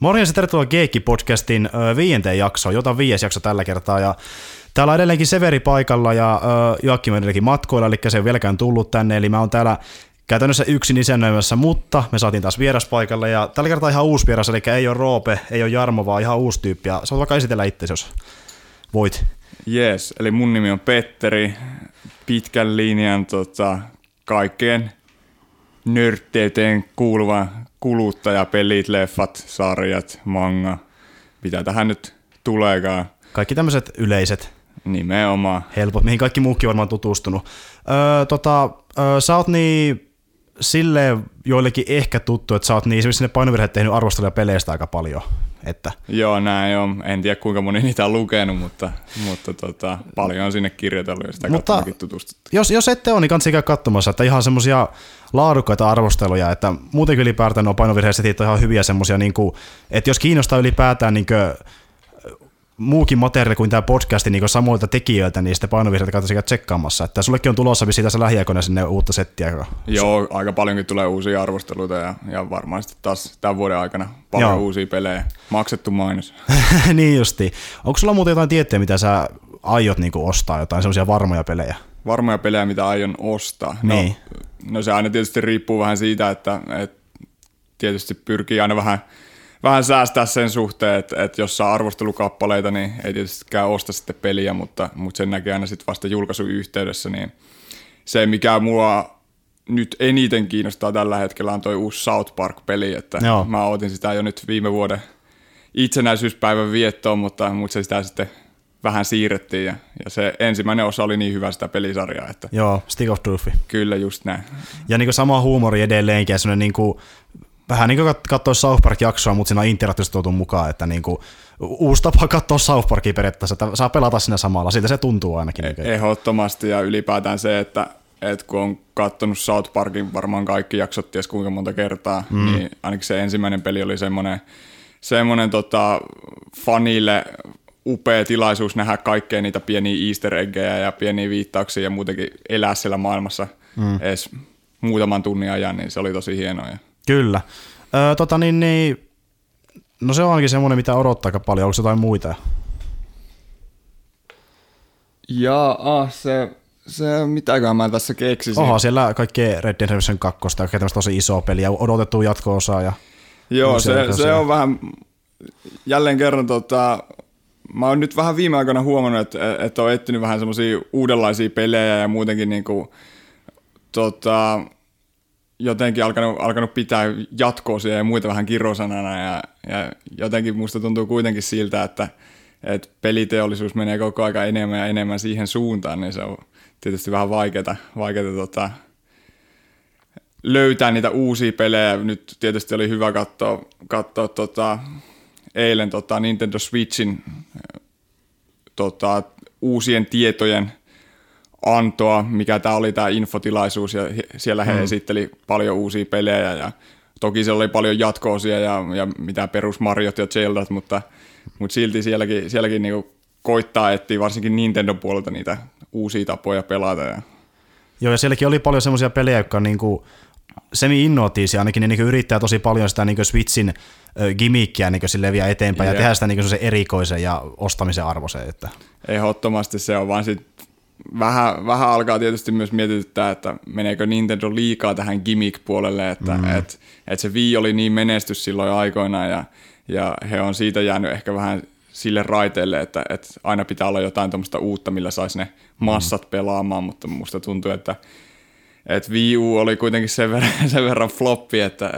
Morjens ja tervetuloa Geekki-podcastin 5. jaksoon, jota 5. jakso tällä kertaa. Ja täällä on edelleenkin Severi paikalla ja Joakki on edelleenkin matkoilla, eli se ei vieläkään tullut tänne. Eli mä oon täällä käytännössä yksin isännöimässä, mutta me saatiin taas vieras paikalle. Ja tällä kertaa ihan uusi vieras, eli ei ole Roope, ei ole Jarmo, vaan ihan uusi tyyppi. Ja sä voit vaikka esitellä itsesi, jos voit. Yes, eli mun nimi on Petteri, pitkän linjan kaikkeen nörtteyteen kuuluva kuluttaja, pelit, leffat, sarjat, manga, mitä tähän nyt tuleekaan. Kaikki tämmöiset yleiset. Nimenomaan. Helpot, mihin kaikki muukin varmaan tutustunut. Sä oot niin silleen joillekin ehkä tuttu, että sä oot niin esimerkiksi sinne painovirheet tehnyt arvosteluja peleistä aika paljon. Että. Joo, näin on. En tiedä kuinka moni niitä on lukenut, mutta paljon on sinne kirjoitellut ja sitä kautta tutustuttu. Jos ette ole, niin kannattaa käydä katsomassa, että ihan semmoisia laadukkaita arvosteluja, että muutenkin ylipäätään on painovirheesetit on ihan hyviä semmoisia, niin kuin, että jos kiinnostaa ylipäätään niin muukin materiaali kuin tämä podcasti niin samoilta tekijöiltä, niin sitten painovirheitä kannattaa käydä tsekkaamassa. Että sullekin on tulossa vissiin tässä lähiaikoina sinne uutta settiä. Joo, aika paljonkin tulee uusia arvosteluita ja varmaan sitten taas tämän vuoden aikana paljon uusia pelejä. Maksettu mainos. Niin justi. Onko sulla muuten jotain tiettyä, mitä sä aiot niin ostaa, jotain semmoisia varmoja pelejä? Varmoja pelejä, mitä aion ostaa? Niin. No se aina tietysti riippuu vähän siitä, että tietysti pyrkii aina vähän säästää sen suhteen, että jos saa arvostelukappaleita, niin ei tietystikään osta sitten peliä, mutta sen näkee aina sitten vasta julkaisun yhteydessä. Niin se, mikä mua nyt eniten kiinnostaa tällä hetkellä, on toi uusi South Park-peli. Että mä otin sitä jo nyt viime vuoden itsenäisyyspäivän viettoon, mutta se sitä sitten vähän siirrettiin. Ja se ensimmäinen osa oli niin hyvä sitä pelisarjaa. Että joo, Stick of Truth. Kyllä, just näin. Ja niin kuin sama huumori edelleenkin ja sellainen niin kuin vähän niin kuin katsoa South Park-jaksoa, mutta siinä on interaktiivisesti tuotu mukaan, että niin kuin uusi tapa katsoa South Parkia periaatteessa, että saa pelata siinä samalla, siitä se tuntuu ainakin. Ehdottomasti ja ylipäätään se, että kun on katsonut South Parkin varmaan kaikki jaksot ties kuinka monta kertaa, niin ainakin se ensimmäinen peli oli semmoinen fanille upea tilaisuus nähdä kaikkea niitä pieniä easter eggejä ja pieniä viittauksia ja muutenkin elää siellä maailmassa edes muutaman tunnin ajan, niin se oli tosi hienoa. Kyllä. No se on ainakin semmoinen, mitä odottaa aika paljon. Onko jotain muita? Se mitäköhän mä tässä keksisin. Onhan siellä kaikkea Red Dead Redemption 2, kaikkea tämmöistä tosi isoa peliä, odotettua jatko-osaa. Ja joo, se on vähän, jälleen kerran mä oon nyt vähän viime aikoina huomannut, että oon etsinyt vähän semmosia uudenlaisia pelejä ja muutenkin niinku jotenkin alkanut pitää jatkoosia ja muita vähän kirosanana ja jotenkin musta tuntuu kuitenkin siltä, että peliteollisuus menee koko aika enemmän ja enemmän siihen suuntaan, niin se on tietysti vähän vaikeaa löytää niitä uusia pelejä. Nyt tietysti oli hyvä katsoa eilen Nintendo Switchin uusien tietojen antoa, mikä tämä oli tämä infotilaisuus, ja siellä he esitteli paljon uusia pelejä, ja toki siellä oli paljon jatko-osia ja mitä perus Mariot ja Zeldat, mutta silti sielläkin niinku koittaa etsiä varsinkin Nintendo puolelta niitä uusia tapoja pelata. Joo, ja sielläkin oli paljon semmoisia pelejä, jotka niinku semi-innoatiisia, ainakin ne niinku yrittää tosi paljon sitä niinku Switchin gimmickiä niinku sille vie eteenpäin, ja tehdä sitä niinku semmoisen erikoisen ja ostamisen arvoisen. Että ehdottomasti se on vaan sit Vähän alkaa tietysti myös mietityttää, että meneekö Nintendo liikaa tähän gimmick-puolelle, että se Wii oli niin menestys silloin aikoinaan ja he on siitä jäänyt ehkä vähän sille raiteelle, että aina pitää olla jotain tuommoista uutta, millä saisi ne massat pelaamaan, mutta musta tuntuu, että Wii U oli kuitenkin sen verran floppi, että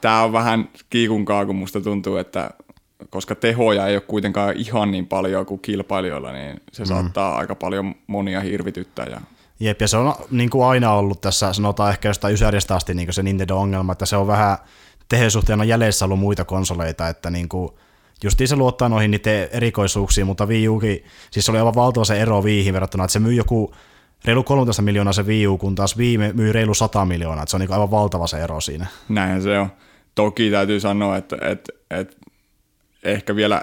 tää on vähän kiikunkaa, kun musta tuntuu, että koska tehoja ei ole kuitenkaan ihan niin paljon kuin kilpailijoilla, niin se saattaa aika paljon monia hirvityttää. Jep, ja se on niin kuin aina ollut tässä, sanotaan ehkä jostain ysärjestä asti niin kuin se Nintendo-ongelma, että se on vähän tehon suhteen jäljessä ollut muita konsoleita, että niin kuin justiin se luottaa noihin niiden erikoisuuksiin, mutta Wii Ukin, siis se oli aivan valtava se ero Wiihin verrattuna, että se myy joku reilu 13 miljoonaa se Wii U, kun taas Wii myy reilu 100 miljoonaa, että se on niin kuin aivan valtava se ero siinä. Näinhän se on. Toki täytyy sanoa, että Ehkä vielä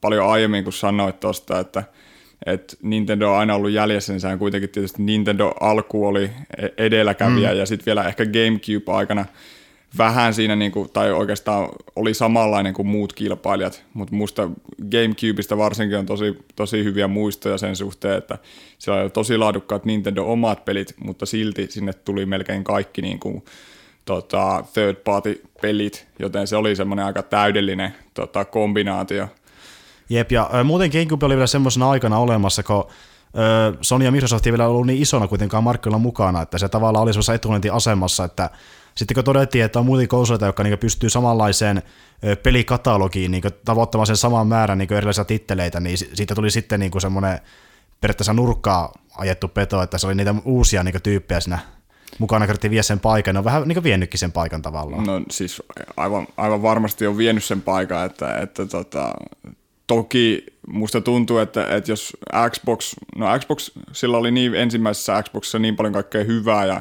paljon aiemmin, kun sanoit tuosta, että Nintendo on aina ollut jäljessä, niin sehän kuitenkin tietysti Nintendo alku oli edelläkävijä, ja sitten vielä ehkä GameCube-aikana vähän siinä, niin kuin, tai oikeastaan oli samanlainen kuin muut kilpailijat, mutta musta GameCubeista varsinkin on tosi hyviä muistoja sen suhteen, että siellä oli tosi laadukkaat Nintendo omat pelit, mutta silti sinne tuli melkein kaikki niin kuin, third party pelit, joten se oli semmoinen aika täydellinen kombinaatio. Jep, ja muuten GameCube oli vielä semmoisena aikana olemassa, kun Sony ja Microsoft ei vielä ollut niin isona kuitenkaan markkinoilla mukana, että se tavallaan oli semmoisessa etulyöntiasemassa, että sitten kun todettiin, että on muitakin konsoleita, jotka niinku pystyy samanlaiseen pelikatalogiin niinku tavoittamaan sen saman määrän niinku erilaisia titteleitä, niin siitä tuli sitten niinku semmoinen periaatteessa nurkkaa ajettu peto, että se oli niitä uusia niinku tyyppejä siinä mukana, kerrottiin vie sen paikan, ne on vähän niinku viennytkin sen paikan tavallaan. No siis aivan varmasti on vienyt sen paikan, että toki musta tuntuu, että jos Xbox, sillä oli niin ensimmäisessä Xboxissa niin paljon kaikkea hyvää ja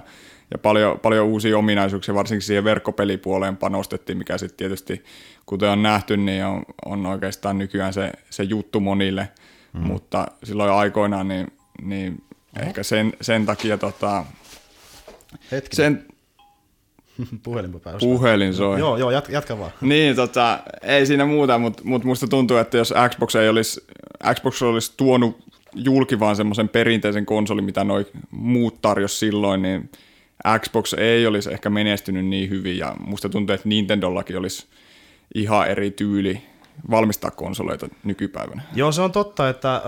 paljon uusia ominaisuuksia, varsinkin siihen verkkopelipuoleen panostettiin, mikä sitten tietysti, kuten on nähty, niin on oikeastaan nykyään se juttu monille, mutta silloin aikoinaan niin ehkä sen takia Puhelin soi. Joo, jatka vaan. Niin, ei siinä muuta, mutta musta tuntuu, että jos Xbox olisi tuonut julki vaan semmoisen perinteisen konsolin, mitä noi muut tarjosi silloin, niin Xbox ei olisi ehkä menestynyt niin hyvin, ja musta tuntuu, että Nintendollakin olisi ihan eri tyyli valmistaa konsoleita nykypäivänä. Joo, se on totta, että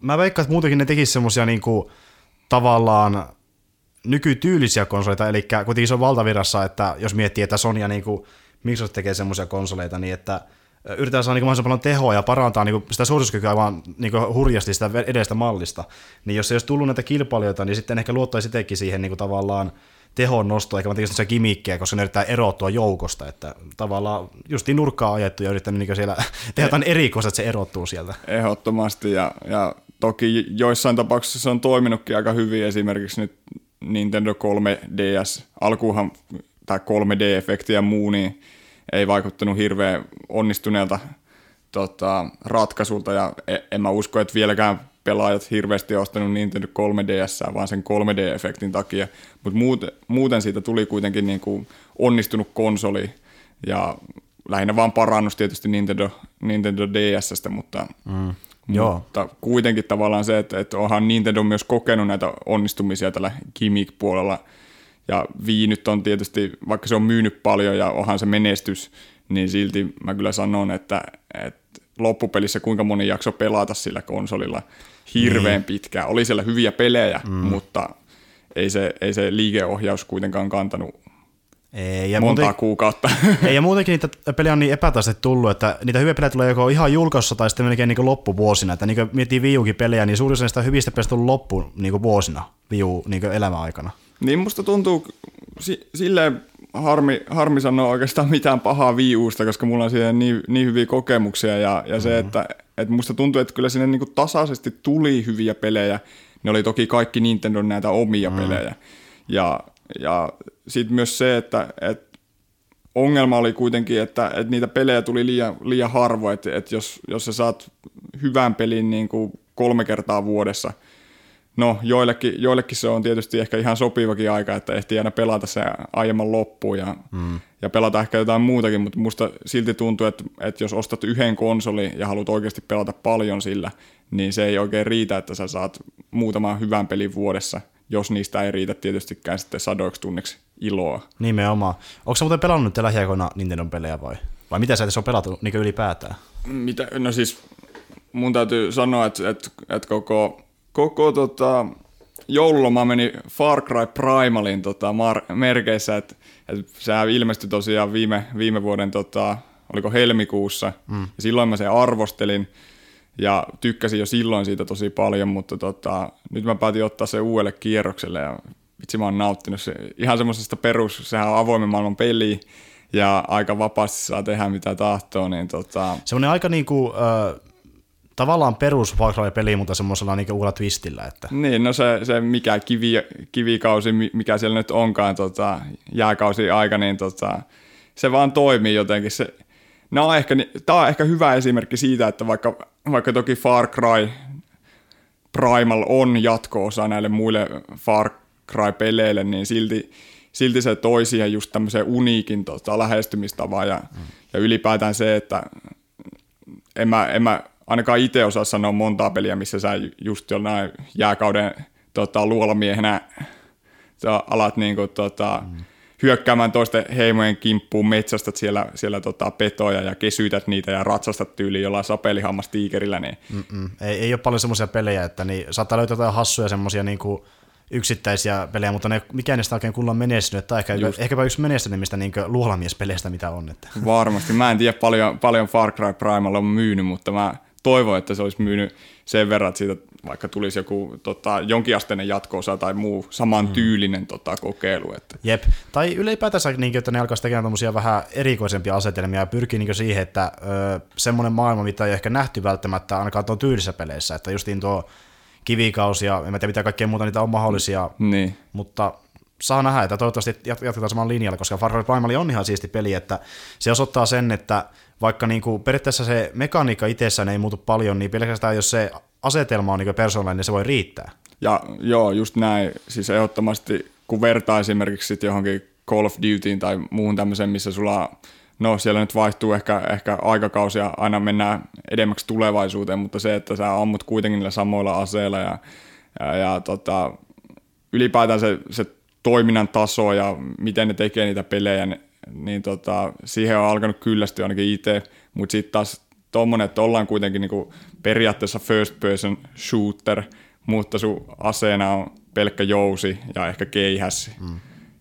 mä veikkaan, että muutenkin ne tekisi semmoisia niinku, tavallaan nykytyylisiä konsoleita, eli kuitenkin se on valtavirassa, että jos miettii, että Sony ja niinku, Microsoft tekee semmoisia konsoleita, niin että yritetään saada niin mahdollisimman paljon tehoa ja parantaa niin sitä suorituskykyä aivan niin hurjasti sitä edestä mallista. Niin jos ei olisi tullut näitä kilpailijoita, niin sitten ehkä luottaisi itsekin siihen niin tavallaan tehon nostoa, eikä vaan tekisi gimmikkejä, koska ne yrittää erottua joukosta. Että tavallaan justiin nurkkaa ajettu ja yrittänyt niin siellä tehdä jotain erikoista, että se erottuu sieltä. Ehdottomasti ja toki joissain tapauksissa se on toiminutkin aika hyvin. Esimerkiksi nyt Nintendo 3DS, alkuunhan tämä 3D-efekti ja muu, niin ei vaikuttanut hirveän onnistuneelta ratkaisulta, ja en mä usko, että vieläkään pelaajat hirveästi on ostanut Nintendo 3DS:ää vaan sen 3D-efektin takia, mutta muuten siitä tuli kuitenkin niinku onnistunut konsoli, ja lähinnä vaan parannus tietysti Nintendo DS:stä, mutta kuitenkin tavallaan se, että onhan Nintendo myös kokenut näitä onnistumisia tällä gimmick-puolella, ja Wii nyt on tietysti, vaikka se on myynyt paljon ja onhan se menestys, niin silti mä kyllä sanon, että loppupelissä kuinka moni jakso pelata sillä konsolilla hirveän pitkään. Oli siellä hyviä pelejä, mutta ei se liikeohjaus kuitenkaan kantanut montaa kuukautta. Ja muutenkin niitä pelejä on niin epätaisesti tullut, että niitä hyviä pelejä tulee joko ihan julkaisussa tai sitten melkein niin loppuvuosina. Että niin miettii Wii Ukin pelejä, niin suurin osa niistä hyvistä pelistä on loppu niin vuosina Wii U niin elämän aikana. Niin musta tuntuu silleen harmi sanoa oikeastaan mitään pahaa Wii Usta, koska mulla on siihen niin hyviä kokemuksia ja se, että musta tuntuu, että kyllä sinne niinku tasaisesti tuli hyviä pelejä. Ne oli toki kaikki Nintendon näitä omia pelejä. Ja sitten myös se, että ongelma oli kuitenkin, että niitä pelejä tuli liian harvoin, että jos sä saat hyvän pelin niinku 3 kertaa vuodessa. No, joillekin se on tietysti ehkä ihan sopivakin aika, että ehtii aina pelata se aiemman loppuun ja pelata ehkä jotain muutakin, mutta musta silti tuntuu, että jos ostat yhden konsolin ja haluat oikeasti pelata paljon sillä, niin se ei oikein riitä, että sä saat muutaman hyvän pelin vuodessa, jos niistä ei riitä tietystikään sitten 100 tunniksi iloa. Nimenomaan. Onko sä muuten pelannut nyt lähiaikoina Nintendon pelejä vai mitä sä et ole pelattu niin ylipäätään? No siis mun täytyy sanoa, että koko joululoma meni Far Cry Primalin merkeissä, että sehän ilmestyi tosiaan viime vuoden, oliko helmikuussa, ja silloin mä sen arvostelin, ja tykkäsin jo silloin siitä tosi paljon, mutta nyt mä päätin ottaa sen uudelle kierrokselle, ja vitsi mä oon nauttinut se, ihan semmoisesta sehän on avoimen maailman peliä, ja aika vapaasti saa tehdä mitä tahtoo, niin semmoinen aika niinku tavallaan perus Far Cry-peli, mutta semmoisella niinku uudella twistillä. Että. Niin, no se mikä kivikausi, mikä siellä nyt onkaan jääkausi aika, niin se vaan toimii jotenkin. Tämä on ehkä hyvä esimerkki siitä, että vaikka toki Far Cry Primal on jatko-osa näille muille Far Cry-peleille, niin silti silti se toi siihen just tämmöisen uniikin lähestymistavaa ja ylipäätään se, että en mä ainakaan itse osaa sanoa montaa peliä, missä sä just jollain jääkauden luolamiehenä sä alat niinku, hyökkäämään toisten heimojen kimppuun, metsästät siellä petoja ja kesytät niitä ja ratsastat tyyliin jollain sapelihammastiikerillä. Niin. Ei ole paljon semmoisia pelejä, että niin, saattaa löytää jotain hassuja semmoisia niinku yksittäisiä pelejä, mutta ne, mikään niistä oikein kunnolla menestynyt, tai ehkäpä yksi menestyneemmistä niin luolamiespeleistä, mitä on. Että. Varmasti. Mä en tiedä paljon Far Cry Primal on myynyt, mutta mä toivon, että se olisi myynyt sen verran, että siitä vaikka tulisi joku jonkinasteinen jatko-osa tai muu samantyylinen kokeilu. Että. Jep. Tai ylipäätänsä, niin, että ne alkaisi tekemään tämmöisiä vähän erikoisempia asetelmia ja pyrkii niin, siihen, että semmoinen maailma, mitä ei ehkä nähty välttämättä ainakaan tuon tyylissä peleissä, että justiin tuo kivikausi ja en tiedä mitä kaikkea muuta niitä on mahdollisia, niin. Mutta saa nähdä, että toivottavasti jatketaan saman linjalla, koska Far Cry Primal on ihan siisti peli, että se osoittaa sen, että vaikka niinku periaatteessa se mekaniikka itsessään ei muutu paljon, niin pelkästään jos se asetelma on niinku persoonallinen, niin se voi riittää. Ja joo, just näin, siis ehdottomasti kun vertaa esimerkiksi sit johonkin Call of Dutyin tai muuhun tämmöiseen, missä sulla siellä nyt vaihtuu ehkä aikakausia, aina mennään edemmäksi tulevaisuuteen, mutta se, että sä ammut kuitenkin niillä samoilla aseilla ja ylipäätään se toiminnan taso ja miten ne tekee niitä pelejä, niin siihen on alkanut kyllästyä ainakin itse, mutta sitten taas tommonen, että ollaan kuitenkin niinku periaatteessa first person shooter, mutta sun aseena on pelkkä jousi ja ehkä keihäs,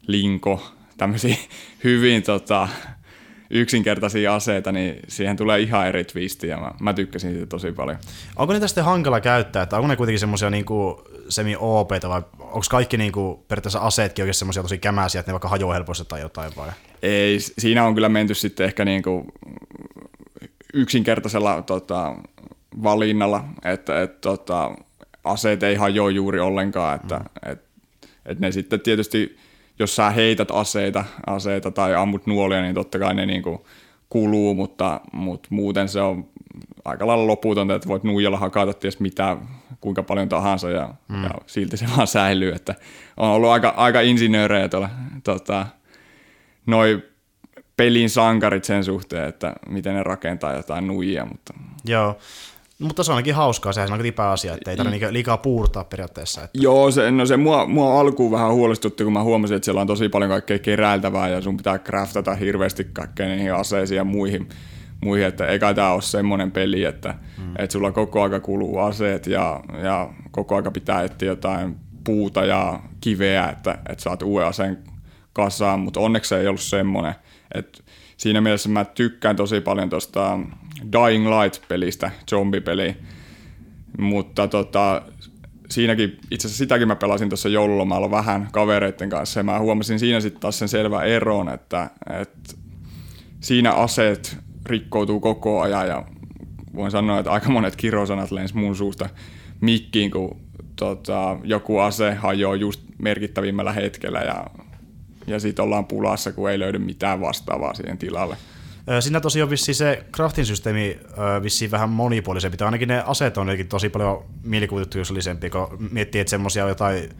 linko, tämmöisiä hyvin yksinkertaisia aseita, niin siihen tulee ihan eri twistiä ja mä tykkäsin siitä tosi paljon. Onko niitä sitten hankala käyttää, että onko ne kuitenkin semmoisia niinku semi-OP-ta vai onko kaikki niinku periaatteessa aseetkin oikein semmoisia tosi kämäisiä, että ne vaikka hajoaa helposti tai jotain vai? Ei, siinä on kyllä menty sitten ehkä niinku yksinkertaisella valinnalla, että aseet ei hajoa juuri ollenkaan, että et ne sitten tietysti jos sä heität aseita tai ammut nuolia, niin totta kai ne niinku kuluu, mutta muuten se on aika lailla loputonta, että voit nuijalla hakata ties mitä, kuinka paljon tahansa ja silti se vaan säilyy. Että on ollut aika insinöörejä tuolla noi pelin sankarit sen suhteen, että miten ne rakentaa jotain nuijia. Mutta. Joo. Mutta se on ainakin hauskaa, sehän on kipää asia, että ei tarvitse liikaa puurtaa periaatteessa. Että. Joo, se mua alkuun vähän huolestutti, kun mä huomasin, että siellä on tosi paljon kaikkea keräiltävää ja sun pitää craftata hirveästi kaikkea niihin aseisiin ja muihin että eikä tämä ole semmoinen peli, että sulla koko aika kuluu aseet ja koko aika pitää etsiä jotain puuta ja kiveä, että saat uuden aseen kasaan, mutta onneksi se ei ollut semmoinen. Että siinä mielessä mä tykkään tosi paljon tuosta Dying Light-pelistä, zombipeliä, mutta siinäkin, itse asiassa sitäkin mä pelasin tuossa joululomalla vähän kavereiden kanssa ja mä huomasin siinä sitten taas sen selvän eron, että siinä aseet rikkoutuu koko ajan ja voin sanoa, että aika monet kirosanat lensi mun suusta mikkiin, kun joku ase hajoaa just merkittävimmällä hetkellä ja siitä ollaan pulassa, kun ei löydy mitään vastaavaa siihen tilalle. Siinä tosiaan vissiin se crafting systeemi vissiin vähän monipuolisempi, tai ainakin ne aseet on tosi paljon mielikuvituksellisempia, kun miettii, että semmoisia jotain, eikö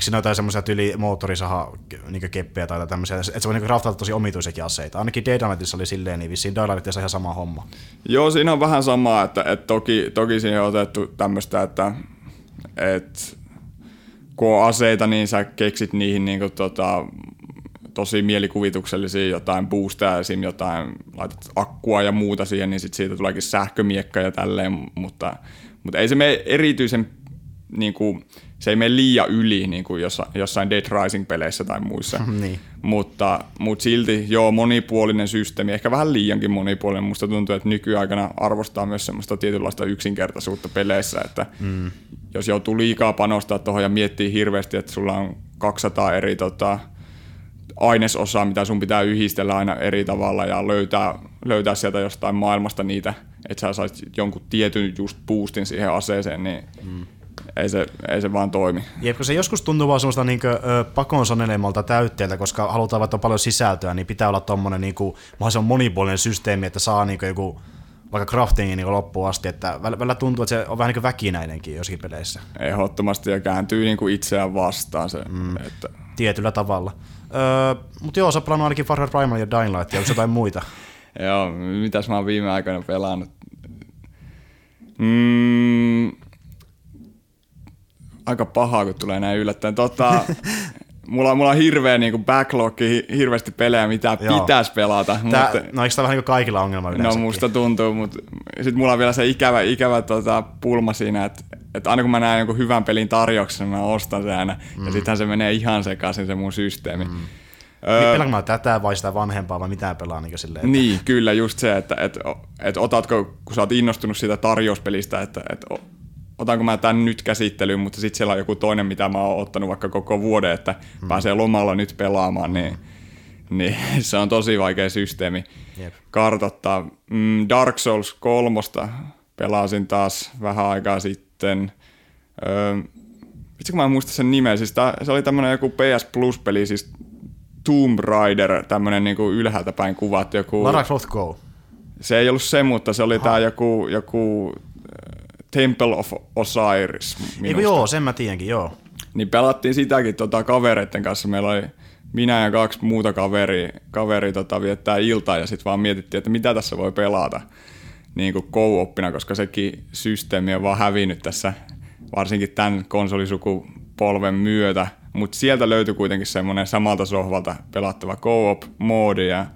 siinä jotain semmoisia tyyli moottorisaha niin keppejä tai tämmöisiä, että se voi niin craftata tosi omituisiakin aseita. Ainakin Dying Lightissa oli silleen, niin vissiin Dying Lightissa ihan sama homma. Joo, siinä on vähän samaa, että toki siihen on otettu tämmöistä, että kun on aseita, niin sä keksit niihin niinku tosi mielikuvituksellisia jotain boostaa, esim. Jotain, laitat akkua ja muuta siihen, niin sit siitä tuleekin sähkömiekka ja tälleen, mutta ei se mene erityisen, niinku, se ei mene liian yli niinku jossain Dead Rising-peleissä tai muissa, niin. Mutta silti joo, monipuolinen systeemi, ehkä vähän liiankin monipuolinen, musta tuntuu, että nykyaikana arvostaa myös semmoista tietynlaista yksinkertaisuutta peleissä, että jos joutuu liikaa panostaa tuohon ja miettii hirveästi, että sulla on 200 eri ainesosaa, mitä sun pitää yhdistellä aina eri tavalla ja löytää sieltä jostain maailmasta niitä, että sä saisit jonkun tietyn just boostin siihen aseeseen, niin ei se vaan toimi. Jep, kun se joskus tuntuu vaan semmoista niin kuin, pakon sanelemalta täytteeltä, koska halutaan vaikka paljon sisältöä, niin pitää olla tommonen niin kuin, mahdollisimman monipuolinen systeemi, että saa niin kuin, joku vaikka craftingin niin loppuun asti, että välillä tuntuu, että se on vähän niin kuin väkinäinenkin jossakin peleissä. Ehdottomasti ja kääntyy niin kuin itseään vastaan se. Että. Tietyllä tavalla. Mutta joo, sä oot pelannut ainakin Far Cry Primal ja Dying Light ja jotain muita. Joo, mitäs mä oon viime aikoina pelannut? Aika pahaa, kun tulee näin yllättäen. Mulla on hirveä niin backlogi, hirveästi pelejä, mitä pitäisi pelata. No eikö tämä vähän niin kaikilla ongelma yleensäkin? No musta tuntuu, mutta sitten mulla on vielä se ikävä pulma siinä, että aina kun mä näen jonkun hyvän pelin tarjouksen, mä ostan sen aina. Ja sittenhän se menee ihan sekaisin se mun systeemi. Pelaanko mä tätä vai sitä vanhempaa vai mitä pelaa? Niin, silleen, että... niin kyllä just se, että otatko, kun sä oot innostunut siitä tarjouspelistä, että otanko mä tämän nyt käsittelyyn, mutta sitten siellä on joku toinen, mitä mä oon ottanut vaikka koko vuoden, että pääsee lomalla nyt pelaamaan, niin se on tosi vaikea systeemi kartoittaa. Dark Souls 3 pelasin taas vähän aikaa sitten. Vitsi kun mä en muista sen nimen, siis se oli tämmönen joku PS Plus-peli, siis Tomb Raider, tämmönen niinku ylhäältä päin kuvat. Joku... Lara Croft Go. Se ei ollut se, mutta se oli tää joku Temple of Osiris. Eikö joo, sen mä tiedänkin, joo. Niin pelattiin sitäkin kavereiden kanssa. Meillä oli minä ja kaksi muuta kaveri viettää iltaa ja sitten vaan mietittiin, että mitä tässä voi pelata niin kuin co-oppina, koska sekin systeemi on vaan hävinnyt tässä, varsinkin tämän konsolisukupolven myötä. Mutta sieltä löytyi kuitenkin semmoinen samalta sohvalta pelattava co-op-moodi ja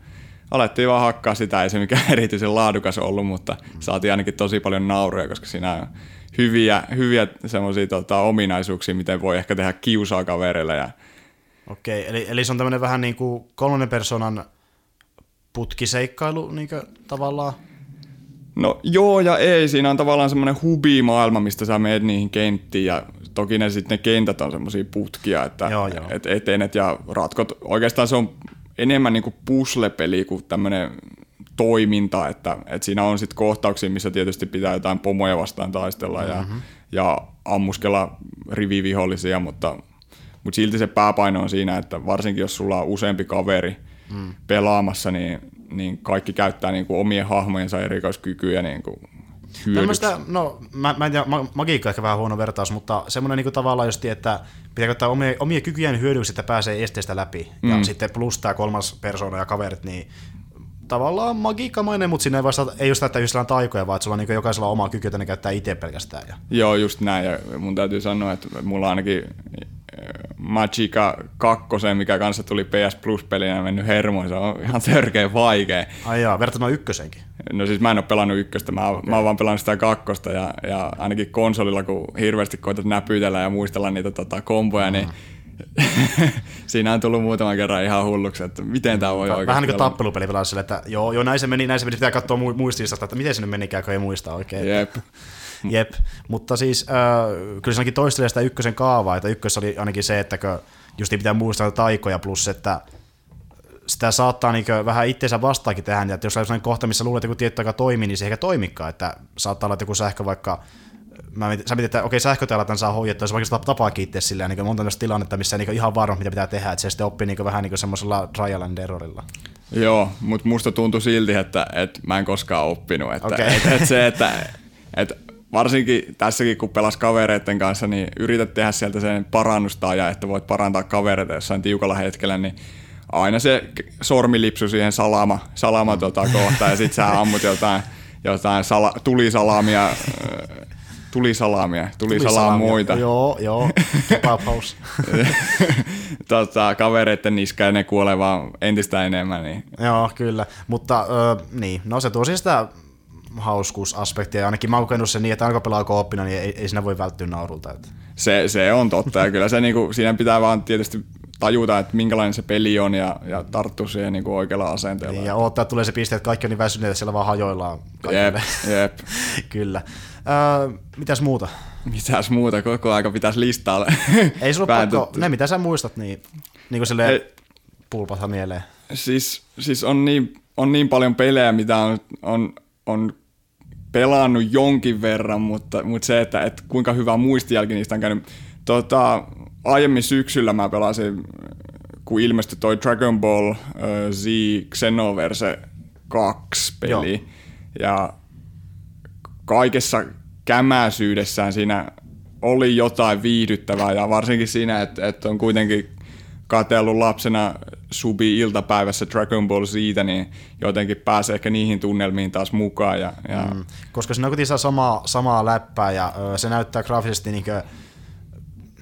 alettiin vaan hakkaa sitä, ei se mikään erityisen laadukas ollut, mutta saatiin ainakin tosi paljon nauruja, koska siinä on hyviä semmoisia ominaisuuksia, miten voi ehkä tehdä kiusaa kaverille. Ja... Okei, eli se on tämmöinen vähän niin kuin kolmannen persoonan putkiseikkailu niin kuin tavallaan? No joo ja ei, siinä on tavallaan semmoinen hubimaailma, mistä sä menet niihin kenttiin ja toki ne kentät on semmoisia putkia, että joo. Et etenet ja ratkot. Oikeastaan se on... enemmän niinku puzzle-peli kuin tämmöinen toiminta, että siinä on sitten kohtauksia, missä tietysti pitää jotain pomoja vastaan taistella ja ammuskella rivivihollisia, mutta silti se pääpaino on siinä, että varsinkin jos sulla on useampi kaveri pelaamassa, niin kaikki käyttää niinku omien hahmojensa erikoiskykyjä niinku hyödyksi. No mä en tiedä, magiikka ehkä vähän huono vertaus, mutta semmoinen niinku tavallaan just, että pitää käyttää omia kykyjen hyödyksi, että pääsee esteestä läpi. Ja sitten plus tämä kolmas persoona ja kaverit, niin tavallaan magiikkamainen, mutta siinä ei ole sitä, että yhdessä on taikoja, vaan että sulla on niin jokaisella on omaa kykyä, että ne käyttää itse pelkästään. Joo, just näin. Ja mun täytyy sanoa, että mulla on ainakin Magica 2, mikä kanssa tuli PS Plus-pelinä, mennyt hermoin. Se on ihan törkeä vaikea. Ai jaa, verrattuna ykkösenkin. No siis mä en ole pelannut ykköstä, mä oon vaan pelannut sitä kakkosta ja ainakin konsolilla, kun hirveästi koetat näpytellä ja muistella niitä komboja, niin siinä on tullut muutaman kerran ihan hulluksi, että miten tää voi oikein. Vähän niin kuin tappelupeli pelaa sille, että joo, näin se meni, pitää katsoa muistiinsa, että miten se nyt menikään, kun ei muista oikein. Jep, mutta siis kyllä se ainakin toistelee sitä ykkösen kaavaa, että ykkössä oli ainakin se, että just pitää muistaa taikoja plus, että sitä saattaa niin vähän itseensä vastaakin tehdä, että jos on sellainen kohta, missä luulet, että joku tietty aika toimii, niin se ehkä toimikaan, että saattaa olla, että joku sähkö vaikka, sä mietit, että okei, sähkö täällä tämän saa hoidettua, jos vaikka tapaakin itse silleen, niin monta tällaista tilannetta, missä ei ihan varma, mitä pitää tehdä, että se sitten oppii niin vähän niin semmoisella trial and errorilla. Joo, mutta musta tuntui silti, että mä en koskaan oppinut, että, okay. että varsinkin tässäkin, kun pelas kavereiden kanssa, niin yrität tehdä sieltä sen parannustaaja, että voit parantaa kavereita jossain tiukalla hetkellä, niin aina se sormilipsu siihen salama kohtaan ja sit sä ammut jotain tulisalamoita. Joo, kebab house. Kavereiden niska ja ne kuolee vaan entistä enemmän. Niin. Joo, kyllä, mutta niin, no se tuo siis sitä hauskuusaspektia, ja ainakin mä oon kokenut sen niin, että aina pelaa kooppina, niin ei siinä voi välttyä naurulta. Että. Se on totta, ja kyllä se, niinku, siinä pitää vaan tietysti tajuta, että minkälainen se peli on ja tarttuu siihen niinku oikealla asenteella. Ja odottaa, että tulee se piste, että kaikki on niin väsyneet, siellä vaan hajoillaan kaikille. Jep. Kyllä. Mitäs muuta? Koko aika pitäisi listalle. Ei sulla pakko, ne mitä sä muistat, niin kuin silleen pulpata mieleen. Siis on niin paljon pelejä, mitä on pelannut jonkin verran, mutta se, että kuinka hyvä muistijälki niistä on käynyt. Aiemmin syksyllä mä pelasin, kun ilmestyi toi Dragon Ball Z Xenoverse 2 -peli. Joo. Ja kaikessa kämäisyydessään siinä oli jotain viihdyttävää ja varsinkin siinä, että on kuitenkin katsellut lapsena subi-iltapäivässä Dragon Ball Z:tä, niin jotenkin pääsee ehkä niihin tunnelmiin taas mukaan. Ja... Koska siinä kuitenkin saa samaa läppää ja se näyttää graafisesti niinkö...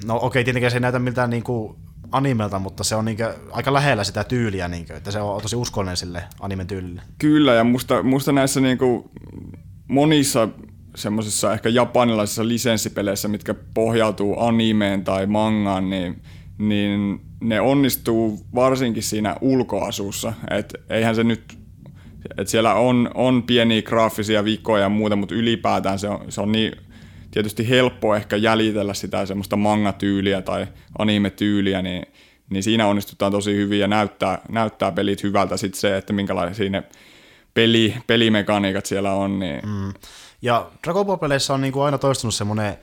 No okei, tietenkin se ei näytä miltään niinku animelta, mutta se on niinku aika lähellä sitä tyyliä, niinku, että se on tosi uskollinen sille animen tyylille. Kyllä, ja musta näissä niinku monissa semmoisissa ehkä japanilaisissa lisenssipeleissä, mitkä pohjautuu animeen tai mangaan, niin ne onnistuu varsinkin siinä ulkoasussa. Että eihän se nyt, että siellä on pieniä graafisia vikoja ja muuta, mutta ylipäätään se on niin tietysti helppo ehkä jäljitellä sitä semmoista manga-tyyliä tai anime-tyyliä, niin siinä onnistutaan tosi hyvin ja näyttää pelit hyvältä sitten se, että minkälaisia ne pelimekaniikat siellä on. Niin. Ja Dragon Ball-peleissä on niinku aina toistunut semmoinen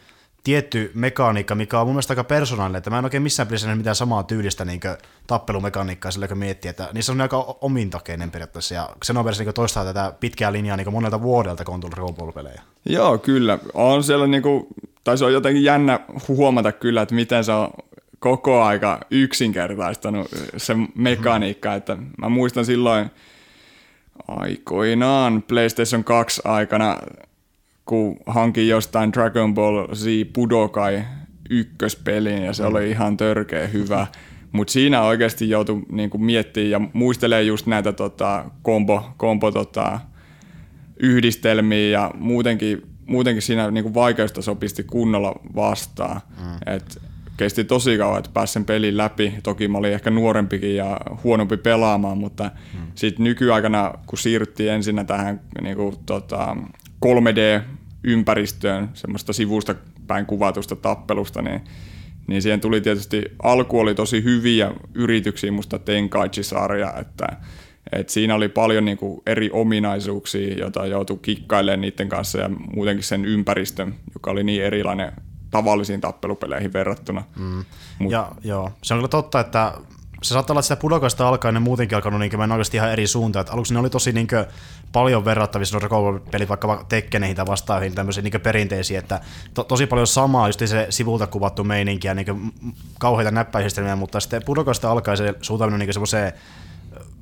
tietty mekaniikka, mikä on mun mielestä aika persoonallinen, että mä en oikein missään pelissä nähnyt mitään samaa tyylistä niinku tappelumekaniikkaa sillä, kun miettii, että niissä on aika omintakeinen periaatteessa, ja Xenoverse niinku toistaa tätä pitkää linjaa niinku monelta vuodelta, kun on tullut Dragon Ball-pelejä. Joo, kyllä. On siellä niinku, tai se on jotenkin jännä huomata kyllä, että miten se on koko aika yksinkertaistanut se mekaniikka, että mä muistan silloin aikoinaan PlayStation 2 aikana, kun hankin jostain Dragon Ball Z Budokai ykköspelin ja se oli ihan törkeä hyvä. Mutta siinä oikeasti joutui niinku miettimään ja muistelee just näitä yhdistelmiä ja muutenkin siinä niinku vaikeusta sopisti kunnolla vastaan. Et kesti tosi kauan, että pääsi sen pelin läpi. Toki mä olin ehkä nuorempikin ja huonompi pelaamaan, mutta sitten nykyaikana, kun siirryttiin ensinnä tähän niinku 3D-ympäristöön, semmoista sivusta päin kuvatusta tappelusta, niin siihen tuli tietysti, alku oli tosi hyviä yrityksiä musta Tenkaichi-sarja, että siinä oli paljon niinku eri ominaisuuksia, joita joutui kikkailemaan niiden kanssa ja muutenkin sen ympäristön, joka oli niin erilainen tavallisiin tappelupeleihin verrattuna. Joo, se on kyllä totta, että se saattaa olla, että sitä Budokasta alkaen ne muutenkin alkanut niin mennä oikeasti ihan eri suuntaan. Että aluksi ne oli tosi niin kuin paljon verrattavissa Dragon Ball-pelit, vaikka Tekkeneihin tai vastaaviin tämmöisiin niin perinteisiin, että tosi paljon samaa, just se sivulta kuvattu meininkiä, niin kauheita näppäisistelmiä, mutta sitten Budokasta alkaen se suuntaan niin semmoiseen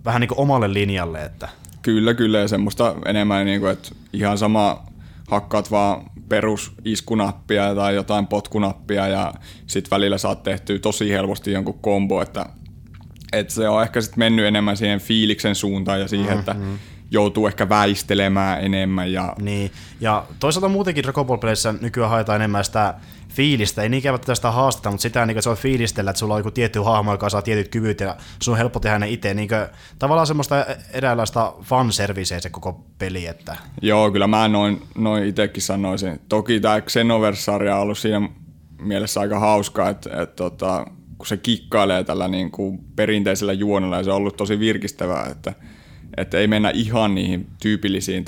vähän niin omalle linjalle. Että. Kyllä, ja semmoista enemmän, niin kuin, että ihan sama hakkaat vaan perusiskunappia tai jotain potkunappia ja sitten välillä saat tehtyä tosi helposti jonkun kombo, että se on ehkä sitten mennyt enemmän siihen fiiliksen suuntaan ja siihen, että joutuu ehkä väistelemään enemmän. Ja... Niin, ja toisaalta muutenkin Dragon Ball-peleissä nykyään haetaan enemmän sitä fiilistä, ei niinkään välttämättä sitä haastetta, mutta sitä, että se on fiilistellä, että sulla on joku tietty hahmo, joka saa tietyt kyvyt ja sun on helppo tehdä ne itse. Niin tavallaan semmoista eräänlaista fanserviceä se koko peli. Että... Joo, kyllä mä noin itsekin sanoisin. Toki tämä Xenoverse-sarja on ollut siinä mielessä aika hauskaa, että kun se kikkailee tällä niin kuin perinteisellä juonella ja se on ollut tosi virkistävää, että ei mennä ihan niihin tyypillisiin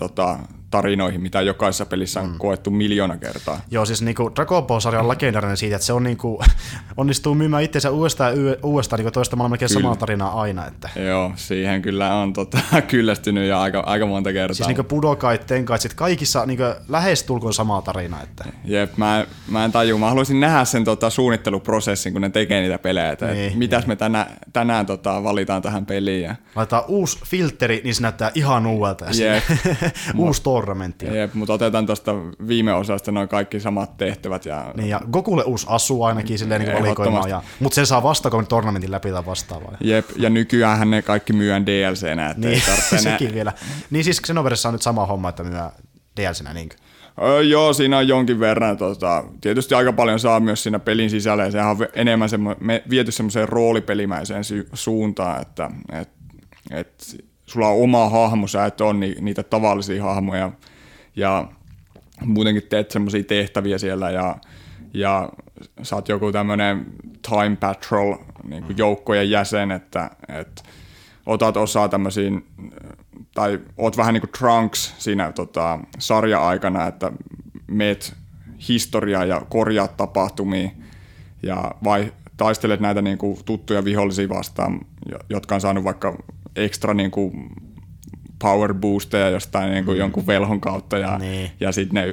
tarinoihin, mitä jokaisessa pelissä on koettu miljoona kertaa. Joo, siis niinku Dragon Ball-sarja on legendaarinen siitä, että se on niinku, onnistuu myymään itsensä uudestaan niinku toistamaan melkein samaa tarinaa aina. Että. Joo, siihen kyllä on kyllästynyt ja aika monta kertaa. Siis niinku Budokait, Tenkait, kaikissa niinku lähestulkoon samaa tarinaa. Että. Jep, mä en tajua. Mä haluaisin nähdä sen suunnitteluprosessin, kun ne tekee niitä pelejä. Niin, mitäs me tänään valitaan tähän peliin. Ja... Laitetaan uusi filteri, niin se näyttää ihan uudelta. Jep. Uusi tormentia. Jep, mutta otetaan tuosta viime osasta noin kaikki samat tehtävät. Ja... Niin, ja Gokulle uusi asu ainakin silleen niin valikoimaan, mutta sen saa vasta, kun tornamentin läpi tai vastaavaa. Jep, ja nykyäänhän ne kaikki myyään DLC-nä. Niin, sekin vielä. Niin siis Xenoverse on nyt sama homma, että myyään DLC-nä, niinkö? Joo, siinä on jonkin verran. Tietysti aika paljon saa myös siinä pelin sisällä, ja sehän on enemmän viety semmoiseen roolipelimäiseen suuntaan, että sulla on oma hahmo, sä et ole niitä tavallisia hahmoja ja muutenkin teet semmoisia tehtäviä siellä ja sä oot joku tämmönen Time Patrol niin kuin joukkojen jäsen, että otat osaa tämmöisiin, tai oot vähän niin kuin Trunks siinä sarja-aikana, että meet historiaa ja korjaat tapahtumia ja taistelet näitä niin kuin tuttuja vihollisia vastaan, jotka on saanut vaikka ekstra niin kuin power boosteja jostain niin kuin jonkun velhon kautta ja sitten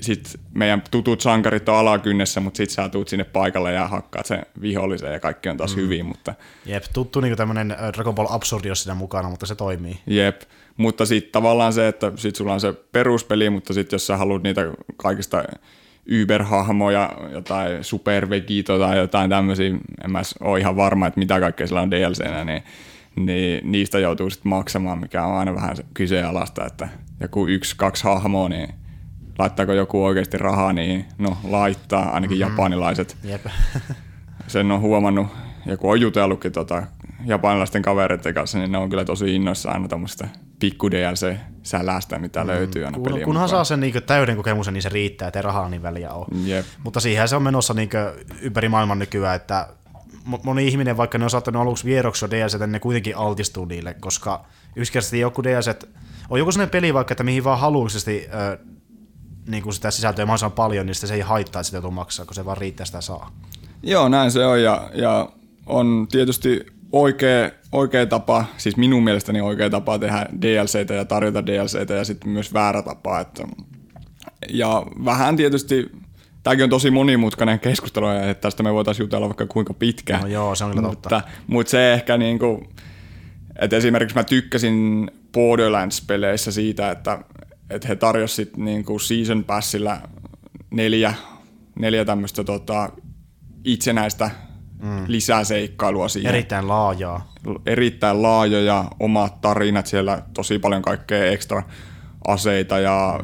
sit meidän tutut sankarit on alakynnessä, mutta sitten sä tuut sinne paikalle ja hakkaat sen vihollisen ja kaikki on taas hyvin. Mutta... Jep, tuttu niin kuin tämmöinen Dragon Ball Absurdios siinä mukana, mutta se toimii. Jep. Mutta sitten tavallaan se, että sit sulla on se peruspeli, mutta sitten jos sä haluat niitä kaikista Uber-hahmoja, jotain supervegito tai jotain tämmöisiä, en mä ole ihan varma, että mitä kaikkea sillä on DLC-nä, niin niistä joutuu sitten maksamaan, mikä on aina vähän kyseenalaista, että joku 1-2 hahmoa, niin laittaako joku oikeasti rahaa, niin no laittaa, ainakin japanilaiset. Jep. Sen on huomannut, ja kun on jutellutkin japanilaisten kavereiden kanssa, niin ne on kyllä tosi innoissaan aina tämmöistä pikku DLC-sälästä, mitä löytyy aina pelien kunhan mukaan. Saa sen niinku täyden kokemuksen, niin se riittää, ettei rahaa niin väliä ole. Jep. Mutta siihen se on menossa niinku ympäri maailman nykyään, että moni ihminen, vaikka ne on saattanut aluksi vieroksia DLCtä, niin ne kuitenkin altistuu niille, koska yksinkertaisesti joku DLC on joku sellainen peli vaikka, että mihin vaan haluaisesti niinku sitä sisältöä mahdollisimman paljon, niin se ei haittaa, että sitä joutuu maksaa, kun se vaan riittää sitä saa. Joo, näin se on ja on tietysti oikea tapa, siis minun mielestäni oikea tapa tehdä DLCtä ja tarjota DLCtä ja sitten myös väärä tapa. Että. Ja vähän tietysti, tämäkin on tosi monimutkainen keskustelu, että tästä me voitaisiin jutella vaikka kuinka pitkään. No joo, se on kyllä totta. Mutta se ehkä niinku, että esimerkiksi mä tykkäsin Borderlands-peleissä siitä, että he tarjosivat niinku Season Passilla neljä tämmöistä itsenäistä lisää seikkailua siihen. Erittäin laajaa. Erittäin laajoja, omat tarinat siellä, tosi paljon kaikkea ekstra aseita ja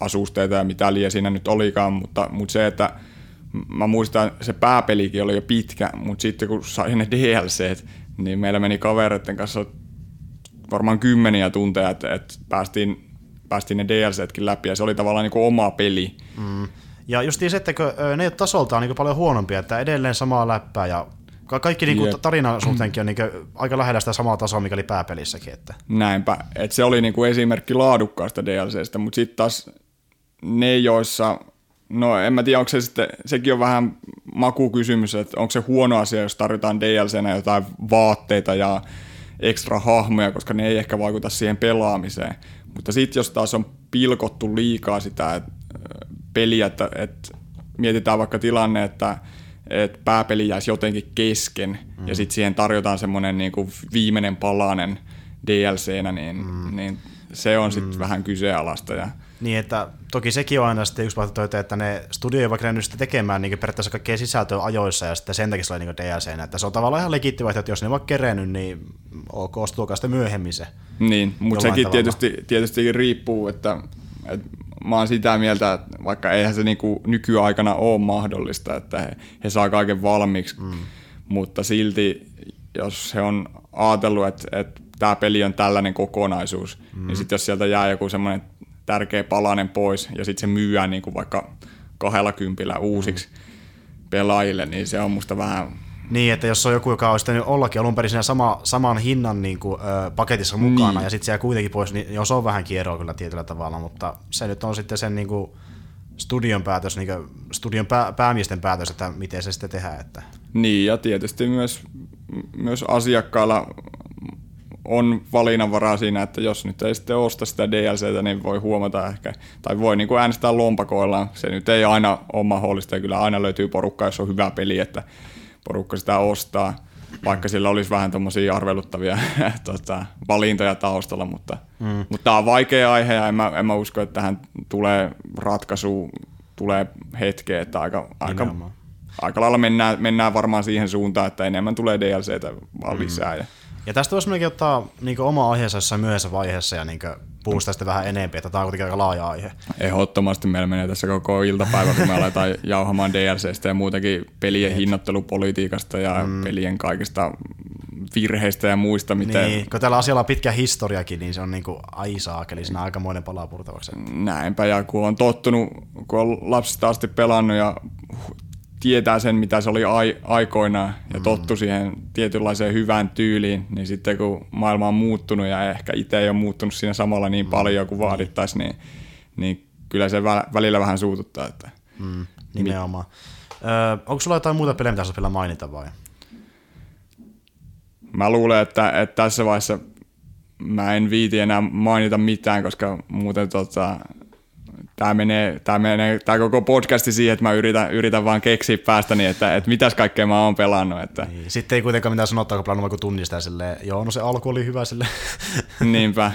asusteita ja mitä liian siinä nyt olikaan, mutta se, että mä muistan, se pääpelikin oli jo pitkä, mutta sitten kun sai ne DLCt, niin meillä meni kavereiden kanssa varmaan 10 tunteja, että päästiin ne DLCtkin läpi ja se oli tavallaan niin kuin oma peli. Mm. Ja justiin se, että ne ei ole tasoltaan niin paljon huonompia, että edelleen samaa läppää ja kaikki niin tarinan suhteenkin on niin aika lähellä sitä samaa tasoa, mikä oli pääpelissäkin. Että. Näinpä, että se oli niin kuin esimerkki laadukkaasta DLCstä, mutta sitten taas ne, joissa, no en mä tiedä, onko se sitten, sekin on vähän makukysymys, että onko se huono asia, jos tarjotaan DLCnä jotain vaatteita ja ekstra hahmoja, koska ne ei ehkä vaikuta siihen pelaamiseen. Mutta sitten jos taas on pilkottu liikaa sitä, että peliä, että mietitään vaikka tilanne, että pääpeli jäisi jotenkin kesken ja sitten siihen tarjotaan semmoinen niinku viimeinen palanen DLC-nä, niin se on sitten vähän kyseenalaista. Ja... Niin, että toki sekin on aina sitten yksi vaihtoehto, että ne studio ei vaikka nähnyt sitä tekemään niin periaatteessa kaikkea sisältöä ajoissa ja sitten sen takia se oli niin DLC-nä, että se on tavallaan ihan legiitti vaihtoehto, että jos ne vaikka kerennyt, niin ok, tuokaa sitä myöhemmin se. Niin, mutta sekin tietysti riippuu, että mä oon sitä mieltä, että vaikka eihän se niinku nykyaikana ole mahdollista, että he saa kaiken valmiiksi, mutta silti jos he on ajatellut, että tämä peli on tällainen kokonaisuus, niin sitten jos sieltä jää joku semmoinen tärkeä palanen pois ja sitten se myyään niinku vaikka 20 uusiksi pelaajille, niin se on musta vähän... Niin, että jos on joku, joka olisi tehnyt ollakin alun perin siinä saman hinnan niin kuin, paketissa mukana ja sitten se jää kuitenkin pois, niin jos on vähän kieroa kyllä tietyllä tavalla, mutta se nyt on sitten sen niin kuin studion päätös, niin kuin studion päämiesten päätös, että miten se sitten tehdään. Että. Niin, ja tietysti myös asiakkailla on valinnanvaraa siinä, että jos nyt ei sitten osta sitä DLCtä, niin voi huomata ehkä, tai voi niin kuin äänestää lompakoillaan. Se nyt ei aina ole mahdollista ja kyllä aina löytyy porukka, jos on hyvä peli, että porukka sitä ostaa, vaikka sillä olisi vähän tommosia arveluttavia valintoja taustalla, mutta tämä on vaikea aihe ja en mä usko, että tähän tulee ratkaisu, tulee hetkeä, että aika lailla mennään varmaan siihen suuntaan, että enemmän tulee DLCtä vaan lisää. Ja tästä voisi minäkin ottaa niin oma aiheensa jossain myöhässä vaiheessa ja niin puhuu sitä vähän enemmän, että tämä on kuitenkin aika laaja aihe. Ehdottomasti meillä menee tässä koko iltapäivä, kun me aletaan jauhamaan DLCstä ja muutenkin pelien hinnoittelupolitiikasta ja pelien kaikista virheistä ja muista. Miten... Niin, kun tällä asialla on pitkä historiakin, niin se on niin kuin aisaakeli, siinä on aikamoinen palaa purtavaksi. Näinpä, ja kun on tottunut, kun on lapsista asti pelannut ja... tietää sen, mitä se oli aikoinaan ja tottu siihen tietynlaiseen hyvään tyyliin, niin sitten kun maailma on muuttunut ja ehkä itse ei ole muuttunut siinä samalla niin paljon kuin vaadittaisiin, niin kyllä se välillä vähän suututtaa. Että nimenomaan. Onko sulla jotain muuta pelejä, mitä sä vielä mainita vai? Mä luulen, että tässä vaiheessa mä en viiti enää mainita mitään, koska muuten tää menee koko podcasti siihen, että mä yritän vaan keksiä päästäni, että mitäs kaikkea mä oon pelannut. Että. Niin. Sitten ei kuitenkaan mitään sanottaa, kun pelannut, kun tunnistaa silleen, joo, no se alku oli hyvä silleen. Niinpä.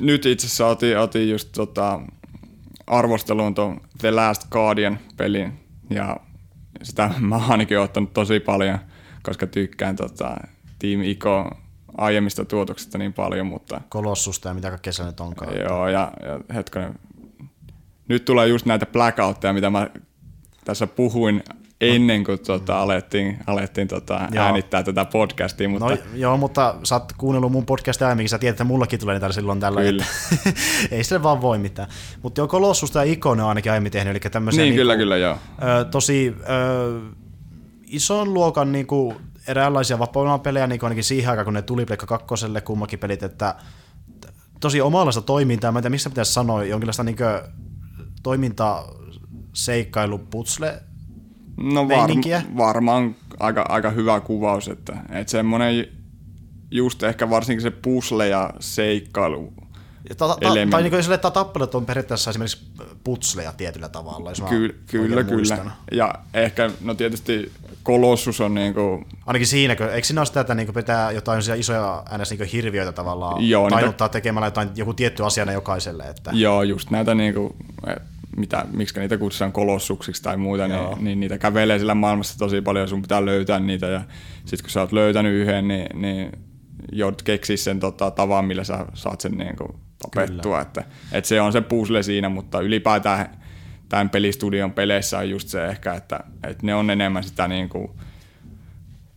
Nyt itse asiassa otin just arvosteluun tuon The Last Guardian-pelin, ja sitä mä ainakin ottanut tosi paljon, koska tykkään Team Ico aiemmista tuotoksista niin paljon, mutta... Kolossusta ja mitä kaikkea se nyt onkaan. Joo, ja hetkonen. Nyt tulee just näitä blackoutteja, mitä mä tässä puhuin ennen kuin alettiin äänittää tätä podcastia. Mutta... No, joo, mutta sä oot kuunnellut mun podcastia aiemmin, sä tiedät, että mullakin tulee niitä silloin tällä. Kyllä. Että ei se vaan voi mitään. Mutta joo, Kolossusta ja Icon on ainakin aiemmin tehnyt, eli tämmöisiä... Niin, kyllä, joo. Tosi ison luokan niinku... eräänlaisia vapaa-pelejä niin ainakin siihen aikaan, kun ne tuli Pleikka kakkoselle kummakin pelit, että tosi omanlaista toimintaa, mä en tiedä miksi pitäisi sanoa, jonkinlaista niin toimintaseikkailuputsle meininkiä. No varmaan aika hyvä kuvaus, että semmoinen just ehkä varsinkin se puzzle ja seikkailu. Tai niin kuin tappelut on periaatteessa esimerkiksi putsleja tietyllä tavalla, jos kyllä. Muistan. Ja ehkä, no tietysti Kolossus on niinku... Ainakin siinäkö, eikö siinä ole sitä, että niinku pitää jotain isoja äänes niinku hirviöitä tavallaan, joo, tainuttaa niitä... tekemällä jotain, joku tietty asiana jokaiselle? Että... Joo, just näitä niinku, miksi niitä kutsutaan kolossuksiksi tai muuta, niin niitä kävelee sillä maailmassa tosi paljon, sun pitää löytää niitä, ja sit kun sä oot löytänyt yhden, niin joudut keksiä sen tavan, millä sä saat sen niinku tapettua. Että se on se puzzle siinä, mutta ylipäätään tämän pelistudion peleissä on just se ehkä, että ne on enemmän sitä niin kuin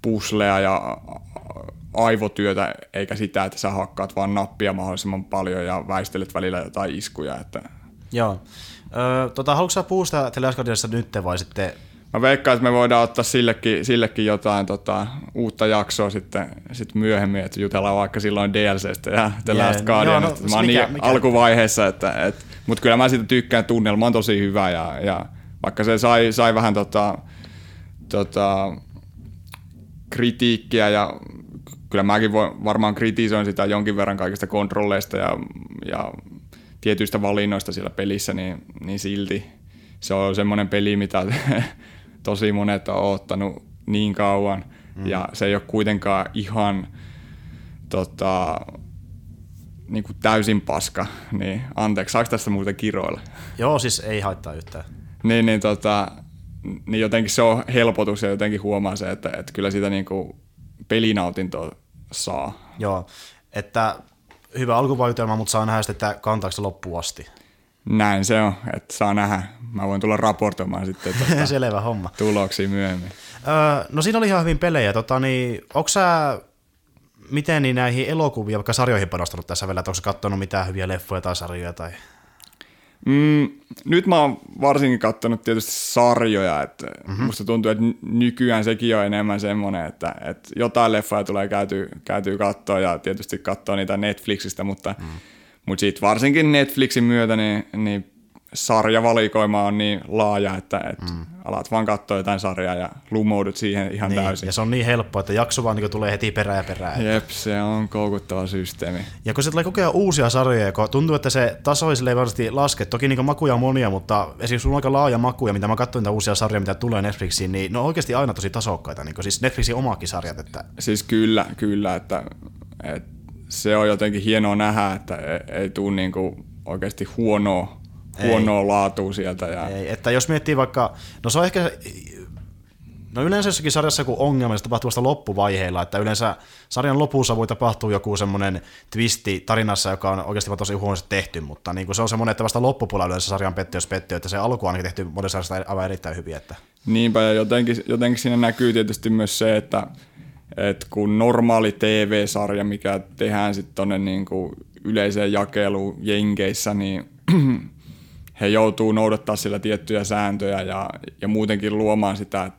puslea ja aivotyötä, eikä sitä, että sä hakkaat vaan nappia mahdollisimman paljon ja väistelet välillä jotain iskuja. Että. Joo. Haluatko sä puhua sitä teleaskadiassa nyt vai sitten? Mä veikkaan, että me voidaan ottaa sillekin jotain uutta jaksoa sitten myöhemmin, että jutellaan vaikka silloin DLCstä ja The Last Guardianista. Mä oon niin alkuvaiheessa, että mutta kyllä mä siitä tykkään, tunnelma on tosi hyvä ja vaikka se sai vähän kritiikkiä ja kyllä mäkin varmaan kritisoin sitä jonkin verran kaikista kontrolleista ja tietyistä valinnoista siellä pelissä, niin silti se on semmoinen peli, mitä tosi monet on odottanut niin kauan ja se ei ole kuitenkaan ihan niin kuin täysin paska, niin anteeksi, saako tästä muuten kiroilla? Joo, siis ei haittaa yhtään. Niin jotenkin se on helpotus ja jotenkin huomaa se, että kyllä sitä niin kuin pelinautintoa saa. Joo, että hyvä alkuvaikutelma, mutta saa nähdä sitten, että kantaako se loppuun asti. Näin se on, että saa nähdä. Mä voin tulla raportoimaan sitten selvä homma. Tuloksia myöhemmin. No siinä oli ihan hyvin pelejä. Onko sä... Miten niin näihin elokuvia, vaikka sarjoihin panostanut tässä vielä, että onko katsonut mitään hyviä leffoja tai sarjoja? Tai? Nyt mä oon varsinkin katsonut tietysti sarjoja. Että musta tuntuu, että nykyään sekin on enemmän semmoinen, että jotain leffoja tulee käytyy katsoa ja tietysti katsoa niitä Netflixistä, mutta siitä varsinkin Netflixin myötä niin sarjavalikoima on niin laaja, että alat vaan katsoa jotain sarjaa ja lumoudut siihen ihan niin, täysin. Ja se on niin helppoa, että jakso vaan niin tulee heti perään. Jep, se on koukuttava systeemi. Ja kun se tulee kokea uusia sarjoja, kun tuntuu, että se taso ei varmasti laske. Toki niin makuja on monia, mutta esimerkiksi on aika laaja makuja, mitä mä katsoin niitä uusia sarjoja, mitä tulee Netflixiin, niin ne on oikeasti aina tosi tasokkaita. Niin siis Netflixin omaakin sarjat. Että... Siis kyllä että se on jotenkin hienoa nähdä, että ei tule niin oikeasti huonoa laatua sieltä. Ja... Ei, että jos miettii vaikka, no se on ehkä, no yleensä jossakin sarjassa joku ongelma, se tapahtuu vasta loppuvaiheilla, että yleensä sarjan lopussa voi tapahtua joku semmoinen twisti tarinassa, joka on oikeasti vaan tosi huonosti tehty, mutta niin kuin se on semmoinen, että vasta loppupuolella yleensä sarjan pettyy, että se alku on tehty monen sarjasta aivan erittäin hyviä. Että. Niinpä, ja jotenkin siinä näkyy tietysti myös se, että kun normaali TV-sarja, mikä tehdään sitten tuonne niin kuin yleiseen jakeluun Jenkeissä, niin he joutuu noudattaa sillä tiettyjä sääntöjä ja muutenkin luomaan sitä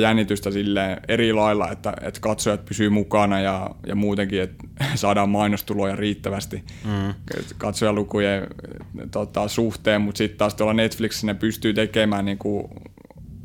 jännitystä silleen eri lailla, että katsojat pysyy mukana ja muutenkin, että saadaan mainostuloja riittävästi katsojalukujen suhteen, mutta sitten taas tuolla Netflixissä ne pystyy tekemään niin kuin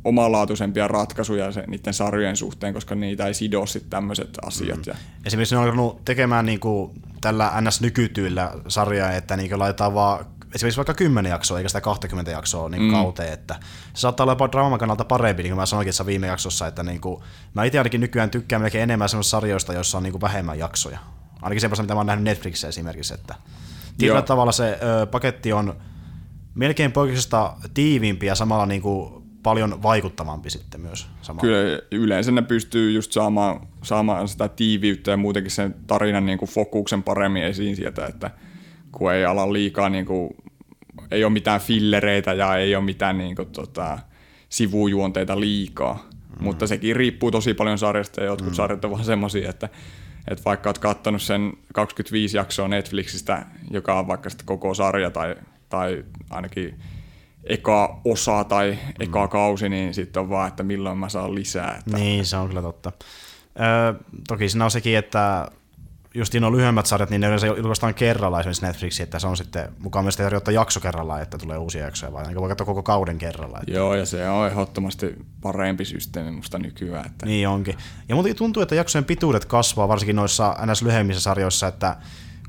omanlaatuisempia ratkaisuja niiden sarjojen suhteen, koska niitä ei sido sitten tämmöiset asiat. Mm. Esimerkiksi ne on alkanut tekemään niinku tällä NS-nykytyillä sarjaa, että niinku laitetaan vaan esimerkiksi vaikka 10 jaksoa, eikä sitä 20 jaksoa niin kauteen, että se saattaa olla jopa draaman kannalta parempi, niin kuin mä sanoinkin tässä viime jaksossa, että niin kuin, mä itse ainakin nykyään tykkään melkein enemmän sellaisista sarjoista, joissa on niin kuin vähemmän jaksoja. Ainakin semmoista, mitä mä oon nähnyt Netflixissä esimerkiksi, että tietyllä tavalla se paketti on melkein poikkeuksesta tiiviimpi ja samalla niin kuin paljon vaikuttavampi sitten myös. Samalla. Kyllä yleensä ne pystyy just saamaan sitä tiiviyttä ja muutenkin sen tarinan niin kuin fokuksen paremmin esiin sieltä, että kun ei ala liikaa niin kuin ei ole mitään fillereitä ja ei ole mitään niin kuin, sivujuonteita liikaa, mutta sekin riippuu tosi paljon sarjasta ja jotkut sarjat on vaan semmoisia, että vaikka olet katsonut sen 25 jaksoa Netflixistä, joka on vaikka sitten koko sarja tai ainakin eka osa tai eka kausi, niin sitten on vaan, että milloin mä saan lisää. Että... Niin, se on kyllä totta. Toki siinä on sekin, että justiin nuo lyhyemmät sarjat, niin ne yleensä julkaistaan kerralla esimerkiksi Netflixiin, että se on sitten mukaan myös tarjota jakso kerrallaan, että tulee uusia jaksoja, vaan voi katsoa koko kauden kerralla. Että... Joo, ja se on ehdottomasti parempi systeemi musta nykyään. Että... Niin onkin. Ja muutenkin tuntuu, että jaksojen pituudet kasvaa, varsinkin noissa ns. Lyhyemmissä sarjoissa, että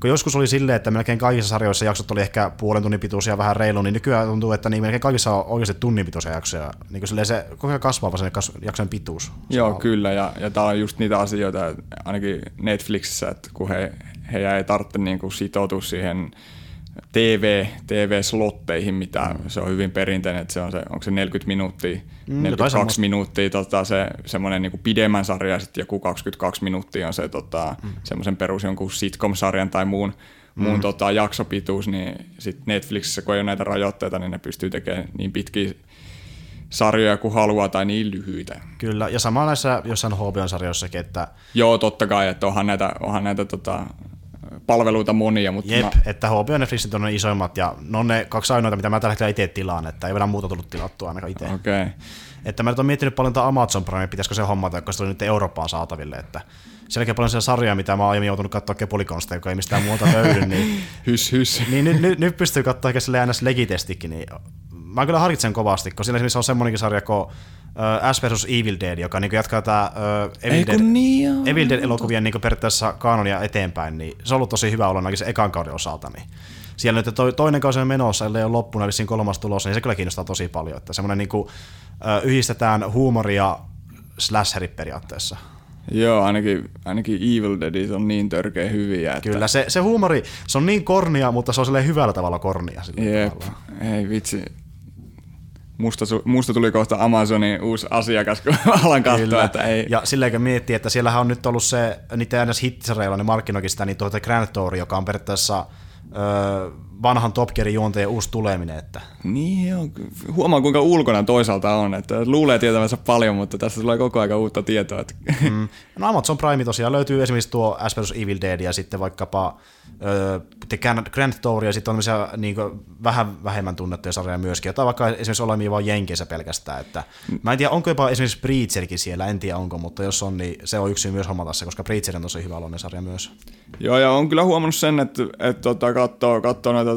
kun joskus oli silleen, että melkein kaikissa sarjoissa jaksot oli ehkä puolen tunnin pituisia vähän reilu, niin nykyään tuntuu, että niin melkein kaikissa on oikeasti tunnin pituisia jaksoja. Niin kuin silleen se koko ajan kasvaa vaan sen jakson pituus. Joo, kyllä. Ja tämä on just niitä asioita, ainakin Netflixissä, että kun heidän ei tarvitse niinku sitoutua siihen TV-slotteihin, mitä se on hyvin perinteinen, että se on se, onko se 40 minuuttia, 42 minuuttia se semmoinen niinku pidemmän sarja ja sitten joku 22 minuuttia on se semmoisen perus jonkun sitcom-sarjan tai muun jaksopituus, niin sitten Netflixissä kun ei ole näitä rajoitteita, niin ne pystyy tekemään niin pitkiä sarjoja kuin haluaa tai niin lyhyitä. Kyllä, ja sama näissä jossain HBO-sarjoissakin, että... Joo, totta kai, että onhan näitä palveluita monia, mutta... Jep, että HBO ja Netflixit on ne isoimmat, ja ne on ne kaksi ainoita, mitä mä tällä hetkellä itse tilaan, että ei vielä muuta tullut tilattua ainakaan itse. Okay. Että mä nyt oon miettinyt paljon tämä Amazon Prime, pitäisikö se hommata, koska se tuli nyt Eurooppaan saataville, että sielläkin paljon siellä sarjaa, mitä mä oon aiemmin joutunut katsoa kepulikonsta, joka ei mistään muuta löydy, niin... hys. Niin nyt pystyy katsoa ehkä silleen ns. Legitestikin, niin mä kyllä harkitsen kovasti, koska siinä esimerkiksi on semmoinenkin sarja kuin Ash vs. Evil Dead, joka niinku jatkaa tää Evil Dead-elokuvien niinku periaatteessa kaanonia eteenpäin, niin se on ollut tosi hyvä olla ainakin sen ekan kauden osalta. Niin. Siellä nyt toinen kausi on menossa, ellei ole loppuna, vissiin kolmas tulossa, niin se kyllä kiinnostaa tosi paljon. Että semmoinen niinku, yhdistetään huumoria slasherit periaatteessa. Joo, ainakin Evil Deadit on niin törkeä hyviä. Että... Kyllä, se huumori, se on niin kornia, mutta se on silleen hyvällä tavalla kornia. Jep, ei vitsi. Musta tuli kohta Amazonin uusi asiakas, kun alan katsoa, että ei. Ja silleenkö miettii, että siellähän on nyt ollut se, niitä aina hitsareilla, ne markkinoikin sitä, niin tuota Grand Tour, joka on periaatteessa vanhan Top Gearin juonteen uusi tuleminen. Että. Niin joo, huomaa kuinka ulkona toisaalta on, että luulee tietävänsä paljon, mutta tässä tulee koko ajan uutta tietoa. Että. No Amazon Prime tosiaan löytyy esimerkiksi tuo Ash vs. Evil Dead ja sitten vaikkapa The Grand Tour ja sitten on niin vähän vähemmän tunnettuja sarjoja myöskin, jotain vaikka esimerkiksi olemia vaan Jenkeissä pelkästään. Että. Mä en tiedä, onko jopa esimerkiksi Preacherkin siellä, en tiedä onko, mutta jos on, niin se on yksi syy myös hommata se, koska Preacher on tosi hyvä aloinen sarja myös. Joo, ja on kyllä huomannut sen, että katsoo näitä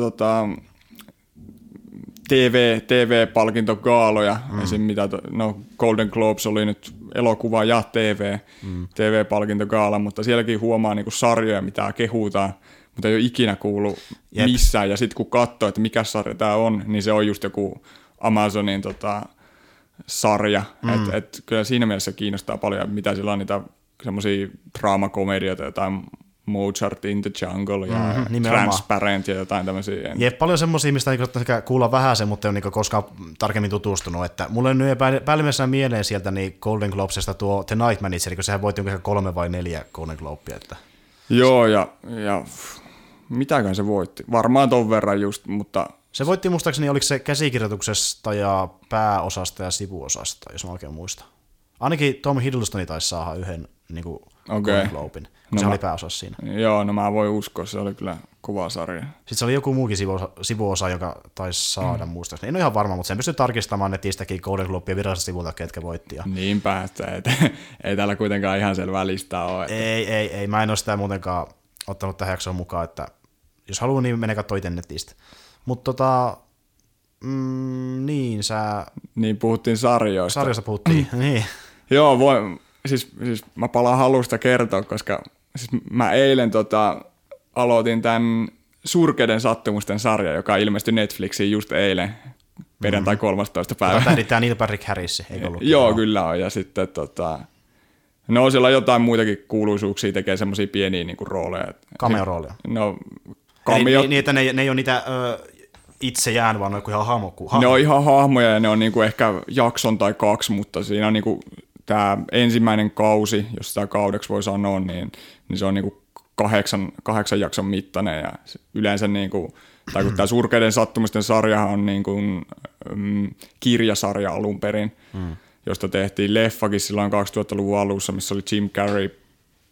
TV-palkintogaaloja, esim. Mitä, no Golden Globes oli nyt elokuva ja TV-palkintogaala, mutta sielläkin huomaa niinku sarjoja, mitä kehutaan, mutta ei ole ikinä kuullut missään. Ja sitten kun katsoo, että mikä sarja tämä on, niin se on just joku Amazonin sarja. Et kyllä siinä mielessä kiinnostaa paljon, mitä siellä on niitä semmoisia draamakomedioita, jotain Mozart in the Jungle ja Transparent ja jotain tämmöisiä. Jep, paljon semmoisia, mistä kuulla vähäsen, mutta ei ole niinku koskaan tarkemmin tutustunut. Että mulle nyt päällimmäisenä mieleen sieltä niin Golden Globesista tuo The Night Manager, kun sehän voitti 3 vai 4 Golden Globea. Että... Joo, ja mitäköhän se voitti? Varmaan ton verran just, mutta... Se voitti muistaakseni, oliko se käsikirjoituksesta ja pääosasta ja sivuosasta, jos mä oikein muistan. Ainakin Tom Hiddlestoni taisi saada yhden niinku Golden Globen. No se oli pääosassa siinä. Joo, no mä voin uskoa, se oli kyllä kova sarja. Sitten se oli joku muukin sivuosa, joka taisi saada muistaakseni. En ole ihan varma, mutta sen pystyy tarkistamaan netistäkin Golden Globien virallisesta sivulta, ketkä voitti. Niinpä, että ei täällä kuitenkaan ihan selvää listaa ole. Että... Ei, mä en ole sitä muutenkaan ottanut tähän jaksoon mukaan, että jos haluaa, niin menee katsoa itse netistä. Mutta Niin, sä... Niin, puhuttiin sarjoista. Sarjoista puhuttiin, niin. Joo, voi, siis mä palaan halusta kertoa, koska siis mä eilen aloitin tämän Surkeiden sattumusten sarja, joka ilmestyi Netflixiin just eilen, perjantai 13. päivä. Tähditään Neil Patrick Harris, eikö ollut? Joo, kyllä on. Ja sitten no siellä on jotain muitakin kuuluisuuksia, tekee semmoisia pieniä niinku rooleja. Cameo-rooleja. No, cameo... Niin, että ne ei ole niitä... itse jään, vaan ihan hahmoja. Ne on ihan hahmoja ja ne on niinku ehkä jakson tai kaksi, mutta siinä on niinku tämä ensimmäinen kausi, jos sitä kaudeksi voi sanoa, niin se on niinku kahdeksan jakson mittainen. Ja yleensä, niinku, tai kun tämä Surkeiden sattumusten sarjahan on niinku, kirjasarja alun perin, josta tehtiin leffakin silloin 2000-luvun alussa, missä oli Jim Carrey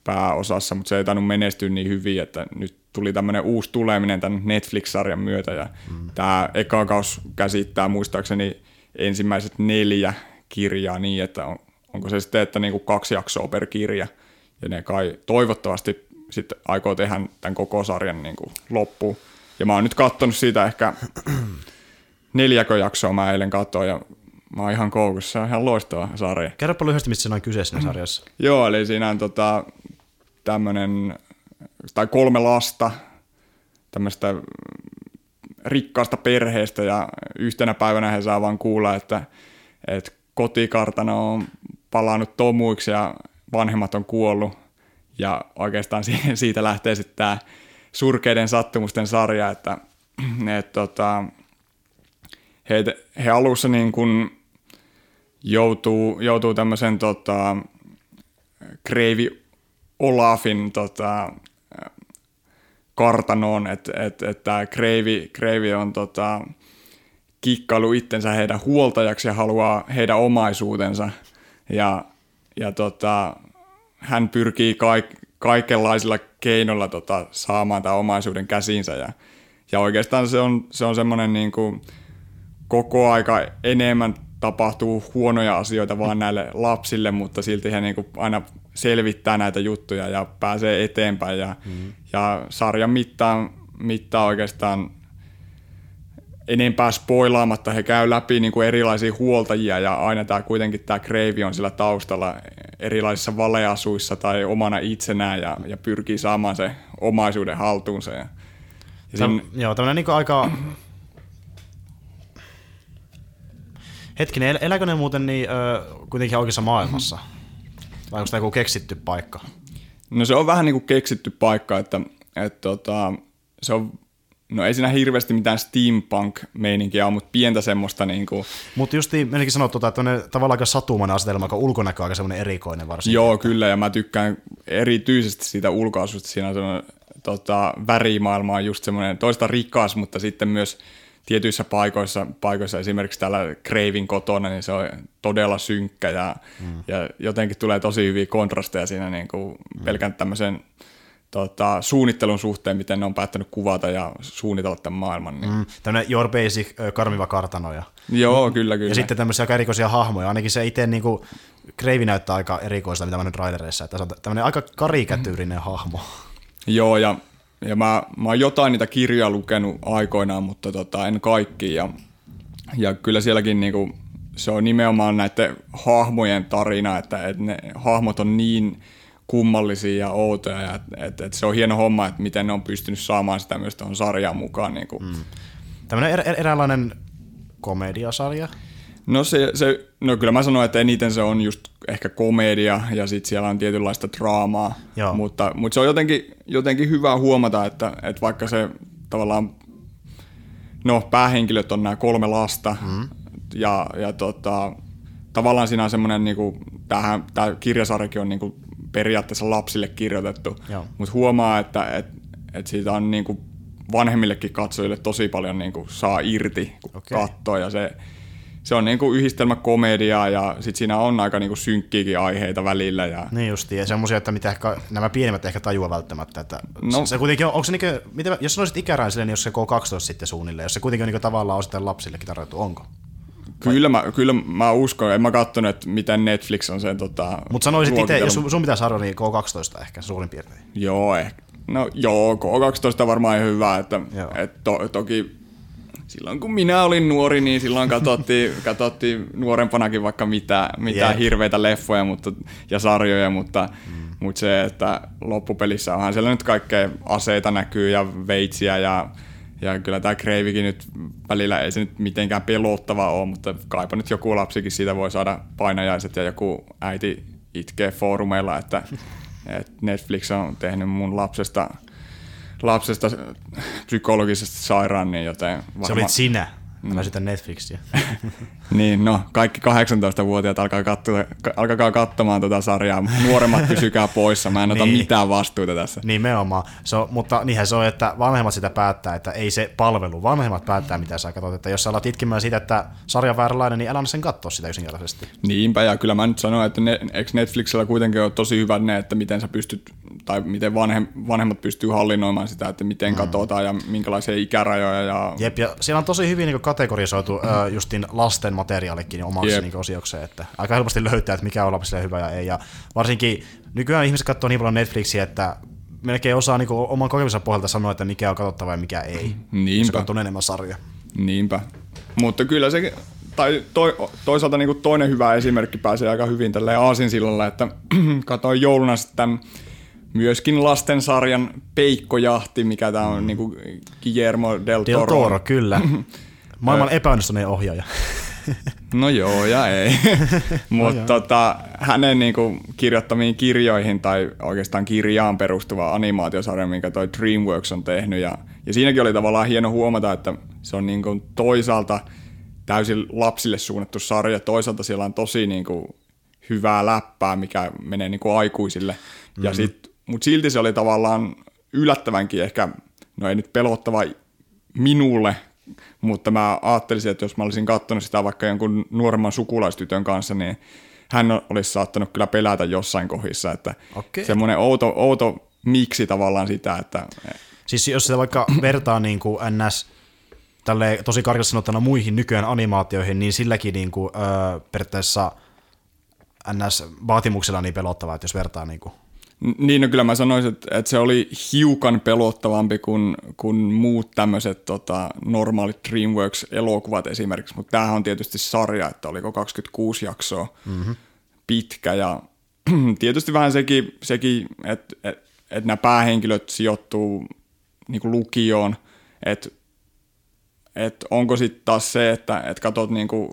pääosassa, mutta se ei tainnut menestyä niin hyvin, että nyt tuli tämmöinen uusi tuleminen tämän Netflix-sarjan myötä ja tämä eka kaus käsittää muistaakseni ensimmäiset 4 kirjaa niin, että onko se sitten, että niinku 2 jaksoa per kirja ja ne kai toivottavasti sitten aikoo tehdä tämän koko sarjan niinku loppuun. Ja mä oon nyt katsonut siitä ehkä 4 jaksoa mä eilen katsoin ja mä oon ihan koukussa, se on ihan loistava sarja. Kerropa lyhyesti, mistä siinä on kyse siinä sarjassa. Joo, eli siinä on tämmöinen... tai 3 lasta tämmöistä rikkaasta perheestä ja yhtenä päivänä he saa vaan kuulla, että kotikartano on palannut tomuiksi ja vanhemmat on kuollut ja oikeastaan siitä lähtee sitten tämä Surkeiden sattumusten sarja, että he alussa niin kun joutuu tämmöisen Kreivi Olafin kartanoon, että Kreivi on kikkailu itsensä heidän huoltajaksi ja haluaa heidän omaisuutensa ja hän pyrkii kaikenlaisilla keinoilla saamaan tämän omaisuuden käsiinsä ja oikeastaan se on semmoinen niin kuin koko aika enemmän tapahtuu huonoja asioita vaan näille lapsille, mutta silti he niin kuin aina selvittää näitä juttuja ja pääsee eteenpäin ja sarjan mittaan oikeastaan enempää spoilaamatta he käy läpi niin kuin erilaisia huoltajia ja aina kuitenkin tämä Kreivi on sillä taustalla erilaisissa valeasuissa tai omana itsenään ja pyrkii saamaan se omaisuuden haltuunsa. Joo, tämmöinen niin kuin aika... Hetkinen, elääkö ne muuten niin, kuitenkin oikeassa maailmassa? Vai onko tämä joku keksitty paikka? No se on vähän niin kuin keksitty paikka, että se on, no ei siinä hirveästi mitään steampunk-meininkiä ole, mutta pientä semmoista niin kuin... Mutta just melkein sanoit, että on tavallaan aika satumainen asetelma, joka ulkonäkö on aika semmoinen erikoinen varsinkin. Joo, kyllä, ja mä tykkään erityisesti siitä ulkoasusta. Siinä on semmoinen värimaailma on just semmoinen toista rikas, mutta sitten myös tietyissä paikoissa, esimerkiksi täällä Kreivin kotona, niin se on todella synkkä ja jotenkin tulee tosi hyviä kontrasteja siinä niin kuin pelkän tämmöisen suunnittelun suhteen, miten ne on päättänyt kuvata ja suunnitella tämän maailman. Niin. Tämmöinen your basic karmiva kartanoja. Joo, kyllä, kyllä. Ja sitten tämmöisiä aika erikoisia hahmoja. Ainakin se itse niin kuin Kreivi näyttää aika erikoista, mitä mä nyt trailereissa. Että se on tämmöinen aika karikatyyrinen hahmo. Joo, ja mä oon jotain niitä kirjoja lukenut aikoinaan, mutta en kaikki. Ja kyllä sielläkin niinku, se on nimenomaan näiden hahmojen tarina, että ne hahmot on niin kummallisia ja outoja, että se on hieno homma, että miten ne on pystynyt saamaan sitä myös tuohon sarjaan mukaan. Niinku. Tämmöinen eräänlainen komediasarja? No, no kyllä mä sanoin, että eniten se on just ehkä komedia ja sitten siellä on tietynlaista draamaa, mutta se on jotenkin hyvä huomata, että vaikka se tavallaan, no päähenkilöt on nämä 3 lasta ja tavallaan siinä on semmoinen, niinku, tämä kirjasarjakin on niinku periaatteessa lapsille kirjoitettu, mutta huomaa, että siitä on niinku vanhemmillekin katsojille tosi paljon niinku saa irti, kun katsoo ja se on niinku yhdistelmä komediaa ja sit siinä on aika niinku synkkiäkin aiheita välillä. Ja... Niin justiin, ja semmoisia, että mitä ehkä, nämä pienemmät ehkä tajua välttämättä. Että no. Se kuitenkin on, onko se niinku, mitä, jos sanoisit ikärään silleen, niin jos se K12 sitten suunnilleen, jos se kuitenkin on niinku tavallaan osittain lapsillekin tarjottu, onko? Kyllä mä uskon, en mä katsonut, että miten Netflix on sen Mutta sanoisit itse, jos sun pitäisi arvoa, niin K12 ehkä suurin piirtein. Joo, ehkä. No joo, K12 varmaan ihan hyvä, että toki... silloin kun minä olin nuori, niin silloin katsottiin nuorempanakin vaikka mitä hirveitä leffoja ja sarjoja, mutta se, että loppupelissä onhan siellä nyt kaikkea aseita näkyy ja veitsiä ja kyllä tämä kreivikin nyt välillä ei se nyt mitenkään pelottava ole, mutta kaipa nyt joku lapsikin siitä voi saada painajaiset ja joku äiti itkee foorumeilla, että Netflix on tehnyt mun lapsesta psykologisesti sairaan, niin joten varmaan... Se olit sinä, mä sitä Netflixiä. Niin, no kaikki 18-vuotiaat alkakaa katsomaan tätä sarjaa, nuoremmat pysykää poissa, mä en ota mitään vastuuta tässä. Nimenomaan, mutta niinhän se on, että vanhemmat sitä päättää, että ei se palvelu, vanhemmat päättää mitä sä katsot, että jos sä alat itkimään siitä, että sarja on vääränlainen, niin älä anna sen katsoa sitä yksinkertaisesti. Niinpä, ja kyllä mä nyt sanon, että eikö Netflixillä kuitenkin ole tosi hyvä ne, että miten sä pystyt, tai miten vanhemmat pystyy hallinnoimaan sitä, että miten katsotaan ja minkälaisia ikärajoja. Jep, ja siellä on tosi hyvin niin kategorisoitu justin lasten materiaalikin omaksi niin osiokseen, että aika helposti löytää, että mikä on lapsille hyvä ja ei. Ja varsinkin nykyään ihmiset katsoo niin paljon Netflixiä, että melkein osaa niin oman kokemuksen pohjalta sanoa, että mikä on katsottava ja mikä ei. Niinpä. Se katsoo enemmän sarja. Niinpä. Mutta kyllä se, tai toisaalta niin toinen hyvä esimerkki pääsee aika hyvin tälleen aasinsillalla, että katsoin jouluna sitten myöskin lastensarjan Peikkojahti, mikä tämä on niin kuin Guillermo del Toro, kyllä. Maailman epäonnistuneen ohjaaja. No joo ja ei. Mutta hänen niinku kirjoittamiin kirjoihin tai oikeastaan kirjaan perustuva animaatiosarja, minkä toi DreamWorks on tehnyt. Ja siinäkin oli tavallaan hieno huomata, että se on niinku toisaalta täysin lapsille suunnattu sarja. Toisaalta siellä on tosi niinku hyvää läppää, mikä menee niinku aikuisille. Ja mutta silti se oli tavallaan yllättävänkin ehkä, no ei nyt pelottava minulle, mutta mä ajattelisin, että jos mä olisin katsonut sitä vaikka jonkun nuoremman sukulaistytön kanssa, niin hän olisi saattanut kyllä pelätä jossain kohdissa, että semmoinen outo miksi tavallaan sitä, että... Siis jos sitä vaikka vertaa niin kuin NS tälleen tosi karkeasti sanottuna muihin nykyään animaatioihin, niin silläkin niin kuin, periaatteessa NS vaatimuksella niin pelottavaa, että jos vertaa niin kuin... Niin, no kyllä mä sanoisin, että se oli hiukan pelottavampi kuin muut tämmöiset normaalit DreamWorks-elokuvat esimerkiksi, mutta tämähän on tietysti sarja, että oliko 26 jaksoa pitkä ja tietysti vähän sekin että nämä päähenkilöt sijoittuu niin kuin lukioon, että onko sitten taas se, että katsot niin kuin,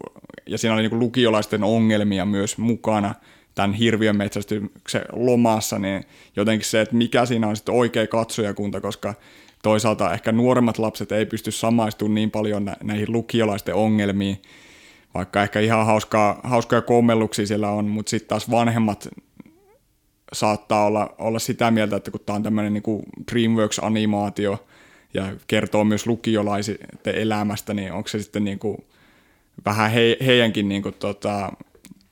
ja siinä oli niin kuin lukiolaisten ongelmia myös mukana, tämän hirviön metsästyksen lomassa, niin jotenkin se, että mikä siinä on sitten oikea katsojakunta, koska toisaalta ehkä nuoremmat lapset ei pysty samaistumaan niin paljon näihin lukiolaisten ongelmiin, vaikka ehkä ihan hauskoja kommelluksia siellä on, mutta sitten taas vanhemmat saattaa olla sitä mieltä, että kun tämä on tämmöinen niin DreamWorks-animaatio ja kertoo myös lukiolaisten elämästä, niin onko se sitten niin kuin vähän heidänkin niin kuin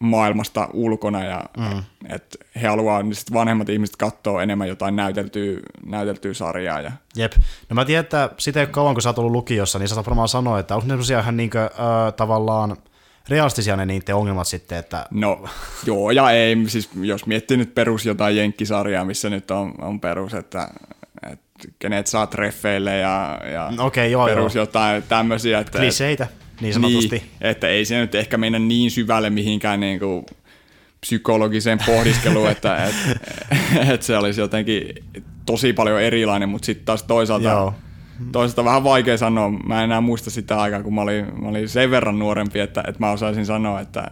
maailmasta ulkona ja että he haluaa, niin sitten vanhemmat ihmiset katsoo enemmän jotain näyteltyä sarjaa. Ja. Jep. No mä tiedän, että sitä ei ole kauan, kun sä oot ollut lukiossa, niin sä saat varmaan sanoa, että onko ne sellaisia ihan niin kuin, tavallaan realistisia ne niiden ongelmat sitten, että... No joo ja ei, siis jos miettii nyt perus jotain jenkkisarjaa, missä nyt on perus, että kenet saa treffeille ja perus jotain tämmöisiä. Että, kliseitä. Niin sanotusti. Niin, että ei se nyt ehkä mennä niin syvälle mihinkään niin kuin psykologiseen pohdiskeluun, että se olisi jotenkin tosi paljon erilainen, mutta sitten taas toisaalta vähän vaikea sanoa. Mä en enää muista sitä aikaa, kun mä olin sen verran nuorempi, että mä osaisin sanoa, että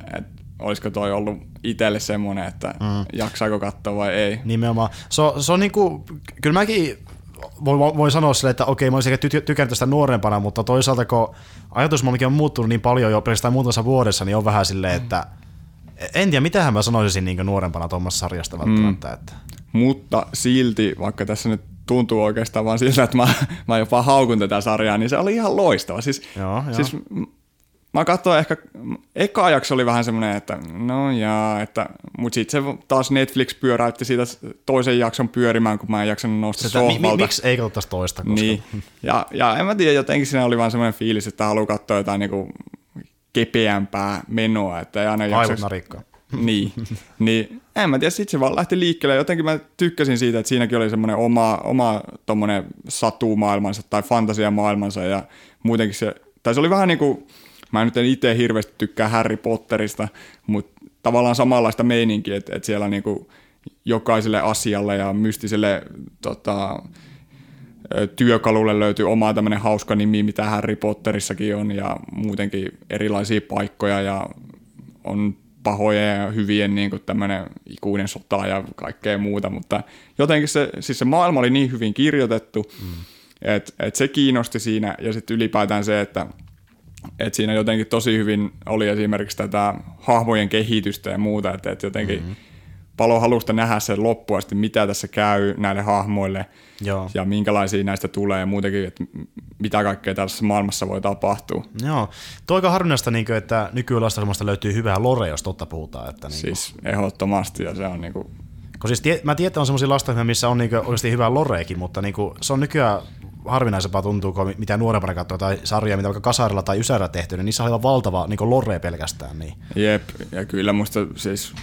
olisiko toi ollut itselle semmoinen, että jaksaako katsoa vai ei. Nimenomaan. Se on niin kuin, kyllä mäkin... Voin sanoa sille, että okei, mä olisin tykännyt sitä nuorempana, mutta toisaalta kun ajatusmallikin on muuttunut niin paljon jo pelkästään muutamassa vuodessa, niin on vähän silleen, että en tiedä, mitähän mä sanoisin niin nuorempana tuommoista sarjasta välttämättä. Että. Mutta silti, vaikka tässä nyt tuntuu oikeastaan vaan siltä, että mä jopa haukun tätä sarjaa, niin se oli ihan loistava. Siis mä katsoin ehkä, eka jakso oli vähän semmoinen, että no jaa, mutta sitten se taas Netflix pyöräytti siitä toisen jakson pyörimään, kun mä en jaksanut nousta sohvalta. Miksi ei katsottaisi toista? Koska... Niin, ja en mä tiedä, jotenkin siinä oli vaan semmoinen fiilis, että haluaa katsoa jotain niinku kepeämpää menoa. Että ei aina jaksaisi... narikkaa. Niin, en mä tiedä, sitten se vaan lähti liikkeelle. Jotenkin mä tykkäsin siitä, että siinäkin oli semmoinen oma tommoinen satumaailmansa tai fantasiamaailmansa ja muutenkin se Tai se oli vähän niin kuin, mä nyt en itse hirveästi tykkää Harry Potterista, mutta tavallaan samanlaista meininkiä, että siellä niin kuin jokaiselle asialle ja mystiselle työkalulle löytyy oma tämmöinen hauska nimi, mitä Harry Potterissakin on, ja muutenkin erilaisia paikkoja, ja on pahoja ja hyvien niin kuin tämmöinen ikuinen sota ja kaikkea muuta, mutta jotenkin se, siis se maailma oli niin hyvin kirjoitettu, että se kiinnosti siinä, ja sitten ylipäätään se, että siinä jotenkin tosi hyvin oli esimerkiksi tätä hahmojen kehitystä ja muuta, että jotenkin paljon halusta nähdä sen loppuun asti, mitä tässä käy näille hahmoille. Joo. Ja minkälaisia näistä tulee ja muutenkin, että mitä kaikkea tässä maailmassa voi tapahtua. Joo, tuo aika harvinaista, että nykyilastohjelmasta löytyy hyvää lorea, jos totta puhutaan. Että siis ehdottomasti, ja se on niin kuin... Siis mä tiedän, että on sellaisia lastohjelmia, missä on niin oikeasti hyvää loreakin, mutta niin se on nykyään harvinaisempaa tuntuu, kun mitä nuorempana katsoo tai sarjaa, mitä vaikka kasarilla tai ysärillä tehty, niin niissä on aivan valtava niin lore pelkästään. Niin. Jep, ja kyllä musta siis...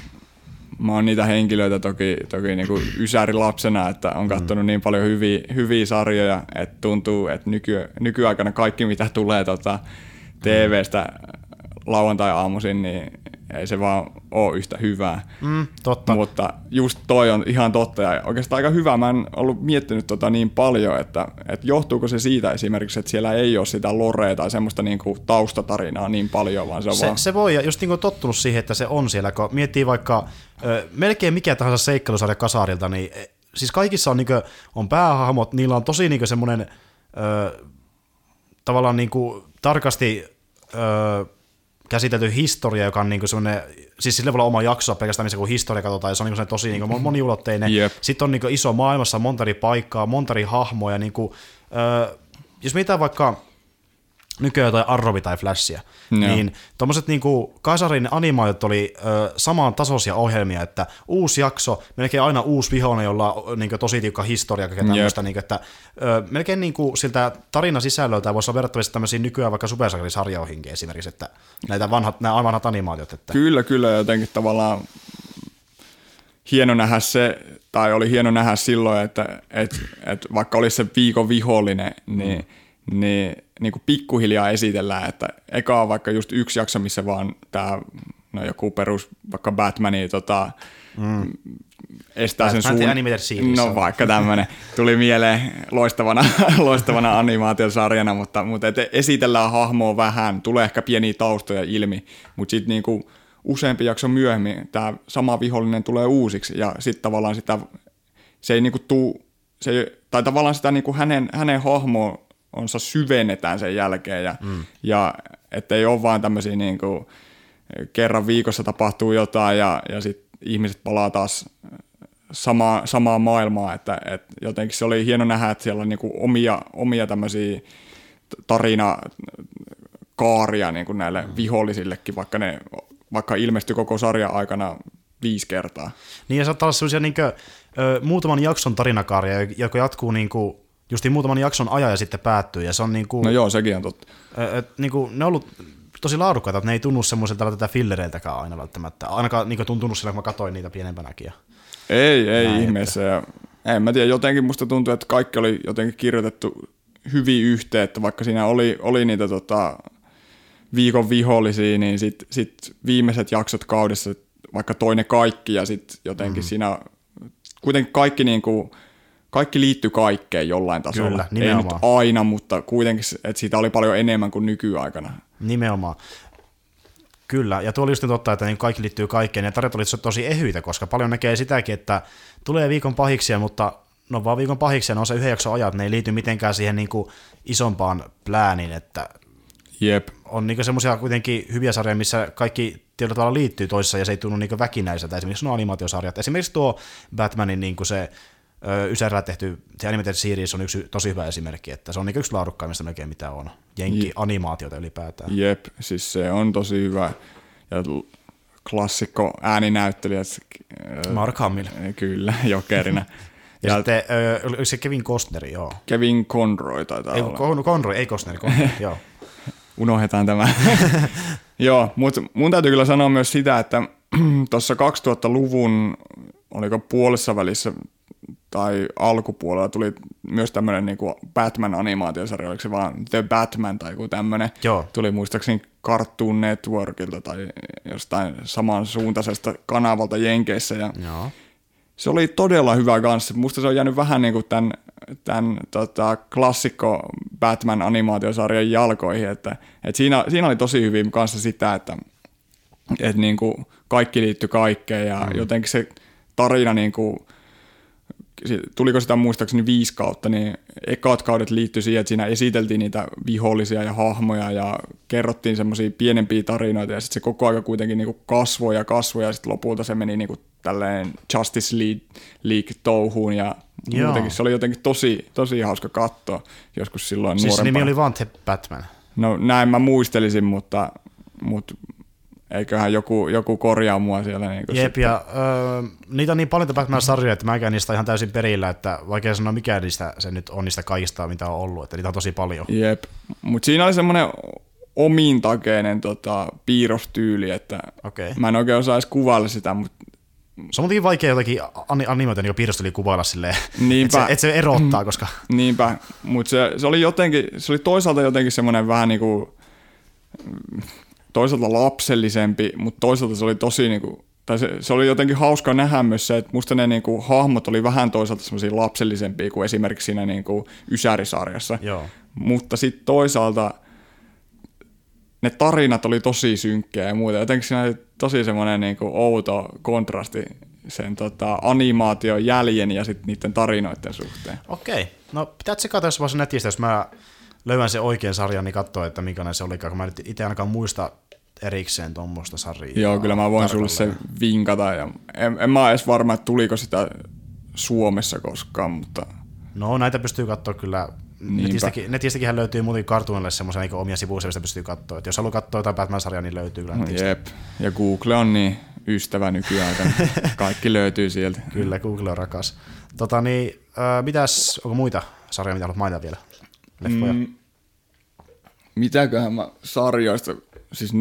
Mä oon niitä henkilöitä toki niinku ysärilapsena, että on katsonut niin paljon hyviä sarjoja, että tuntuu, että nykyaikana kaikki mitä tulee TV:stä lauantai-aamuisin, niin ei se vaan ole yhtä hyvää. Totta. Mutta just toi on ihan totta ja oikeastaan aika hyvä. Mä en ollut miettinyt niin paljon, että johtuuko se siitä esimerkiksi, että siellä ei ole sitä lorea tai semmoista niinku taustatarinaa niin paljon, vaan se on vaan... Se voi, ja just niin kuin tottunut siihen, että se on siellä, kun miettii vaikka melkein mikä tahansa seikkailusarja kasarilta, niin siis kaikissa on, on päähahmot, niillä on tosi semmoinen tavallaan tarkasti... käsitelty historia, joka on niinku semmoinen, siis sillä voi olla oma jaksoa pelkästään, missä kun historia katsotaan, ja se on niinku tosi niinku moniulotteinen. Yep. Sitten on niinku iso maailmassa, monta eri paikkaa, monta eri hahmoja. Niinku, jos mitään vaikka nykyään jotain Arrowia tai Flashia, niin tuommoiset niinku kasarin animaatiot oli samaan tasoisia ohjelmia, että uusi jakso, melkein aina uusi vihollinen, jolla on niinku tosi tiukka historia, kaikkea tämmöistä, niinku, että melkein niinku siltä tarinasisällöltä voisi olla verrattavissa tämmöisiin nykyään vaikka supersakelisarjoihinkin esimerkiksi, että näitä vanhat animaatiot. Että. Kyllä, jotenkin tavallaan hieno nähdä se, tai oli hieno nähdä silloin, että vaikka olisi se viikon vihollinen, niin kuin pikkuhiljaa esitellään, että eka on vaikka just yksi jakso, missä vaan tämä joku perus vaikka Batmani estää sen suun. No vaikka tämmöinen tuli mieleen loistavana animaatiosarjana, mutta esitellään hahmoa vähän, tulee ehkä pieniä taustoja ilmi, mutta sitten niinku useampi jakso myöhemmin tämä sama vihollinen tulee uusiksi ja sitten tavallaan sitä se ei niinku tuu, tai tavallaan sitä niinku hänen hahmoa onsa syvennetään sen jälkeen ja ettei ole vaan tämmöisiä niin kuin kerran viikossa tapahtuu jotain ja sit ihmiset palaa taas samaa maailmaa, että jotenkin se oli hieno nähdä, että siellä on niin kuin omia tämmöisiä tarinakaaria niin kuin näille vihollisillekin, vaikka ilmestyi koko sarjan aikana 5 kertaa. Niin ja saattaa olla sellaisia niin kuin, muutaman jakson tarinakaaria, joka jatkuu niin kuin justiin muutaman jakson ajan ja sitten päättyy. Ja se on niinku, no joo, sekin on totta. Niinku, ne on ollut tosi laadukkaita, että ne ei tunnu semmoiselta tätä fillereiltäkään aina välttämättä. Ainakaan niinku tuntunut sillä, kun mä katsoin niitä pienempänäkin. Ei ihmeessä. En mä tiedä, jotenkin musta tuntuu, että kaikki oli jotenkin kirjoitettu hyvin yhteen, että vaikka siinä oli niitä viikon vihollisia, niin sit viimeiset jaksot kaudessa, vaikka toinen kaikki ja sitten jotenkin siinä kuitenkin kaikki niinku... Kaikki liittyy kaikkeen jollain tasolla. Kyllä, nimenomaan. Ei nyt aina, mutta kuitenkin, että siitä oli paljon enemmän kuin nykyaikana. Nimenomaan. Kyllä, ja tuo oli just totta, että kaikki liittyy kaikkeen, ja tarjot oli tosi ehyitä, koska paljon näkee sitäkin, että tulee viikon pahiksia, mutta no vaan viikon pahiksia, ne on se yhden jakson ajat, ne ei liity mitenkään siihen niin kuin isompaan plääniin, että jep. On niin semmoisia kuitenkin hyviä sarjoja, missä kaikki tietyllä tavalla liittyy toisessa, ja se ei tunnu niin väkinäiseltä, esimerkiksi nuo animaatiosarjat, esimerkiksi tuo Batmanin niin se... Ysärillä tehty, se animated series on yksi tosi hyvä esimerkki, että se on yksi laadukkaimmista melkein mitä on, jenki-animaatiota ylipäätään. Jep, siis se on tosi hyvä ja klassikko ääninäyttelijät. Mark Hamill. Kyllä, jokerina. ja sitten se Kevin Costner, joo. Kevin Conroy taitaa olla. Conroy, ei Costner, joo. Unohdetaan tämä. Joo, mutta mun täytyy kyllä sanoa myös sitä, että tuossa 2000-luvun, oliko puolessa välissä, tai alkupuolella tuli myös tämmöinen niinku Batman-animaatiosarja, oliko se vaan The Batman tai joku tämmöinen. Tuli muistaakseni Cartoon Networkilta tai jostain samansuuntaisesta kanavalta Jenkeissä. Ja joo. Se oli todella hyvä kanssa. Musta se on jäänyt vähän niinku tämän klassikko Batman-animaatiosarjan jalkoihin. Että siinä oli tosi hyvin kanssa sitä, että niinku kaikki liittyi kaikkeen ja jotenkin se tarina niinku... Tuliko sitä muistaakseni 5 kautta, niin ekat kaudet liittyi siihen, että siinä esiteltiin niitä vihollisia ja hahmoja ja kerrottiin semmoisia pienempiä tarinoita ja sitten se koko ajan kuitenkin niinku kasvoi ja sitten lopulta se meni niinku tälleen Justice League-touhuun ja muutenkin. Se oli jotenkin tosi hauska katsoa joskus silloin nuorempana. Siis nimi oli vaan The Batman? No näin mä muistelisin, mutta eiköhän joku korjaa mua siellä. Niin jep, ja niitä on niin paljon Batman-sarjoja, että mä käyn niistä ihan täysin perillä, että vaikea sanoa mikä niistä se nyt on niistä kaikista, mitä on ollut, että niitä on tosi paljon. Jep, mutta siinä oli semmoinen omintakeinen piirrostyyli, että mä en oikein osaa edes kuvailla sitä, mutta se on muutenkin vaikea jotakin animoita niin piirrostyyliä kuvailla silleen, että se erottaa, koska... Niinpä, mutta se oli toisaalta jotenkin semmoinen vähän niin kuin... toisaalta lapsellisempi, mutta toisaalta se oli tosi niinku, tai se oli jotenkin hauska nähdä myös se, että musta ne niinku hahmot oli vähän toisaalta semmoisia lapsellisempia kuin esimerkiksi siinä niinku Ysäri-sarjassa. Joo. Mutta sitten toisaalta ne tarinat oli tosi synkkejä ja muuta. Jotenkin siinä oli tosi semmoinen niinku outo kontrasti sen animaation jäljen ja sitten niiden tarinoiden suhteen. Okei. No pitää tsekata jos vaan netistä, jos mä löydän sen oikean sarjan, niin katsoa, että minkälainen se olikaan, kun mä nyt itse ainakaan muista erikseen tuommoista sarjaa. Joo, kyllä mä voin sulle se vinkata. Ja en mä edes varma, että tuliko sitä Suomessa koskaan, mutta... No, näitä pystyy katsoa kyllä. Netistäkin löytyy muutenkin kartuunille semmoisia niin omia sivuja, mistä pystyy katsoa. Et jos haluaa katsoa jotain Batman-sarjaa, niin löytyy kyllä netistä. Jep, ja Google on niin ystävä nykyään. Kaikki löytyy sieltä. Kyllä, Google on rakas. Mitäs, onko muita sarjoja, mitä haluat mainita vielä? Mitäköhän mä sarjoista, siis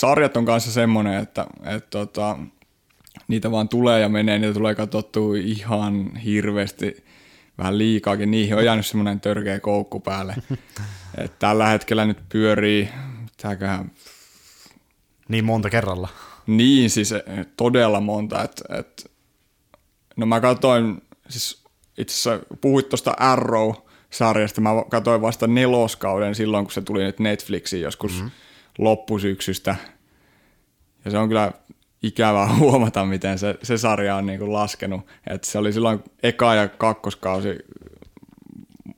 sarjat on kanssa semmoinen, että niitä vaan tulee ja menee, niitä tulee katsottua ihan hirveästi, vähän liikaakin, niihin on jäänyt semmoinen törkeä koukku päälle. Et tällä hetkellä nyt pyörii, mitäköhän... Niin monta kerralla. Niin, siis todella monta, no mä katsoin, siis itse asiassa puhuit tuosta Arrow, sarjasta. Mä katsoin vasta 4. kauden silloin, kun se tuli nyt Netflixiin joskus loppusyksystä. Ja se on kyllä ikävää huomata, miten se sarja on niinku laskenut. Et se oli silloin 1. ja 2. kausi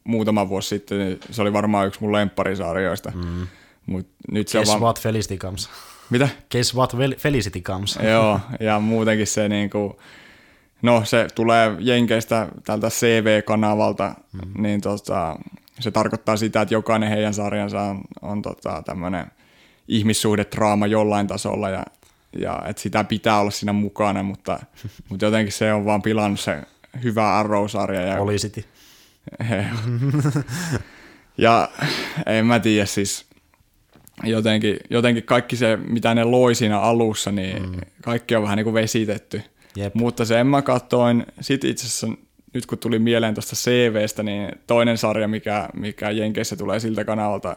muutama vuosi sitten. Niin se oli varmaan yksi mun lempparisarjoista. Mut nyt se on what Felicity comes. Mitä? Guess what Felicity comes. Joo, ja muutenkin se niinku... No se tulee Jenkeistä tältä CV-kanavalta, niin se tarkoittaa sitä, että jokainen heidän sarjansa on tämmöinen ihmissuhdetraama jollain tasolla ja että sitä pitää olla siinä mukana, mutta jotenkin se on vaan pilannut se hyvä Arrow-sarja. Ja, poliisiti. Ja en mä tiedä siis. Jotenkin kaikki se, mitä ne loi siinä alussa, niin kaikki on vähän niin kuin vesitetty. Jep. Mutta sen mä katsoin, sit itse asiassa nyt kun tuli mieleen tuosta CVstä, niin toinen sarja, mikä Jenkeissä tulee siltä kanavalta,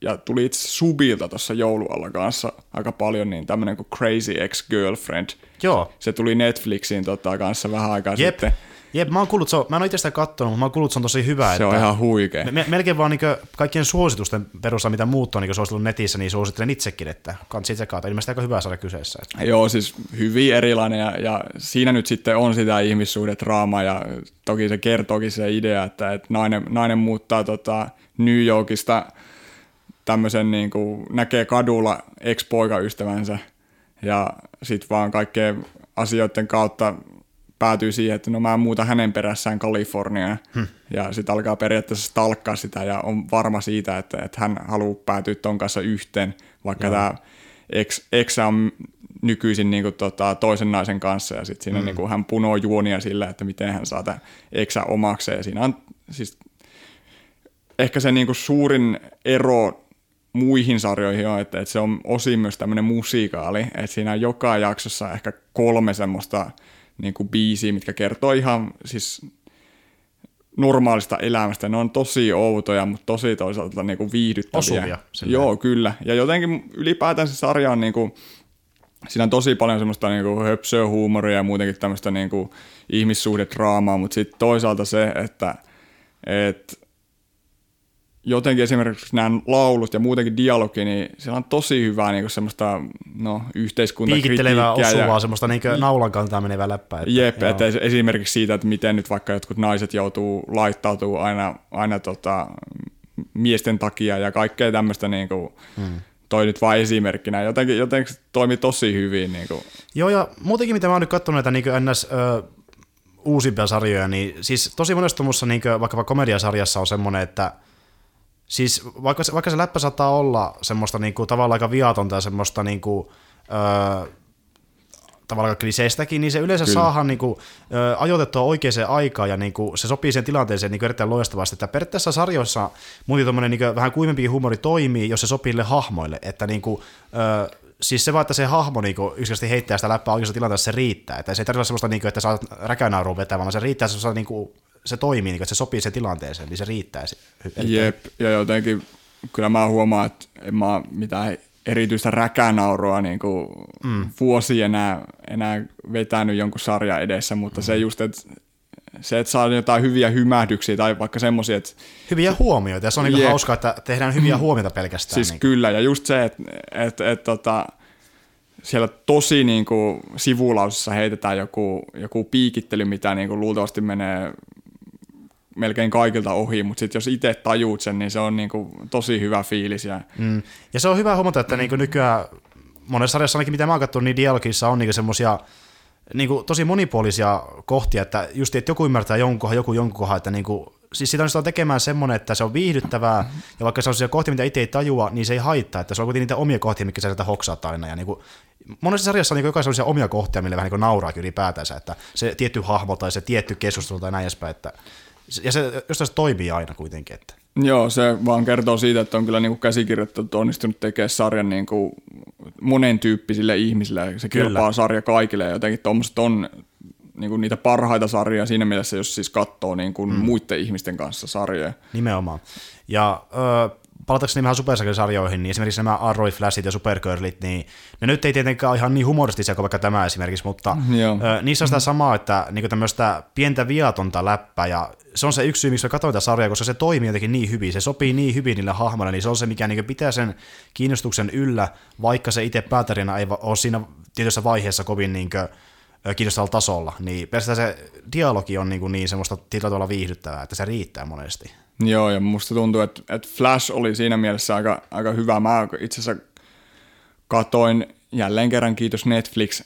ja tuli itse Subilta tuossa joulualla kanssa aika paljon, niin tämmönen kuin Crazy Ex-Girlfriend. Joo. Se tuli Netflixiin kanssa vähän aikaa sitten. Jep, mä oon kuullut, mä en ole itse sitä katsonut, mutta mä oon kuullut, se on tosi hyvä. Se on ihan huikea. Melkein vaan niinkö kaikkien suositusten perusteella, mitä muut on suositellut netissä, niin suosittelen itsekin, että kansi itse kaata. Ilmeisesti aika hyvä sarja kyseessä. Joo, siis hyvin erilainen ja siinä nyt sitten on sitä ihmissuhdedraamaa ja toki se kertookin se idea, että nainen muuttaa New Yorkista tämmöisen niin kuin näkee kadulla ex-poikaystävänsä ja sit vaan kaikkeen asioiden kautta päätyy siihen, että no mä muutan hänen perässään Kaliforniaan ja sitten alkaa periaatteessa stalkkaa sitä ja on varma siitä, että hän haluaa päätyä ton kanssa yhteen, vaikka tämä eksä on nykyisin niinku toisen naisen kanssa ja sitten siinä niinku hän punoo juonia sillä, että miten hän saa tämän eksä omakseen ja siinä on siis ehkä se niinku suurin ero muihin sarjoihin on, että se on osin myös tämmöinen musiikaali, että siinä on joka jaksossa ehkä 3 semmoista niin kuin biisiä, mitkä kertoo ihan siis normaalista elämästä. Ne on tosi outoja, mutta tosi toisaalta niin kuin viihdyttäviä. Osuvia. Joo, kyllä. Ja jotenkin ylipäätään se sarja on niin kuin, siinä on tosi paljon semmoista niinku höpsöä huumoria ja muutenkin tämmöistä niinku ihmissuhdedraamaa, mutta sitten toisaalta se, että jotenkin esimerkiksi nämä laulut ja muutenkin dialogi, niin siellä on tosi hyvää niinku semmoista no, yhteiskuntakritiikkiä. Piikittelevää osuvaa, semmoista niinku naulan kantaa menevää läppää. Että, jep, että esimerkiksi siitä, että miten nyt vaikka jotkut naiset joutuu laittautumaan aina miesten takia ja kaikkea tämmöistä niinku... Toi nyt vaan esimerkkinä. Jotenkin toimi tosi hyvin. Niin kuin. Joo, ja muutenkin mitä mä oon nyt katsonut näitä niin ns. Uusimpia sarjoja, niin siis tosi monesti musta niin vaikkapa komediasarjassa on semmoinen, että siis vaikka se läppä saattaa olla semmoista niin kuin, tavallaan aika viatonta ja semmoista niin kuin, tavallaan kliseistäkin, niin se yleensä saadaan niin kuin, ajoitettua oikeaan aikaan ja niin kuin, se sopii sen tilanteeseen niin kuin erittäin loistavasti. Että periaatteessa sarjoissa muuten tuommoinen niin kuin, vähän kuivempi huumori toimii, jos se sopii hahmoille. Että niin kuin, siis se vaan, että se hahmo niin kuin, yksinkertaisesti heittää sitä läppää oikeassa tilanteessa, se riittää. Että se ei tarvitse sellaista, niin kuin, että sä saat räkänauruun vetää, vaan se riittää, niin kuin, se toimii, niin kuin, että se sopii sen tilanteeseen, niin se riittää. Jep, ja jotenkin kyllä mä huomaan, että en mä mitään... erityistä räkänauroa niin kuin vuosi enää vetänyt jonkun sarjan edessä, mutta se just, että se, että saa jotain hyviä hymähdyksiä tai vaikka semmoisia, että... Hyviä huomioita, ja se on niin hauskaa, että tehdään hyviä huomioita pelkästään. Siis niin kyllä, ja just se, että siellä tosi niin kuin sivulausissa heitetään joku piikittely, mitä niin kuin luultavasti menee melkein kaikilta ohi, mutta sitten jos itse tajuut sen, niin se on niinku tosi hyvä fiilis. Ja se on hyvä huomata, että niinku nykyään monessa sarjassa ainakin, mitä mä oon katsonut, niin dialogissa on niinku semmoisia niinku tosi monipuolisia kohtia, että just että joku ymmärtää jonkun kohan, että niinku, siis sitä onnistutaan tekemään semmoinen, että se on viihdyttävää, ja vaikka se on kohtia, mitä itse ei tajua, niin se ei haittaa, että se on kuitenkin niitä omia kohtia, mitkä sä sieltä hoksaat aina, ja niinku, monessa sarjassa on niin jokaisen sellaisia omia kohtia, millä vähän niin nauraa ylipäätänsä, että se tietty hahmo tai se tietty keskustelu tai näin edespäin, että ja se jostain se toimii aina kuitenkin. Että. Joo, se vaan kertoo siitä, että on kyllä niinku käsikirjoittanut onnistunut tekemään sarjan niinku monen tyyppisille ihmisille. Se kilpaa sarja kaikille ja jotenkin tuommoiset on niinku niitä parhaita sarjoja siinä mielessä, jos siis katsoo niinku muiden ihmisten kanssa sarjoja. Nimenomaan. Ja palatakseni vähän supersakelisarjoihin, niin esimerkiksi nämä Arrow, Flashit ja Supergirlit, niin ne nyt ei tietenkään ole ihan niin humoristisia kuin vaikka tämä esimerkiksi, mutta niissä on sitä samaa, että niinku tämmöistä pientä viatonta läppää ja se on se yksi syy, miksi mä katsoin tätä sarjaa, koska se toimii jotenkin niin hyvin, se sopii niin hyvin niille hahmoille, niin se on se, mikä niinku pitää sen kiinnostuksen yllä, vaikka se itse päätarina ei ole siinä tietyissä vaiheessa kovin niinku kiinnostavalla tasolla, niin pelkästään se dialogi on niin semmoista tietyllä tavalla viihdyttävää, että se riittää monesti. Joo, ja musta tuntuu, että Flash oli siinä mielessä aika hyvä. Mä itse asiassa katoin jälleen kerran, kiitos Netflix.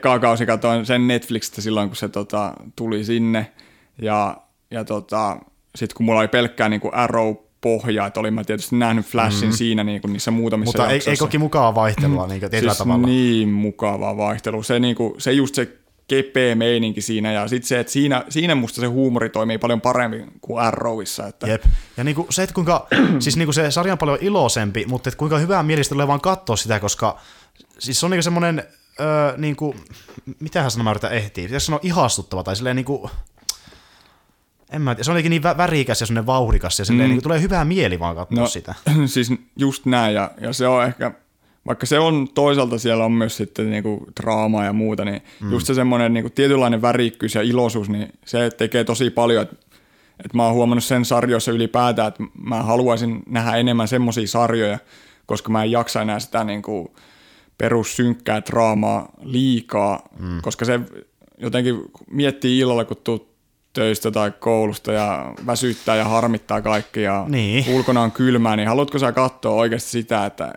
Eka kausi katoin sen Netflixistä silloin, kun se tuli sinne. Ja sitten kun mulla oli pelkkää niin kuin Arrow-pohjaa, että olin mä tietysti nähnyt Flashin siinä niin kuin niissä muutamissa mutta jaksoissa. Mutta ei koki mukavaa vaihtelua niin kuin tietyllä tavalla. Niin mukavaa vaihtelua. Se, niin kuin, se just se kepeä meininki siinä, ja sitten se, että siinä musta se huumori toimii paljon paremmin kuin Arrowissa. Että. Jep. Ja niinku se, että kuinka, siis niinku se sarja on paljon iloisempi, mutta et kuinka hyvää mielistä tulee vaan katsoa sitä, koska siis se on niinku semmoinen, niinku, mitähän sanoa mä yritän ehtiä, pitäisi sanoa ihastuttava, tai silleen niinku, en mä tiedä, se on niin värikäs ja semmoinen vauhdikas, ja silleen niinku tulee hyvää mieli vaan katsoa sitä. Siis just näin, ja se on ehkä... Vaikka se on toisaalta, siellä on myös sitten niinku draamaa ja muuta, niin just se semmoinen niinku tietynlainen värikkyys ja iloisuus, niin se tekee tosi paljon. Et mä oon huomannut sen sarjoissa ylipäätään, että mä haluaisin nähdä enemmän semmoisia sarjoja, koska mä en jaksa enää sitä niinku perussynkkää draamaa liikaa, koska se jotenkin miettii illalla, kun tuut töistä tai koulusta ja väsyttää ja harmittaa kaikki ja ulkona on kylmää, niin haluatko sä katsoa oikeasti sitä, että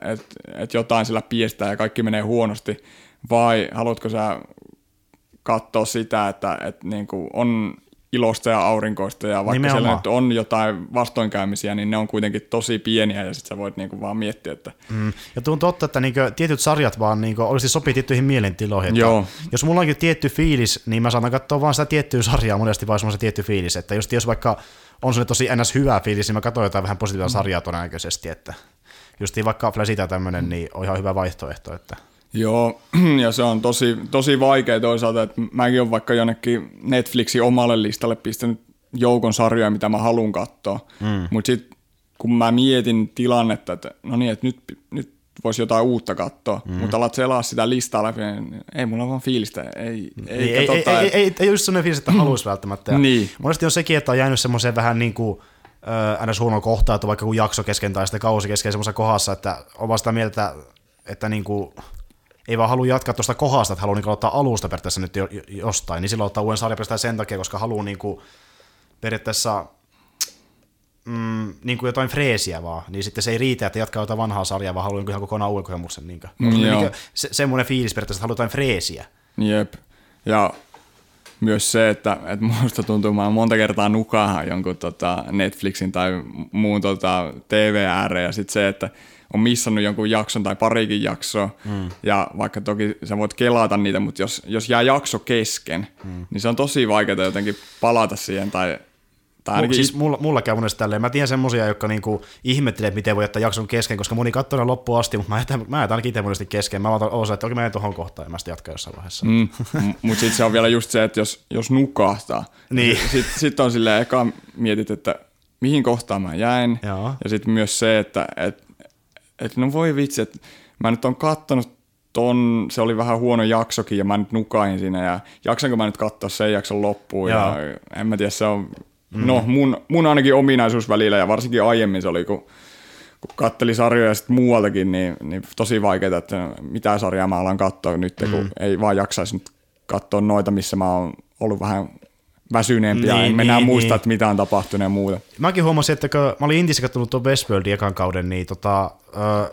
jotain sillä piestää ja kaikki menee huonosti, vai haluatko sä katsoa sitä, että niin kuin on ilosta ja aurinkoista ja vaikka nimenomaan siellä nyt on jotain vastoinkäymisiä, niin ne on kuitenkin tosi pieniä ja sit sä voit niinku vaan miettiä, että... Ja tuntuu totta, että niinku tietyt sarjat vaan niinku oikeasti sopii tiettyihin mielentiloihin. Jos mulla onkin tietty fiilis, niin mä saatan katsoa vaan sitä tiettyä sarjaa monesti, vaan se tietty fiilis. Että just jos vaikka on sellainen tosi ns. Hyvä fiilis, niin mä katson jotain vähän positiivista sarjaa todennäköisesti, että just vaikka Flashita tämmönen, niin on ihan hyvä vaihtoehto, että... Joo, ja se on tosi vaikea toisaalta, että mäkin olen vaikka jonnekin Netflixin omalle listalle pistänyt joukon sarjoja, mitä mä haluan katsoa, mutta sitten kun mä mietin tilannetta, että no niin, että nyt voisi jotain uutta katsoa, mutta alat selaa sitä listaa läpi, niin ei mulla vaan fiilistä. Ei just semmoinen fiilis, että haluaisi välttämättä. Niin. Monesti on sekin, että on jäänyt semmoiseen vähän niin kuin aina huonoon kohtaan, että vaikka kun jakso kesken tai sitten kausi kesken semmoisessa kohdassa, että on vaan sitä mieltä, että niin kuin ei vaan halua jatkaa tuosta kohdasta, että haluaa niin aloittaa alusta periaatteessa nyt jostain, niin silloin ottaa uuden sarjan periaatteessa sen takia, koska haluaa niin kuin periaatteessa niin kuin jotain freesiä vaan, niin sitten se ei riitä, että jatkaa jotain vanhaa sarjaa, vaan haluaa ihan kokonaan uuden kokemuksen. Niin semmoinen fiilis periaatteessa, että haluaa jotain freesiä. Jep, ja myös se, että minusta tuntuu, että monta kertaa nukahan jonkun Netflixin tai muun TV-ääreen, ja sitten se, että on missannut jonkun jakson tai parikin jaksoa, ja vaikka toki sä voit kelata niitä, mutta jos jää jakso kesken, niin se on tosi vaikeaa jotenkin palata siihen. Siis mulla käy monesti tälleen. Mä tiedän semmosia, jotka niinku ihmettelee, miten voi jättää jakson kesken, koska moni katsoo ne loppuun asti, mutta mä jätän ainakin itse monesti kesken. Mä otan osa, että oikein mä menen tuohon kohtaan ja mä sitten jatkan jossain vaiheessa. Mutta sitten se on vielä just se, että jos nukahtaa, niin sit on silleen eka mietit, että mihin kohtaan mä jäin, ja sitten myös se, että no voi vitsi, että mä nyt on kattonut ton, se oli vähän huono jaksokin ja mä nyt nukain siinä ja jaksanko mä nyt katsoa sen jakson loppuun ja en mä tiedä, se on no mun ainakin ominaisuus välillä ja varsinkin aiemmin se oli, kun katteli sarjoja sitten muualtakin, niin tosi vaikeaa, että mitä sarjaa mä alan katsoa nyt, kun ei vaan jaksaisi nyt katsoa noita, missä mä oon ollut vähän väsyneempiä, en muista, että mitä on tapahtunut ja muuta. Mäkin huomasin, että kun mä olin Intissä kattonut tuon Westworldin ekan kauden, niin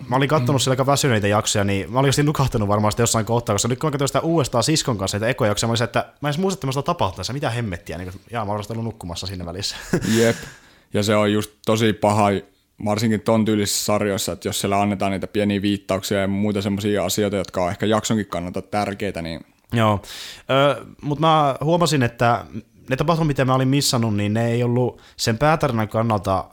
mä olin kattonut siellä aika väsyneitä jaksoja, niin mä olin oikeasti nukahtanut varmaan sitä jossain kohtaa, koska nyt kun mä katsoin sitä uudestaan siskon kanssa niitä ekojaksoja, mä olin se, että mä en edes muista, että mä sitä tapahtuessa, mitä hemmettiä, niin jaa, mä olen ollut nukkumassa siinä välissä. Jep, ja se on just tosi paha, varsinkin ton tyylisissä sarjoissa, että jos siellä annetaan niitä pieniä viittauksia ja muuta semmoisia asioita, jotka on ehkä jaksonkin kannalta tärkeitä, niin joo, mutta mä huomasin, että ne tapahtumat, mitä mä olin missannut, niin ne ei ollut sen päätarinan kannalta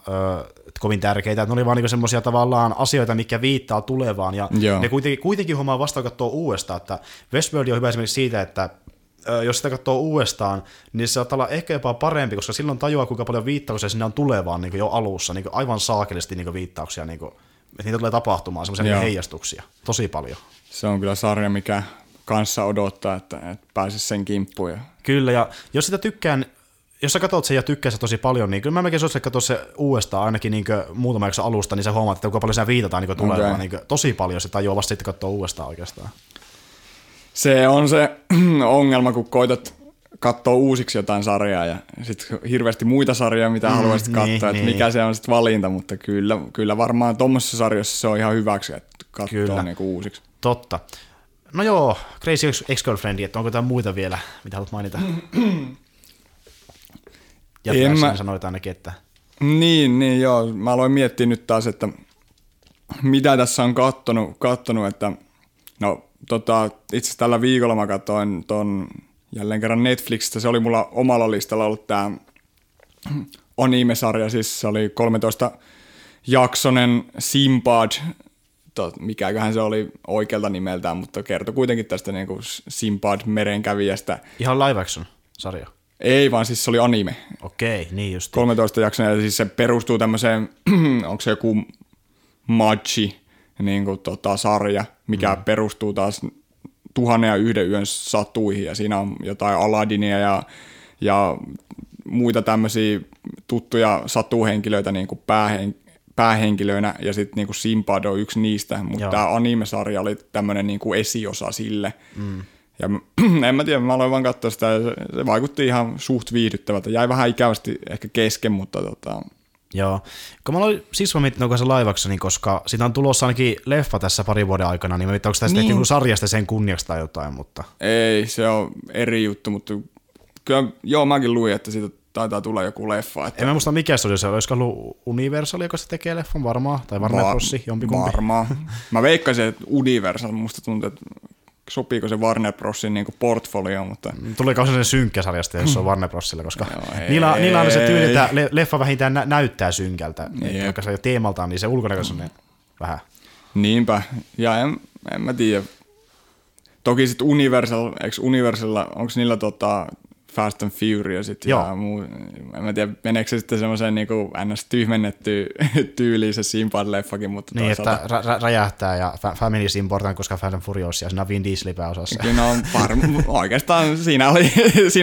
kovin tärkeitä. Ne oli vaan niinku semmoisia tavallaan asioita, mikä viittaa tulevaan. Ja ne kuitenkin hommaa vastaan katsoa uudestaan. Että Westworld on hyvä esimerkiksi siitä, että jos sitä katsoo uudestaan, niin se saattaa olla ehkä jopa parempi, koska silloin tajuaa, kuinka paljon viittauksia sinne on tulevaan niin jo alussa. Niin aivan saakelisti niin viittauksia, niin kuin, että niitä tulee tapahtumaan, semmoisia heijastuksia. Tosi paljon. Se on kyllä sarja, mikä kanssa odottaa, että pääsisi sen kimppuun. Kyllä, ja jos sitä tykkään, jos sä katsot sen ja tykkää tosi paljon, niin kyllä mä melkein suosittelen katsoa se uudestaan ainakin niin muutama jakson alusta, niin sä huomaat, että kuinka paljon siinä viitataan niin tulemaan. Niin tosi paljon se tajuaa vasta sitten katsoa uudestaan oikeastaan. Se on se ongelma, kun koitat katsoa uusiksi jotain sarjaa ja sitten hirveästi muita sarjoja, mitä haluaisit katsoa, että mikä se on sitten valinta, mutta kyllä varmaan tuommoisessa sarjassa se on ihan hyväksi, että katsoo niin uusiksi. Totta. No joo, Crazy Ex-Girlfriend, että onko jotain muita vielä, mitä haluat mainita? Jatkaessani sanoit ainakin, että Niin joo, mä aloin miettiä nyt taas, että mitä tässä on kattonut että no itse asiassa tällä viikolla mä katsoin ton jälleen kerran Netflixistä, se oli mulla omalla listalla ollut tää anime-sarja, siis se oli 13-jaksonen Sinbad, mikäköhän se oli oikealta nimeltään, mutta kertoi kuitenkin tästä niin kuin Sinbad-merenkävijästä. Ihan live action-sarja? Ei, vaan siis se oli anime. Okei, niin just. 13 jaksona, ja siis se perustuu tämmöiseen, onko se joku machi niin kuin sarja, mikä perustuu taas 1001 yön satuihin, ja siinä on jotain Aladinia ja muita tämmöisiä tuttuja satuhenkilöitä niin kuin päähenkilöinä, ja sitten niinku Sinbad on yksi niistä, mutta tämä anime-sarja oli tämmöinen niinku esiosa sille. Ja en mä tiedä, mä aloin vaan katsoa sitä, ja se vaikutti ihan suht viihdyttävältä. Jäi vähän ikävästi ehkä kesken, mutta Joo, kun mä aloin siis vaan miettinyt se laivakseni, koska siitä on tulossa ainakin leffa tässä pari vuoden aikana, niin mä mietin, onko tässä tehty joku sarjasta sen kunniaksi tai jotain, mutta ei, se on eri juttu, mutta kyllä joo, mäkin luin, että siitä taitaa tulla joku leffa. Että en mä muista mikä studio se oli, olisiko ollut Universal, joka se tekee leffan varmaan, tai Warner Bros. Jompikumpi. Varmaan. Mä veikkaisin, että Universal, musta tuntuu, että sopiiko se Warner Brosin niin portfolioon, mutta tuleeko se synkkä sarjasta, jos se on Warner Brosilla, koska niillä on se tyyli, että leffa vähintään näyttää synkältä, vaikka se teemaltaan, niin se ulkonäköisenä vähän. Niinpä, ja en mä tiedä. Toki sitten Universal, onko niillä Fast and Furiosit ja muu, en tiedä, meneekö se sitten semmoiseen niinku ns. Tyhmennettyyn tyyliin se Sinbad-leffakin, mutta niin, toisaalta... Niin, että räjähtää ja Family is important, koska Fast and Furious ja siinä on Vin Diesel pääosassa. Kyllä on oikeastaan siinä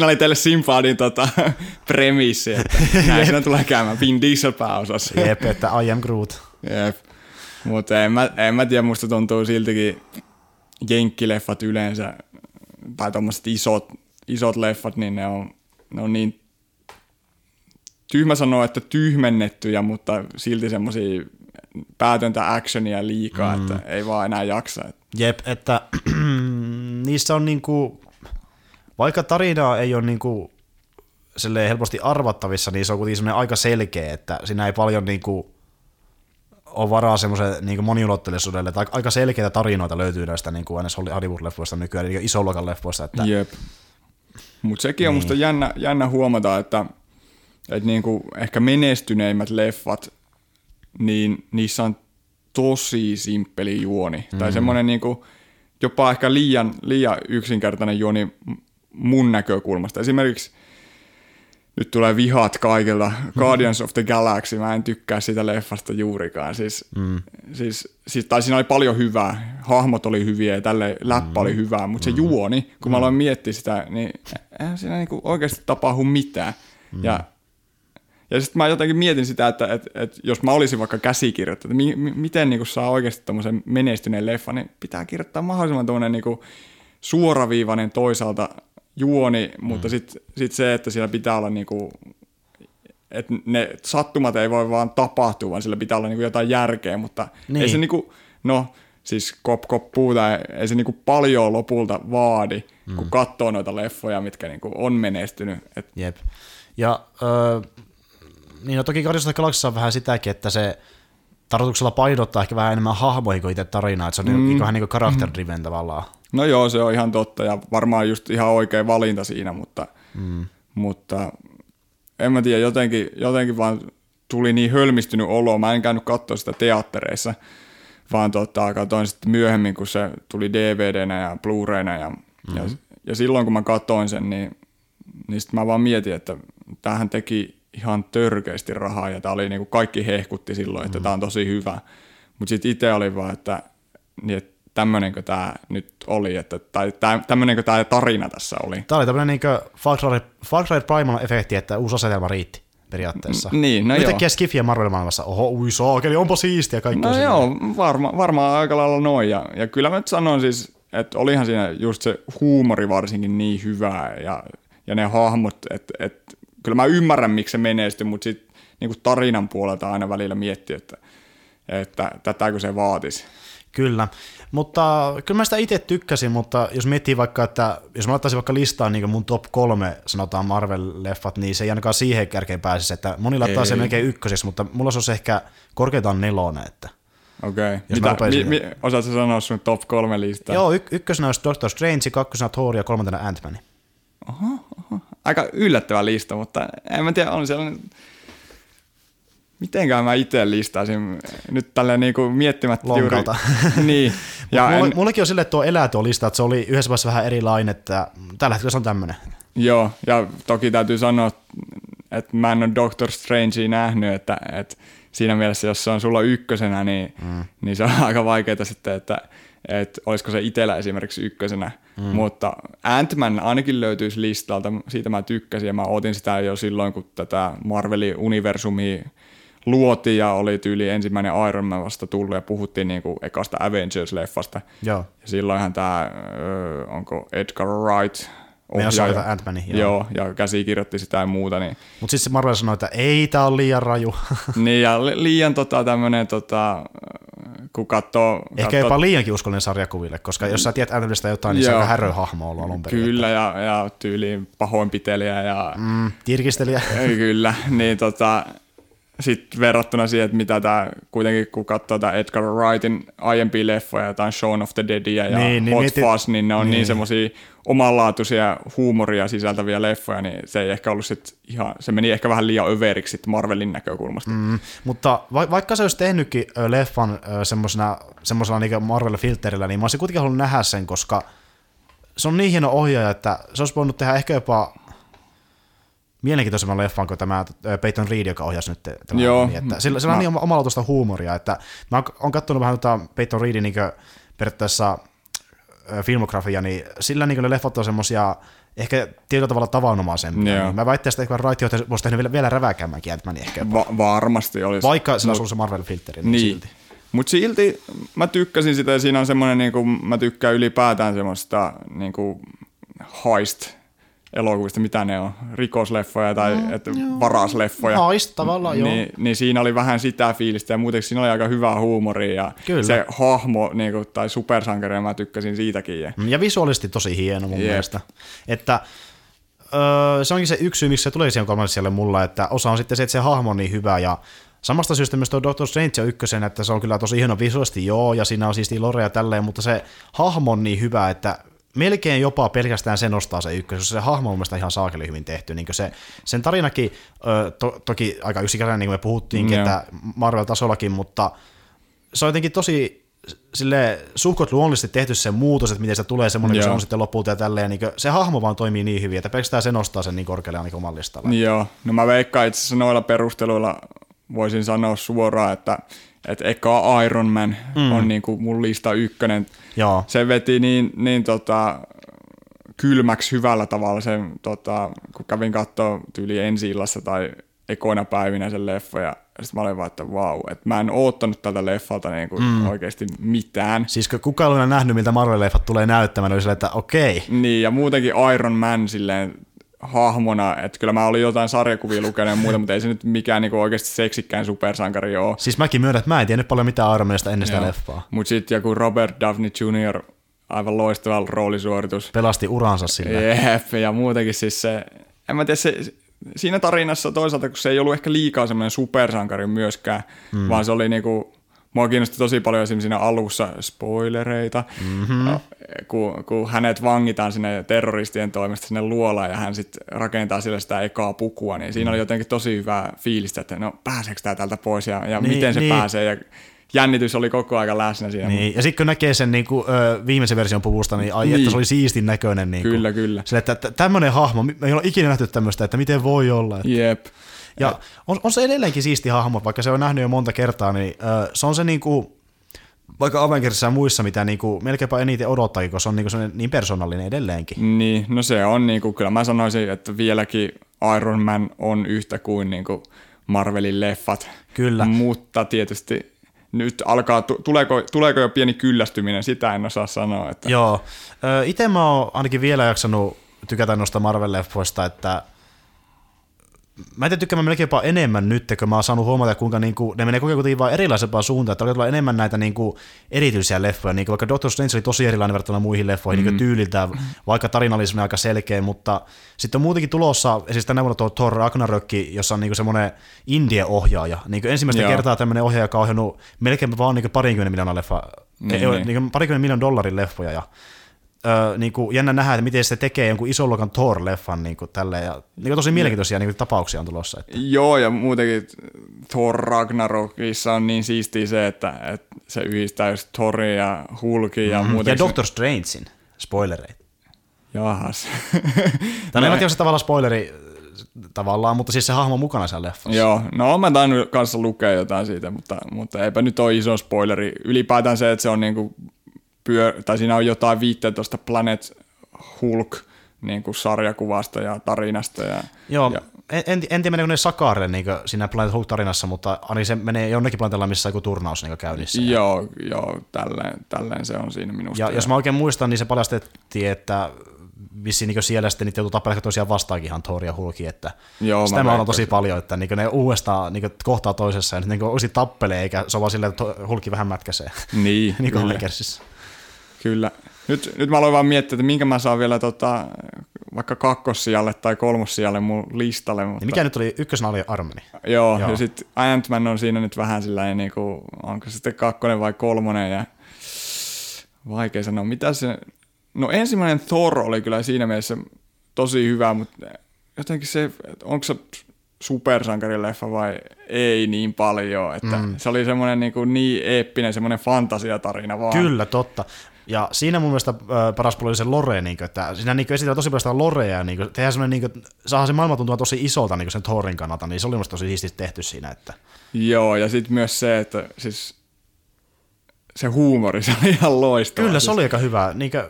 oli teille Sinbadin premissi, että näin siinä tulee käymään Vin Diesel pääosassa. Jep, että I am Groot. Jep, mutta en mä tiedä, musta tuntuu siltikin jenkkileffat yleensä, tai tommoset isot leffat, niin ne on niin, tyhmä sanoa, että tyhmennettyjä, mutta silti semmoisia päätöntä actionia liikaa, että ei vaan enää jaksa. Jep, että niissä on niinku, vaikka tarinaa ei ole niinku helposti arvattavissa, niin se on kuitenkin semmoinen aika selkeä, että siinä ei paljon niinku on varaa semmoisen niin moniulottelisuudelle, tai aika selkeitä tarinoita löytyy näistä niin kuin aina Hollywood-leffoista nykyään, eli isoluokan leffoista. Että... Jep. Mutta sekin on musta jännä huomata, että niinku ehkä menestyneimmät leffat, niin niissä on tosi simppeli juoni. Tai semmoinen niinku jopa ehkä liian yksinkertainen juoni mun näkökulmasta. Esimerkiksi nyt tulee vihat kaikilta. Guardians of the Galaxy, mä en tykkää sitä leffasta juurikaan. Tai siinä oli paljon hyvää, hahmot oli hyviä ja tälle läppä oli hyvää, mutta se juoni, kun mä aloin miettiä sitä, niin eihän siinä niinku oikeasti tapahdu mitään. Ja sitten mä jotenkin mietin sitä, että jos mä olisin vaikka käsikirjoittaja, että miten niinku saa oikeasti tommosen menestyneen leffan, niin pitää kirjoittaa mahdollisimman tommonen niinku suoraviivainen toisaalta juoni, mutta sitten se, että siellä pitää olla niinku, että ne sattumat ei voi vaan tapahtua, vaan sillä pitää olla niinku jotain järkeä, mutta niin. Ei se niinku, koppuuta, ei se niinku paljon lopulta vaadi, kun katsoo noita leffoja, mitkä niinku on menestynyt. Et... Jep. Ja toki Guardians of the Galaxy on vähän sitäkin, että se tarkoituksella painottaa ehkä vähän enemmän hahmoja kuin itse tarinaa, että se on vähän niinku character-driven tavallaan. No joo, se on ihan totta ja varmaan just ihan oikea valinta siinä, mutta en mä tiedä, jotenkin vaan tuli niin hölmistynyt olo. Mä en käynyt katsoa sitä teattereissa, vaan katsoin sitten myöhemmin, kun se tuli DVD-nä ja Blu-rayna ja silloin kun mä katsoin sen, niin sitten mä vaan mietin, että tämähän teki ihan törkeästi rahaa ja tää oli niinku kaikki hehkutti silloin, että tää on tosi hyvä, mutta sitten itse oli vaan, että niin, tämmönenkö tämä nyt oli, tai tämmönenkö tämä tarina tässä oli. Tämä oli tämmöinen niin Far Cry Primal -efekti, että uusi asetelma riitti periaatteessa. Niin, no joo. Mitenkin Skifi ja Marvel-maailmassa, oho, ui saakeli, onpa siistiä kaikkea. No joo, varmaan aika lailla noin, ja kyllä mä nyt sanon siis, että olihan siinä just se huumori varsinkin niin hyvää, ja ne hahmot, että kyllä mä ymmärrän, miksi se menestyi, mutta sitten niin kuin tarinan puolelta aina välillä miettii, että tätäkö se vaatisi. Kyllä, mutta kyllä mä sitä itse tykkäsin, mutta jos miettii vaikka, että jos mä laittaisin vaikka listaan niin mun top 3, sanotaan Marvel-leffat, niin se ei ainakaan siihen kärkeen pääsisi, että moni laittaa sen melkein ykkösessä, mutta mulla se olisi ehkä korkeintaan 4. Okei, osaatko sanoa sun top 3 listaa? Joo, ykkösenä olisi Doctor Strange, 2 Thor ja 3 Ant-Man. Oho, aika yllättävä lista, mutta en mä tiedä, on sellainen... Mitenkään mä itse listaisin nyt tälleen niinku miettimättä lonkalta juuri. Niin. Mullekin on silleen, että tuo elää tuo lista, että se oli yhdessä vaiheessa vähän erilainen, että tällä hetkellä se on tämmöinen. Joo, ja toki täytyy sanoa, että mä en ole Doctor Strangea nähnyt, että siinä mielessä, jos se on sulla ykkösenä, niin se on aika vaikeaa sitten, että olisiko se itsellä esimerkiksi ykkösenä. Mutta Ant-Man ainakin löytyisi listalta, siitä mä tykkäsin ja mä otin sitä jo silloin, kun tätä Marvelin universumia luotiin ja oli tyyli ensimmäinen Iron Man vasta tullut ja puhuttiin niinku ekasta Avengers-leffasta. Joo. Ja silloinhan tämä, onko Edgar Wright ohjaaja, joo, ja käsikirjoitti sitä ja muuta. Niin. Mutta sitten se Marvel sanoi, että ei, tämä on liian raju. Niin, ja liian tämmöinen, kun katsoo... Ehkä jopa liiankin uskollinen sarjakuville, koska jos sä tiedät Ant-Manista jotain, niin se on häröhahmo ollut alun perin. Kyllä, ja tyyliin pahoinpitelijä ja... tirkistelijä. Kyllä, niin sitten verrattuna siihen, että mitä tämä kuitenkin, kun katsoo tämä Edgar Wrightin aiempia leffoja, jotain Shaun of the Deadia ja Hot Fuzz, niin ne on niin semmoisia omanlaatuisia huumoria sisältäviä leffoja, niin se ei ehkä ollut sit ihan, se meni ehkä vähän liian överiksi Marvelin näkökulmasta. Mutta vaikka se olisi tehnytkin leffan semmoisella niinku Marvel-filterillä, niin mä olisin kuitenkin halunnut nähdä sen, koska se on niin hieno ohjaaja, että se olisi voinut tehdä ehkä jopa mielenkiintoisemman leffan kuin tämä Peyton Reed, joka ohjasi nyt tämän. Joo. Niin, että sillä on niin omalaatuista huumoria, että mä oon katsonut vähän tota Peyton Reedin niin periaatteessa filmografia, niin sillä niin ne leffat on semmosia ehkä tietyllä tavalla tavanomaisempia. Yeah. Niin mä väittäisin, että Wright voisi tehdä vielä räväkäämmänkin Ant-Manin ehkä. Varmasti olisi. Vaikka sillä on se Marvel-filtteri, niin silti. Mutta silti mä tykkäsin sitä, ja siinä on semmoinen, niin kuin, mä tykkään ylipäätään semmoista niin kuin heist-elokuvista, mitä ne on, rikosleffoja tai varasleffoja. Heist tavallaan, joo. Niin siinä oli vähän sitä fiilistä, ja muutenkin siinä oli aika hyvää huumoria, ja kyllä. Se hahmo niin kuin, tai supersankari, mä tykkäsin siitäkin. Ja visuaalisesti tosi hieno mun mielestä. Että se onkin se yksi syy, miksi se tulee siihen kolmanselle mulla, että osa on sitten se, että se hahmo on niin hyvä, ja samasta syystä myös tuo Doctor Strange on ykkösen, että se on kyllä tosi hieno visuaalisesti, joo, ja siinä on siistiä lorea ja tälleen, mutta se hahmo on niin hyvä, että melkein jopa pelkästään se nostaa se ykkös, se hahmo on mielestäni ihan saakeli hyvin tehty. Niin sen tarinakin, toki aika yksikäinen, niin kuin me puhuttiinkin, että Marvel-tasollakin, mutta se on jotenkin tosi suhkot luonnollisesti tehty se muutos, että miten se tulee semmoinen, kun se on sitten lopulta ja tälleen. Niin se hahmo vaan toimii niin hyvin, että pelkästään se nostaa sen niin korkealle ainakin oman listalla. Joo, no mä veikkaan itse asiassa noilla perusteluilla, voisin sanoa suoraan, että eka Iron Man on niin kuin mun lista ykkönen. Joo. Se veti niin kylmäksi hyvällä tavalla sen, kun kävin katsoa tyyli ensi illassa tai ekoina päivinä sen leffo, ja sitten mä olin vaan, että vau, että mä en oottanut tältä leffalta niin kuin oikeasti mitään. Siis kun kukaan on nähnyt, miltä Marvel-leffat tulee näyttämään, oli silleen, että okei. Niin, ja muutenkin Iron Man silleen hahmona, että kyllä mä olin jotain sarjakuvia lukenut ja muuta, mutta ei se nyt mikään niinku oikeasti seksikkään supersankari ole. Siis mäkin myönnän, että mä en tiennyt paljon mitään Iron Manista ennen sitä leffaa. Mutta sitten joku Robert Downey Jr., aivan loistava roolisuoritus. Pelasti uransa sillä. Jep, ja muutenkin siis se, en mä tiedä, se, siinä tarinassa toisaalta, kun se ei ollut ehkä liikaa semmoinen supersankari myöskään, vaan se oli niinku, mua kiinnosti tosi paljon esimerkiksi siinä alussa spoilereita, kun hänet vangitaan sinne terroristien toimesta sinne luolaan ja hän sitten rakentaa sille sitä ekaa pukua, niin siinä oli jotenkin tosi hyvää fiilistä, että no pääseekö tämä tältä pois ja niin, miten se pääsee ja jännitys oli koko ajan läsnä siinä. Niin. Ja sitten kun näkee sen niinku, viimeisen version puvusta, niin ai että se oli siistin näköinen. Niinku. Kyllä. Sille, että tämmöinen hahmo, me ei ole ikinä nähty tämmöistä, että miten voi olla. Että. Jep. Ja on se edelleenkin siisti hahmo, vaikka se on nähnyt jo monta kertaa, niin se on se niinku, vaikka Avengersissa ja muissa, mitä niinku melkeinpä eniten odottaakin, kun se on niinku niin persoonallinen edelleenkin. Niin, no se on niinku, kyllä mä sanoisin, että vieläkin Iron Man on yhtä kuin niinku Marvelin leffat. Kyllä. Mutta tietysti nyt alkaa, tuleeko jo pieni kyllästyminen, sitä en osaa sanoa. Että. Joo, itse mä oon ainakin vielä jaksanut tykätä noista Marvel-leffoista, että mä en tykkään melkein jopa enemmän nyt, kun mä oon saanut huomata, kuinka niinku, ne menee kuitenkin vaan erilaisempaan suuntaan, että alkaa tulla enemmän näitä niinku erityisiä leffoja, niinku, vaikka Doctor Strange oli tosi erilainen verrattuna muihin leffoihin niinku tyyliltään, vaikka tarina oli aika selkeä, mutta sitten on muutenkin tulossa, esimerkiksi tänä vuonna tuo Thor Ragnarök, jossa on niinku semmoinen indie-ohjaaja, niinku ensimmäistä kertaa tämmöinen ohjaaja, joka on ohjannut melkein vaan niinku $20 million leffoja, ja niinku jännä nähdä, että miten se tekee jonkun ison luokan Thor-leffan niinku tälleen. Ja, niinku tosi mielenkiintoisia niinku tapauksia on tulossa. Että. Joo, ja muutenkin Thor Ragnarokissa on niin siistiä se, että se yhdistää just Thorin ja Hulkin ja muutenkin. Ja Doctor Strangein spoilereita. Jahas. Tämä ei ole se tavallaan spoileri tavallaan, mutta siis se hahmo mukana siellä leffassa. Joo, no mä tainnut kanssa lukea jotain siitä, mutta eipä nyt ole iso spoileri. Ylipäätään se, että se on niinku tai siinä on jotain viitteitä tuosta Planet Hulk niin kuin sarjakuvasta ja tarinasta. Joo, ja en tiedä meneekö ne Sakarille niin siinä Planet Hulk-tarinassa, mutta se menee jonnekin planeetalla, missä joku turnaus niin käynnissä. Joo, tälleen se on siinä minusta. Ja jos mä oikein muistan, niin se paljastettiin, että vissiin niin siellä sitten niitä joutuu tappelemaan tosiaan vastaakin ihan Thor ja Hulkin, että joo, sitä mä on tosi paljon, että niin ne uudestaan niin kohtaa toisessa ja niin osin tappelee, eikä se on vaan silleen, että Hulkki vähän mätkäsee. Niin, niin kuin Lakersissa. Kyllä. Nyt mä aloin vaan miettiä, että minkä mä saan vielä vaikka kakkossijalle tai kolmossijalle mun listalle. Mutta mikä nyt oli? Ykkösenä oli Armeni. Joo. Ja sitten Ant-Man on siinä nyt vähän sillain, niin kuin, onko se sitten kakkonen vai kolmonen. Ja vaikea sanoa. Mitä se. No ensimmäinen Thor oli kyllä siinä mielessä tosi hyvä, mutta jotenkin se, onko se supersankarileffa vai ei niin paljon. Että se oli semmoinen niin eeppinen, semmoinen fantasiatarina vaan. Kyllä, totta. Ja siinä mun mielestä paras puoli oli se lore, niin kuin, että siinä niin esitellään tosi paljon sitä lorea, niin tehdään semmoinen, niin saadaan se maailma tuntua tosi isolta niin sen Thorin kannalta, niin se oli musta tosi hiististi tehty siinä. Että. Joo, ja sitten myös se, että siis se huumori, se oli ihan loistava. Kyllä, se oli aika hyvä. Niin kuin,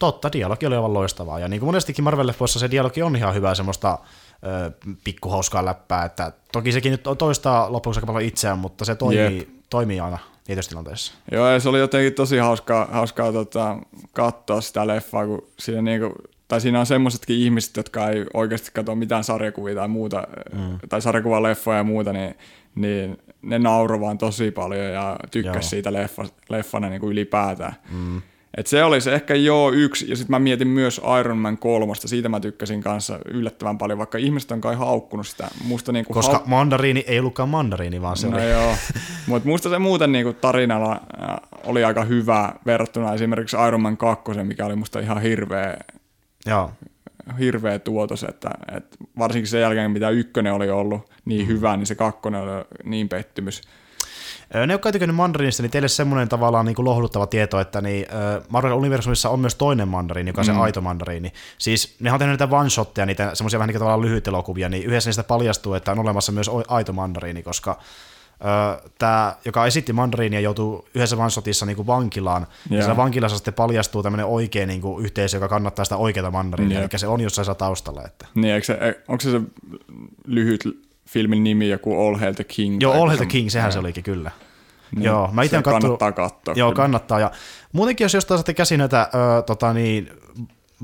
totta, dialogi oli aivan loistavaa. Ja niin kuin monestikin Marvel-leffoissa se dialogi on ihan hyvä semmoista pikkuhauskaa läppää, että toki sekin nyt toistaa lopuksi aika paljon itseään, mutta se toimii aina tietyissä tilanteissa. Joo, ja se oli jotenkin tosi hauskaa katsoa sitä leffaa, kun siinä, niinku, tai siinä on semmoisetkin ihmiset, jotka ei oikeasti katso mitään sarjakuvia tai muuta, tai sarjakuvaleffoja ja muuta, niin ne nauroi vaan tosi paljon ja tykkäsi siitä leffana niinku ylipäätään. Mm. Et se olisi ehkä yksi, ja sitten mä mietin myös Iron Man 3, siitä mä tykkäsin kanssa yllättävän paljon, vaikka ihmiset on kai haukkunut sitä. Musta niinku koska mandariini ei ollutkaan mandariini, vaan se oli. Joo, mutta musta se muuten niinku tarinalla oli aika hyvä verrattuna esimerkiksi Iron Man 2, mikä oli musta ihan hirveä tuotos, että varsinkin sen jälkeen mitä ykkönen oli ollut niin hyvä, niin se kakkonen oli niin pettymys. Ne, jotka ei tykännyt mandariinista, niin teille semmoinen tavallaan niin kuin lohduttava tieto, että niin, Marvel-universumissa on myös toinen mandariini, joka on se aito mandariini. Siis ne on tehnyt niitä one-shotteja, niitä semmoisia vähän niin kuin tavallaan lyhyitä elokuvia, niin yhdessä niistä paljastuu, että on olemassa myös aito mandariini, koska tämä, joka esitti mandariinia, joutuu yhdessä one-shotissa niin kuin vankilaan, ja siellä vankilassa sitten paljastuu tämmöinen oikea niin kuin yhteisö, joka kannattaa sitä oikeaa mandariinia, eli se on jossain taustalla. Että. Niin, onko se lyhyt filmin nimi joku All Hail the King. Joo, All Hail the King, sehän se olikin, kyllä. No, joo, mä itse kannattaa katsoa. Joo, kyllä. Kannattaa. Ja muutenkin, jos jostain saatte käsin näitä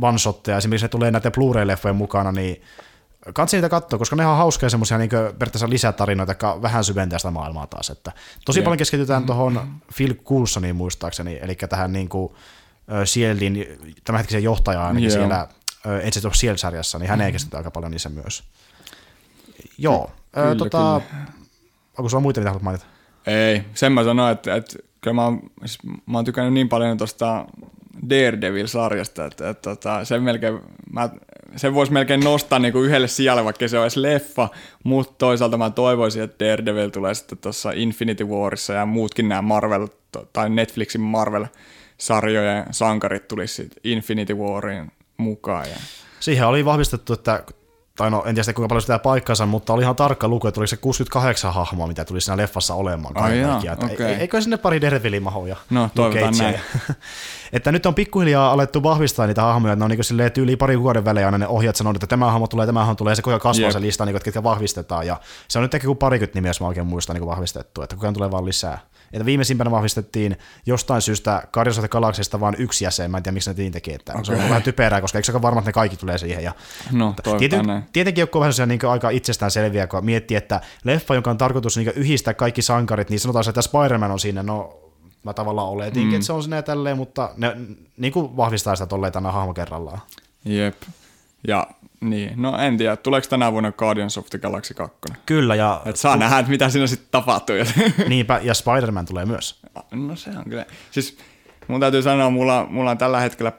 one-shotteja, esimerkiksi ne tulee näitä Blu-ray-leffojen mukana, niin kansi niitä katsoa, koska ne on hauskoja semmoisia niin periaatteessa lisätarinoita, jotka vähän syventää sitä maailmaa taas. Että tosi paljon keskitytään tuohon Phil Coulsoniin muistaakseni, eli tähän niin kuin Shieldin, tämänhetkisen johtajaan ainakin siellä Agents of Shield-sarjassa, niin hän ei keskitytä aika paljon niissä myös. Joo. Kyllä, kyllä. Onko sulla muita, mitä haluat mainita? Ei. Sen mä sanoin, että kyllä mä oon tykännyt niin paljon tuosta Daredevil-sarjasta, että sen voisi melkein nostaa niinku yhdelle sijalle, vaikka se olisi leffa, mutta toisaalta mä toivoisin, että Daredevil tulee sitten tuossa Infinity Warissa ja muutkin nämä Marvel tai Netflixin Marvel-sarjojen sankarit tulisi Infinity Warin mukaan. Ja. Siihen oli vahvistettu, että tai no, en tiedä kuinka paljon sitä paikkaansa, mutta oli ihan tarkka luku, että oliko se 68 hahmoa, mitä tuli siinä leffassa olemaan. Eikö sinne pari Daredevilin mahoja? No, toivotaan näin. Että nyt on pikkuhiljaa alettu vahvistaa niitä hahmoja, että ne on niin silleen tyyliin pari kuukauden välein aina ne ohjat sanoo, että tämä hahmo tulee, ja se koko ajan kasvaa se lista, niin ketkä vahvistetaan. Ja se on nyt ehkä kuin 20 nimeä, jos mä oikein muistan, niin vahvistettu, että kukaan tulee vaan lisää. Että viimeisimpänä vahvistettiin jostain syystä Guardians of the Galaxysta vain yksi jäsen, mä en tiedä miksi ne niin tekee, että se on vähän typerää, koska eikö ole varma, että ne kaikki tulee siihen. Ja no, tietenkin joku on vähän niin aika itsestään selviä, kun miettii, että leffa, jonka on tarkoitus niin yhdistää kaikki sankarit, niin sanotaan, että Spider-Man on siinä, no mä tavallaan oletinkin, että se on siinä tälleen, mutta ne niin kuin vahvistaa sitä tolleen tänään hahmo kerrallaan. Jep, ja niin, no en tiedä, tuleeko tänä vuonna Guardians of the Galaxy 2? Kyllä, ja et saa nähdä, mitä siinä sitten tapahtuu. Niinpä, ja Spider-Man tulee myös. No se on kyllä. Siis mun täytyy sanoa, mulla on tällä hetkellä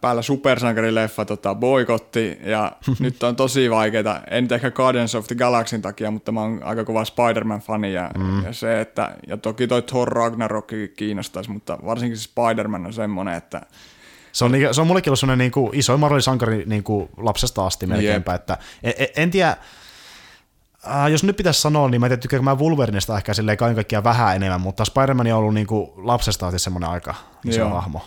päällä supersankarileffa boikotti, ja nyt on tosi vaikeita. En nyt ehkä Guardians of the Galaxyn takia, mutta mä oon aika kova Spider-Man-fani, ja se, että, ja toki toi Thor Ragnarok kiinnostaisi, mutta varsinkin se Spider-Man on semmoinen, että Se on mullekin ollut semmoinen niinku iso Marvel-sankari niinku lapsesta asti melkeinpä, että en tiedä, jos nyt pitäisi sanoa, niin mä en tiedä, tykkäänkö mä Wolverinesta ehkä silleen kaikkia vähän enemmän, mutta Spider-Man on ollut niinku lapsesta asti semmoinen aika iso hahmo.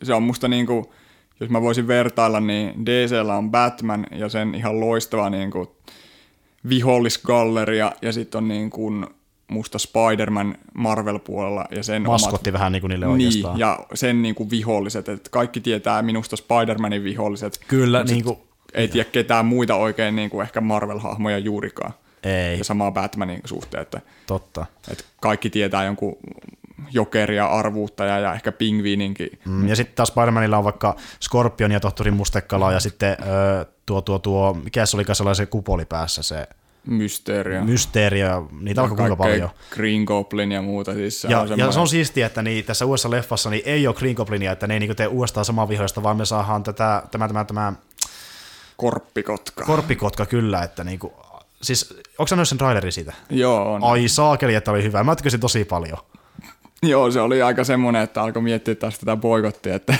Se on musta niinku, jos mä voisin vertailla, niin DC:llä on Batman ja sen ihan loistava niinku vihollisgalleria ja sitten on niin kuin musta Spider-Man Marvel-puolella ja sen maskotti vähän niin kuin niille oikeastaan. Niin, ja sen niin kuin viholliset, että kaikki tietää minusta Spider-Manin viholliset. Kyllä, niin kuin ei tiedä ketään muita oikein niin kuin ehkä Marvel-hahmoja juurikaan. Ei. Ja samaa Batmanin suhteen, että totta. Että kaikki tietää jonkun Jokeria, Arvuuttajaa ja ehkä Pingviininkin. Ja sitten taas Spider-Manilla on vaikka Scorpion ja tohtori Mustekala ja sitten mikä se oli se kupoli päässä se Mysteeriö, niitä alkoi kuinka paljon. Green Goblin ja muuta. Siis ja se on siistiä, että tässä uudessa leffassa niin ei ole Green Goblinia, että ne ei tee uudestaan samaa vihollista, vaan me saadaan tämä Korppikotka, kyllä. Että siis, onko sä nähnyt sen trailerin siitä? Joo, on. Ai saakeli, että oli hyvä. Mä tykkäsin tosi paljon. Joo, se oli aika semmoinen, että alkoi miettiä taas tätä boikottia, että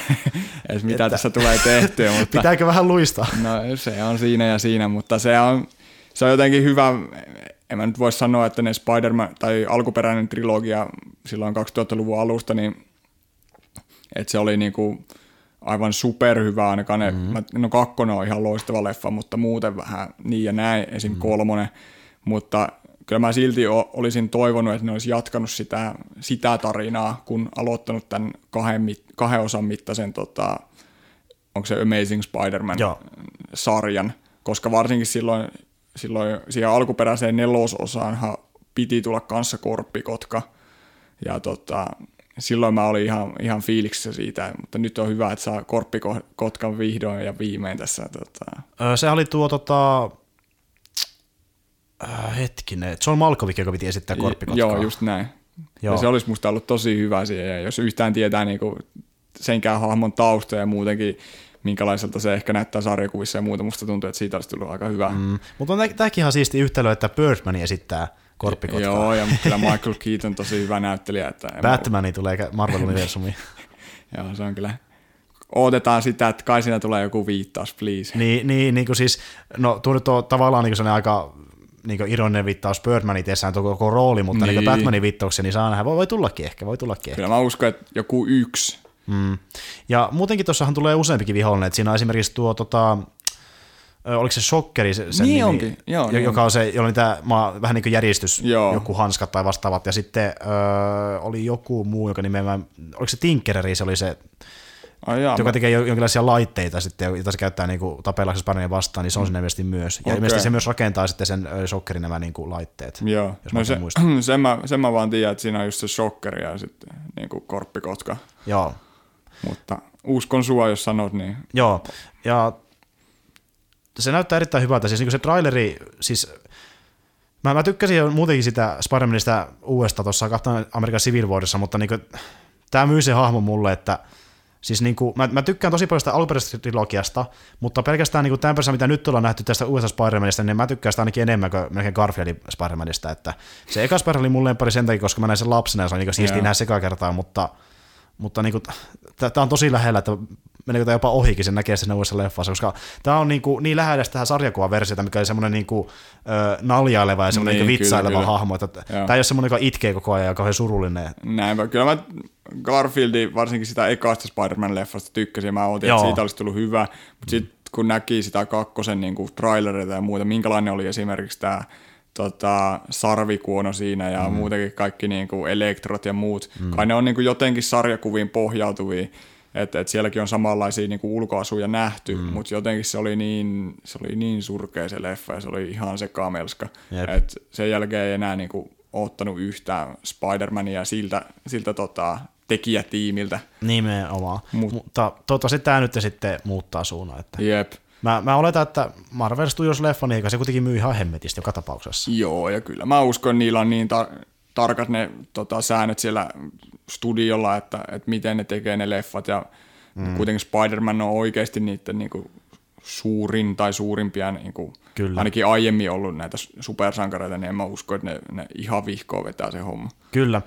mitä tässä tulee tehtyä. Mutta, pitääkö vähän luistaa? No se on siinä ja siinä, mutta se on jotenkin hyvä. En mä nyt voi sanoa, että ne Spider-Man tai alkuperäinen trilogia silloin 2000-luvun alusta, niin että se oli niinku aivan superhyvä ainakaan. No kakkonen on ihan loistava leffa, mutta muuten vähän niin ja näin, esim. Kolmonen. Mutta kyllä mä silti olisin toivonut, että ne olisi jatkanut sitä tarinaa, kun aloittanut tämän kahden osan mittaisen, onko se Amazing Spider-Man-sarjan. Koska varsinkin silloin siihen alkuperäiseen nelososaanhan piti tulla kanssa korppikotka. Ja silloin mä olin ihan fiiliksissä siitä, mutta nyt on hyvä, että saa korppikotkan vihdoin ja viimein tässä. Se oli tuo... hetkinen, John Malkovich, joka piti esittää korppikotkaa. Joo, just näin. Joo. Ja se olisi musta ollut tosi hyvä siihen, jos yhtään tietää niinku senkään hahmon taustoja ja muutenkin, minkälaiselta se ehkä näyttää sarjakuvissa ja muuta, musta tuntuu, että siitä olisi tullut aika hyvä. Mutta on tämäkin ihan siisti yhtälö, että Birdman esittää korppikotkaa. Joo, ja kyllä Michael Keaton tosi hyvä näyttelijä. Että Batmani tulee Marvel-universumiin. Joo, se on kyllä... Odotetaan sitä, että kai siinä tulee joku viittaus, please. Niin kuin siis, no tuo nyt on tavallaan niin kuin aika... Niin kuin ironinen viittaus Birdmanin teessään tuo koko rooli, mutta niin Batmanin viittauksia, niin saa nähdä, voi tullakin ehkä. Kyllä mä uskon, että joku yksi. Ja muutenkin tuossahan tulee useampikin vihollinen, että siinä on esimerkiksi tuo, oliko se Shockeri sen niin nimi, onkin. Joo, joka on se, jolla niitä vähän niin kuin järjestys, joo. Joku hanskat tai vastaavat, ja sitten oli joku muu, joka nimenomaan, oliko se Tinkereri, se oli se, joka tekee jonkinlaisia laitteita sitten, jota se käyttää niin tapellaksessa Spider-Mania vastaan, niin se on ilmeisesti myös. Ja ilmeisesti se myös rakentaa sitten sen Shockerin nämä niin laitteet. Joo, no sen mä vaan tiedän, että siinä on just se Shockeri ja sitten niin korppikotka. Joo. Mutta uskon sua, jos sanot niin. Joo, ja se näyttää erittäin hyvältä. Siis niin se traileri, siis mä tykkäsin jo muutenkin sitä Spider-Manista uudesta tuossa Captain American Civil Warissa, mutta niin tämä myy se hahmo mulle, että siis niinku, mä tykkään tosi paljon sitä alkuperäisestä trilogiasta, mutta pelkästään niinku tämän perässä, mitä nyt ollaan nähty tästä uudesta Spider-Manista, niin mä tykkään sitä ainakin enemmän kuin melkein Garfieldin Spider-Manista. Että se eka Spider-Man oli mun lempari sen takia, koska mä näin sen lapsena ja se on niinku siistiä nähdä sekakertaa, mutta niinku, tää on tosi lähellä, että meneekö tää jopa ohikin sen näkee sen uudessa leffassa, koska tää on niinku niin lähellä tähän sarjakuvaversiota, mikä on semmoinen niinku, naljaileva ja semmoinen niin, vitsaileva hahmo. Että tää ei ole semmoinen, joka itkee koko ajan ja kauhean surullinen. Näinpä, kyllä mä... Garfieldin, varsinkin sitä ekasta Spider-Man-leffasta tykkäsin, mä ootin, että siitä olisi tullut hyvä, mutta sitten kun näki sitä kakkosen niin kuin trailereita ja muuta, minkälainen oli esimerkiksi tämä sarvikuono siinä ja muutenkin kaikki niin kuin elektrot ja muut, kai ne on niin kuin jotenkin sarjakuviin pohjautuvia, että sielläkin on samanlaisia niin kuin ulkoasuja nähty, mutta jotenkin se oli niin surkea se leffa ja se oli ihan sekamelska, että sen jälkeen ei enää niin kuin ottanut yhtään Spider-Mania siltä tekijätiimiltä. Nimenomaan. Mutta toivottavasti tämä nyt sitten muuttaa suunnan. Että jep. Mä oletan, että Marvel Studios-leffa, niin se kuitenkin myy ihan hemmetisti joka tapauksessa. Joo, ja kyllä mä uskon, että niillä on niin tarkat ne säännöt siellä studiolla, että miten ne tekee ne leffat, ja kuitenkin Spider-Man on oikeasti niiden niinku suurin tai suurimpia, niinku, ainakin aiemmin ollut näitä supersankareita, niin en mä usko, että ne ihan vihkoon vetää se homma. Kyllä.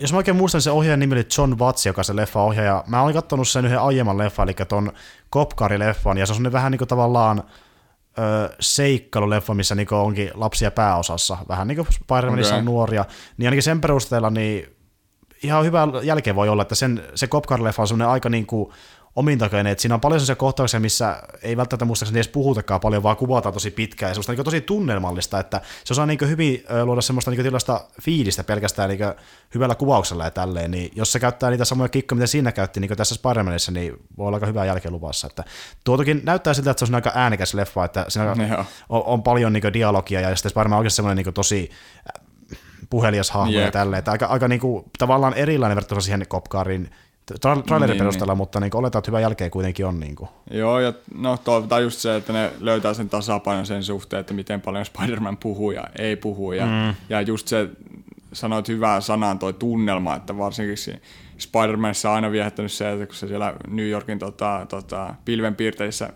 Jos mä oikein muistan, se ohjaajan nimi oli John Watts, joka se leffa ohjaaja. Mä olin katsonut sen yhden aiemman leffan, eli ton Cop Car-leffan, ja se on vähän niin kuin tavallaan seikkailuleffa, missä niin kuin onkin lapsia pääosassa. Vähän niin kuin Spider-Manissa on nuoria. Niin ainakin sen perusteella niin ihan hyvä jälkeen voi olla, että se Cop Car-leffa on semmoinen aika niin kuin omintakainen, että siinä on paljon sellaisia kohtauksia, missä ei välttämättä muistaakseni edes puhutakaan paljon, vaan kuvataan tosi pitkään ja semmoista niin tosi tunnelmallista, että se osaa niin hyvin luoda semmoista niin tilaista fiilistä pelkästään niin hyvällä kuvauksella ja tälleen, niin jos se käyttää niitä samoja kikkoja, mitä siinä käytti niin tässä Spider-Manissa, niin voi olla aika hyvää jälkeen luvassa. Että tuo toki näyttää siltä, että se on aika äänekäs leffa, että siinä on paljon niin dialogia ja sitten Spider-Man on oikeasti semmoinen niin tosi puhelias hahmo ja tälleen, että aika niin kuin, tavallaan erilainen verrattuna siihen Cop Carin trailerin perusteella, mutta niin oletaan, että hyvä jälkeen kuitenkin on. Niin kuin. Joo, ja no toivotaan just se, että ne löytää sen tasapainon sen suhteen, että miten paljon Spider-Man puhuu ja ei puhu. Ja just se, sanoit hyvää sanaan toi tunnelma, että varsinkin Spider-Manissa on aina viehättänyt se, että kun se siellä New Yorkin pilvenpiirteissä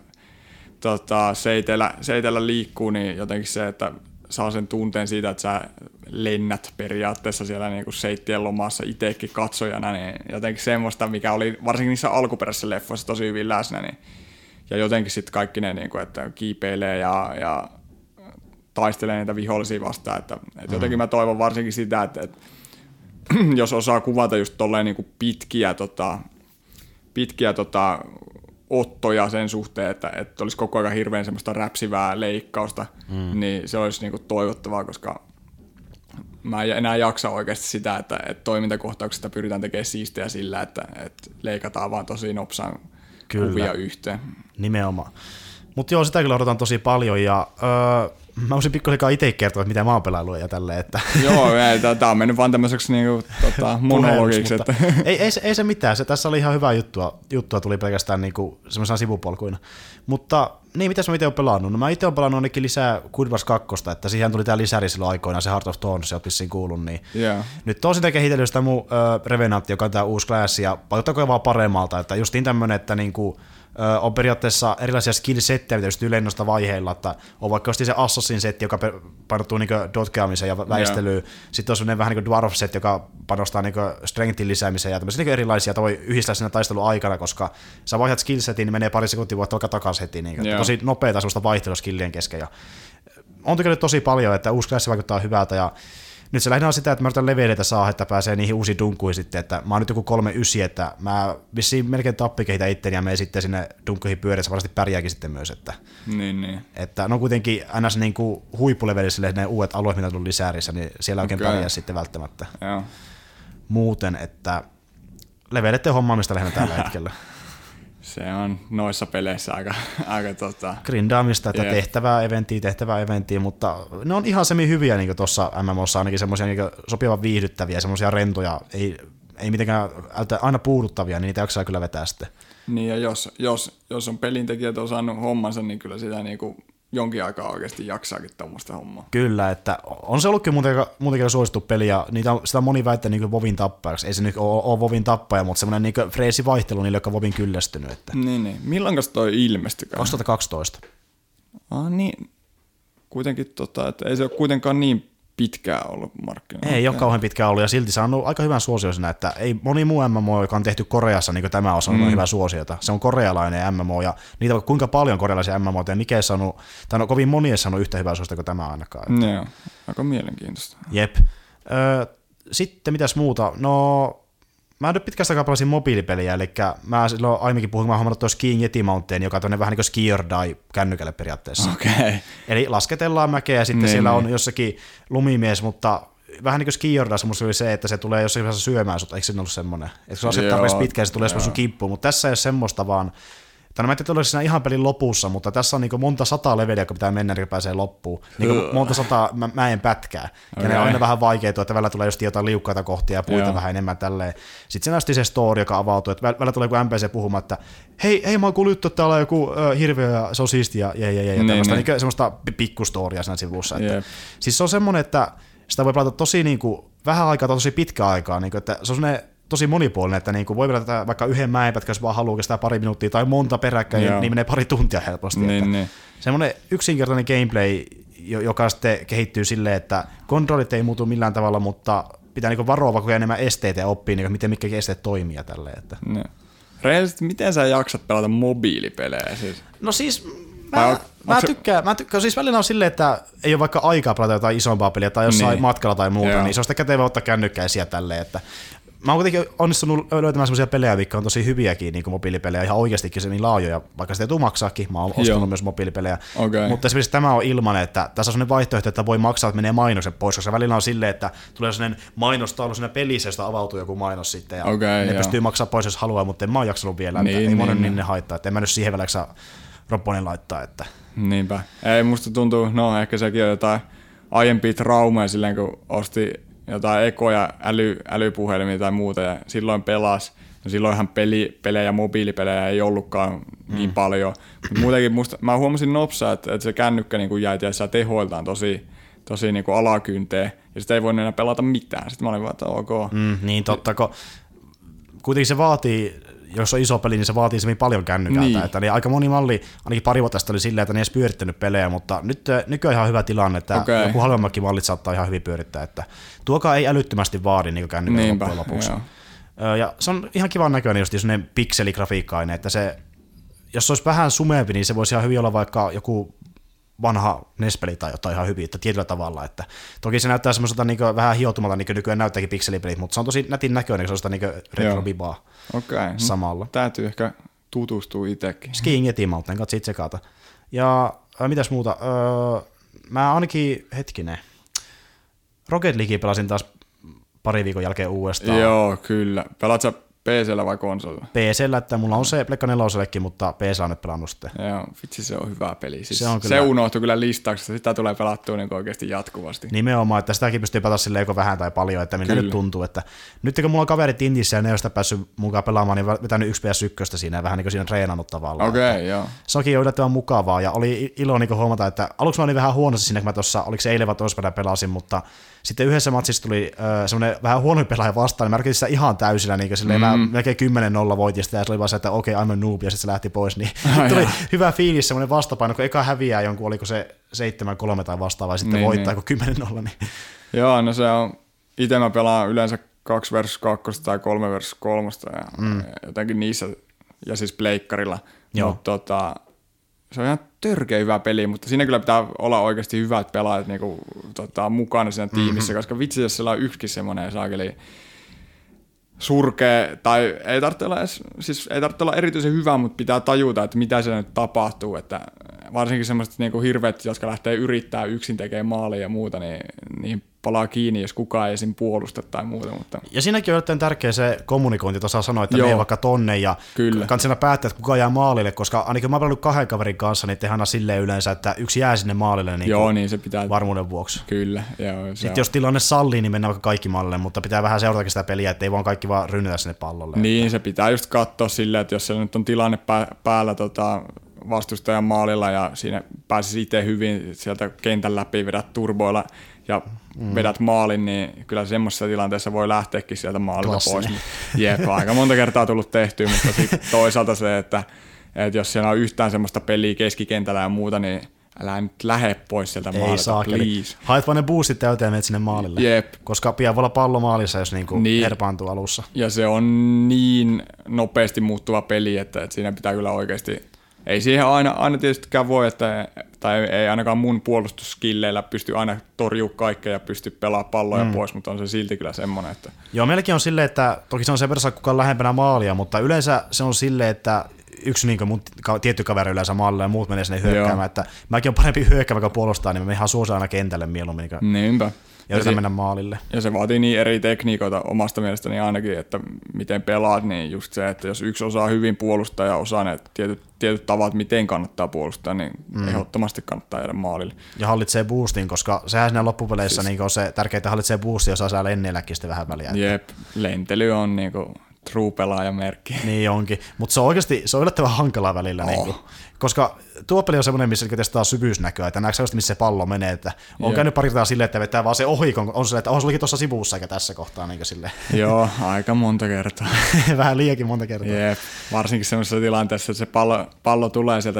seitellä liikkuu, niin jotenkin se, että saa sen tunteen siitä, että sä lennät periaatteessa siellä niinku seittien lomassa itsekin katsojana, niin jotenkin semmoista, mikä oli varsinkin niissä alkuperäisissä leffoissa tosi hyvin läsnä, niin, ja jotenkin sitten kaikki ne, niinku, että kiipeilee ja taistelee niitä vihollisia vastaan, että jotenkin mä toivon varsinkin sitä, että jos osaa kuvata just tolleen niinku pitkiä ottoja sen suhteen, että olisi koko ajan hirveän semmoista räpsivää leikkausta, niin se olisi niinku toivottavaa, koska mä en enää jaksa oikeasti sitä, että toimintakohtauksista pyritään tekemään siistejä sillä, että leikataan vaan tosi nopsaan kuvia yhteen. Nimenomaan. Mutta joo, sitä kyllä odotan tosi paljon ja mä voisin pikkulikaa itse kertoa, että mitä mä oon pelailu ja tälleen. Että joo, tää on mennyt vaan tämmöiseksi niinku, monologiksi. Ei se mitään, se tässä oli ihan hyvää juttua tuli pelkästään niinku, semmoisena sivupolkuina. Mutta niin, mitäs mä itse oon pelannut? No mä itse oon pelannut ainakin lisää Good Wars 2, että siihen tuli tää lisäri silloin aikoinaan, se Heart of Thorns, se oot vissiin kuullut. Niin. Yeah. Nyt on sitä kehitellyt sitä mun Revenant, joka on tää uusi class, ja vaikuttaako vaan paremmalta, että justiin tämmönen, että niinku on periaatteessa erilaisia skill-settejä, mitä pystyy lennosta vaiheilla, että on vaikka just se Assassin-setti, joka painottuu niinku dotkeamiseen ja väistelyyn, sitten on semmoinen vähän niinku Dwarf-setti, joka panostaa niinku strengthin lisäämiseen ja tämmöisiä niinku erilaisia, voi yhdistää siinä taistelun aikana, koska sä vaihdat skill-setin, niin menee pari sekuntia, voit alkaa takaisin heti, niin tosi nopeita semmoista vaihtelua skillien kesken. Ja on tykännyt tosi paljon, että uusi klassi vaikuttaa hyvältä ja nyt se lähinnä on sitä, että mä yritän leveleitä saa, että pääsee niihin uusiin dunkuihin sitten, että mä oon nyt joku 3.9, että mä vissiin melkein tappikehitän itteni ja menen sitten sinne dunkuihin pyöriä, se varmasti pärjääkin sitten myös, että niin. Että no kuitenkin ns. Niin kuin huippulevelissä ne uudet alueet, mitä on tullut lisäärissä, niin siellä oikein pärjää sitten välttämättä. Joo. Muuten, että leveleiden hommaamista lähinnä tällä hetkellä. Se on noissa peleissä aika grindaamista, että tehtävää eventtiä, mutta ne on ihan semmin hyviä niinku tuossa MMOssa, ainakin semmoisia niinku sopivan viihdyttäviä, semmoisia rentoja, ei mitenkään aina puuduttavia, niin niitä jaksaa kyllä vetää sitten. Niin ja jos on pelintekijät osannut hommansa, niin kyllä sitä niinku jonkin aikaa oikeasti jaksaakin tämmöistä hommaa. Kyllä, että on se ollutkin muutenkin suosittu peli, ja sitä on moni väittänyt niin Vovin tappajaksi. Ei se nyt ole Vovin tappaja, mutta semmoinen niin freesi vaihtelu niille, jotka on Vovin kyllästynyt. Että niin. Milloinkas toi ilmestykään? 2012. Niin. Kuitenkin, että ei se ole kuitenkaan niin pitkään ollut markkinoilla. Ei ole kauhean pitkään ollut, ja silti se on ollut aika hyvän suosioisena, että ei moni muu MMO, joka on tehty Koreassa, niin kuin tämä osa on hyvä suosiota. Se on korealainen MMO, ja niitä kuinka paljon korealaisia MMOita, ja mikä ei saanut, tai no kovin moni ei saanut yhtä hyvää suosiosta kuin tämä ainakaan. Että joo, aika mielenkiintoista. Jep. Sitten mitäs muuta? No mä nyt pitkästä aikaa pelasin mobiilipeliä, eli mä silloin aiemminkin puhuin, mä oon hommannut tuon Skiing Yeti Mountain, joka on vähän niin kuin Ski or Die kännykälle periaatteessa. Okay. Eli lasketellaan mäkeä ja sitten siellä on jossakin lumimies, mutta vähän niin kuin Ski or Die semmoista oli se, että se tulee jossakin vaiheessa syömään sut, eikö se ollut semmoinen? Että kun lasket tarpeeksi pitkään, se tulee sun kimppuun, mutta tässä ei ole semmoista vaan, tai mä en tiedä, siinä ihan pelin lopussa, mutta tässä on niin monta sataa leveliä, joka pitää mennä, niin pääsee loppuun. Niin monta sataa mäen pätkää. Ja ne on aina vähän vaikeita, että välillä tulee just jotain liukkaita kohtia ja puita vähän enemmän tälleen. Sitten se näysti se story, joka avautuu, että välillä tulee joku MPC puhumaan, että hei mä oon kuullut, että täällä on joku hirveä ja se on siisti ja jei. Ja tämmöistä niin semmoista pikkustoria siinä sivussa. Että siis se on semmoinen, että sitä voi pelata tosi niin kuin vähän aikaa tai tosi pitkä aikaa. Niin kuin, että se on semmoinen tosi monipuolinen, että niin kuin voi pelata vaikka yhden mäenpätkän, jos vaan haluaa kestää pari minuuttia tai monta peräkkäin, niin menee pari tuntia helposti. Niin. Semmoinen yksinkertainen gameplay, joka sitten kehittyy silleen, että kontrollit ei muutu millään tavalla, mutta pitää niin kuin varoa vaikka enemmän esteitä ja oppii, niin miten mitkäkin esteet toimii ja tälleen. Reellisesti, miten sä jaksat pelata mobiilipelejä? Siis? No siis Mä tykkään, siis välillä on silleen, että ei ole vaikka aikaa pelata jotain isompaa peliä tai jossain matkalla tai muuta, niin se on sitä kätevä ottaa kännykkää esiin tälleen, että mä oon kuitenkin onnistunut löytämään semmoisia pelejä, mitkä on tosi hyviäkin niin kuin mobiilipelejä, ihan oikeastikin semmoinen laajoja, vaikka sitä ei tule maksaakin, mä oon ostanut myös mobiilipelejä. Okay. Mutta esimerkiksi tämä on ilman, että tässä on semmoinen vaihtoehto, että voi maksaa, että menee mainokset pois, koska välillä on silleen, että tulee semmoinen mainostaulu siinä pelissä, josta avautuu joku mainos sitten, ja ne pystyy maksamaan pois, jos haluaa, mutta en mä oon jaksanut vielä, niin, ei monen niin ne haittaa, että en mä nyt siihen vielä jaksa Robbonin laittaa. Että niinpä. Ei, musta tuntuu, no ehkä sekin on jotain aiempia traumaa silleen, kun osti jotain ekoja älypuhelimia tai muuta ja silloin pelasi. No silloinhan pelejä ja mobiilipelejä ei ollutkaan niin paljon. Mut muutenkin mä huomasin nopsaa, että se kännykkä niinku jäi tietysti tehoiltaan tosi niinku alakynteen ja sitä ei voinut enää pelata mitään. Sitten mä olin vaan, että ok. Niin totta, kuitenkin se vaatii jos on iso peli, niin se vaatii semmin paljon kännykältä. Niin. Että, niin aika moni malli, ainakin pari vuotta sitten oli silleen, että ne ei edes pyörittänyt pelejä, mutta nyt on ihan hyvä tilanne, että joku halvemmatkin mallit saattaa ihan hyvin pyörittää. Että tuokaan ei älyttömästi vaadi niin kännykältä loppujen lopuksi. Joo. Ja se on ihan kivan näköinen just semmoinen pikseligrafiikka-aine, että se, jos se olisi vähän sumeempi, niin se voisi ihan hyvin olla vaikka joku vanha NES-peli tai jotain ihan hyviä, että tietyllä tavalla. Että toki se näyttää semmoiselta niin vähän hiotumalta, niin kuin nykyään näyttääkin pikselipelit, mutta se on tosi nätin näköinen, se on sitä niin retrobibaa samalla. Täytyy ehkä tutustua itsekin. Skiing ja Timalten, katso itse kaata. Ja mitäs muuta? Mä ainakin, Rocket League pelasin taas pari viikon jälkeen uudestaan. Joo, kyllä. Pelaat sä PC:llä vai konsolilla? PC:llä, että mulla on se Pleikka 4-osellekin, mutta PC on nyt pelannut sitten. Joo, vitsi se on hyvä peli. Siis se unohtui kyllä listauksesta, sitä tulee pelattua niin oikeasti jatkuvasti. Nimenomaan, että sitäkin pystyy pelata silleen joko vähän tai paljon, että miltä nyt tuntuu. Että nyt kun mulla on kaverit Indissä ja ne ei ole sitä päässyt mukaan pelaamaan, niin vetänyt yksi PS1 siinä ja vähän niin kuin siinä treenannut tavallaan. Okei, joo. Se onkin jo yllättävän mukavaa ja oli ilo niin huomata, että aluksi mä olin vähän huonossa siinä, kun mä tuossa, oliko se eilen vai toispäivänä pelasin, mutta sitten yhdessä matsissa tuli semmoinen vähän huonompi pelaaja vastaan, niin mä rökitin sitä ihan täysillä, niin silleen mä melkein 10-0 voitin sitä, ja se oli vaan se, että okei, I'm a noob, ja sitten se lähti pois, niin tuli hyvä fiilis, semmoinen vastapaino, kun eka häviää jonkun, oliko se 7-3 tai vastaava, ja sitten niin, voittaa, niin. Kun 10-0. Niin. Joo, no se on, itse mä pelaan yleensä 2-2 tai 3-3, ja jotenkin niissä, ja siis pleikkarilla, mutta se on ihan törkeä hyvä peli, mutta siinä kyllä pitää olla oikeasti hyvät pelaajat niinku, mukana siinä tiimissä, koska vitsi, jos siellä on yksikin semmoinen saakeli surkea, tai ei tarvitse olla, siis ei tarvitse olla erityisen hyvä, mutta pitää tajuta, että mitä siellä nyt tapahtuu, että varsinkin semmoiset niinku hirveät, jotka lähtee yrittämään yksin tekemään maaleja ja muuta, niin niihin palaa kiinni, jos kukaan ei esim. Puolusta tai muuta. Mutta. Ja siinäkin on jotain tärkeä se kommunikointi, että osaa sanoa, että mene vaikka tonne ja kannattaa päättää, että kuka jää maalille, koska ainakin mä oon pelannut kahden kaverin kanssa, niin tehdään aina silleen yleensä, että yksi jää sinne maalille niin se pitää varmuuden vuoksi. Kyllä. Joo, se sitten on. Jos tilanne sallii, niin mennään vaikka kaikki maalille, mutta pitää vähän seurata sitä peliä, ettei vaan kaikki vaan rynnätä sinne pallolle. Niin, että. Se pitää just katsoa silleen, että jos se nyt on tilanne päällä vastustajan maalilla ja siinä pääsisi itse hyvin sieltä kentän läpi, vedät turboilla ja vedät maalin, niin kyllä semmoisessa tilanteessa voi lähteäkin sieltä maalilta pois. Jep, aika monta kertaa tullut tehtyä, mutta sitten toisaalta se, että jos siellä on yhtään semmoista peliä keskikentällä ja muuta, niin älä nyt lähde pois sieltä maalilta, please. Haet vaan ne boostit täyteen ja menet sinne maalille, koska pian voi olla pallo maalissa, jos niin herpaantuu alussa. Ja se on niin nopeasti muuttuva peli, että siinä pitää kyllä oikeasti. Ei siihen aina tietystikään voi, tai ei ainakaan mun puolustuskilleillä pysty aina torjua kaikkea ja pysty pelaamaan palloja pois, mutta on se silti kyllä semmoinen. Että. Joo, melkein on silleen, että toki se on sen verran kukaan lähempänä maalia, mutta yleensä se on silleen, että yksi niin mun tietty kaveri yleensä maalilla ja muut menee sinne hyökkäämään, että mäkin on parempi hyökkäämään kuin puolustaa, niin mä ihan suosin aina kentälle mieluummin. Niinpä. Ja yritän mennä maalille. Ja se vaatii niin eri tekniikoita omasta mielestäni ainakin, että miten pelaat, niin just se, että jos yksi osaa hyvin puolustaa ja osaa ne tietyt tavat, miten kannattaa puolustaa, niin ehdottomasti kannattaa jäädä maalille. Ja hallitsee boostin, koska sehän siinä loppupeleissä siis. Niin on se tärkeää, että hallitsee boostin, jos osaa lenneelläkin sitten vähän väliä. Jep, lentely on niin kuin true-pelaajamerkki. Niin onkin, mutta se on oikeasti se on yllättävän hankalaa välillä. Niin, koska tuo peli on semmoinen, missä testaa syvyysnäköä, että näetkö sellaista, missä se pallo menee. Että on käynyt pari kertaa silleen, että vetää vaan se ohi, kun on silleen, että se olikin tuossa sivuussa eikä tässä kohtaa. Niin sille. Joo, aika monta kertaa. Vähän liiakin monta kertaa. Jep. Varsinkin semmoisessa tilanteessa, että se pallo tulee sieltä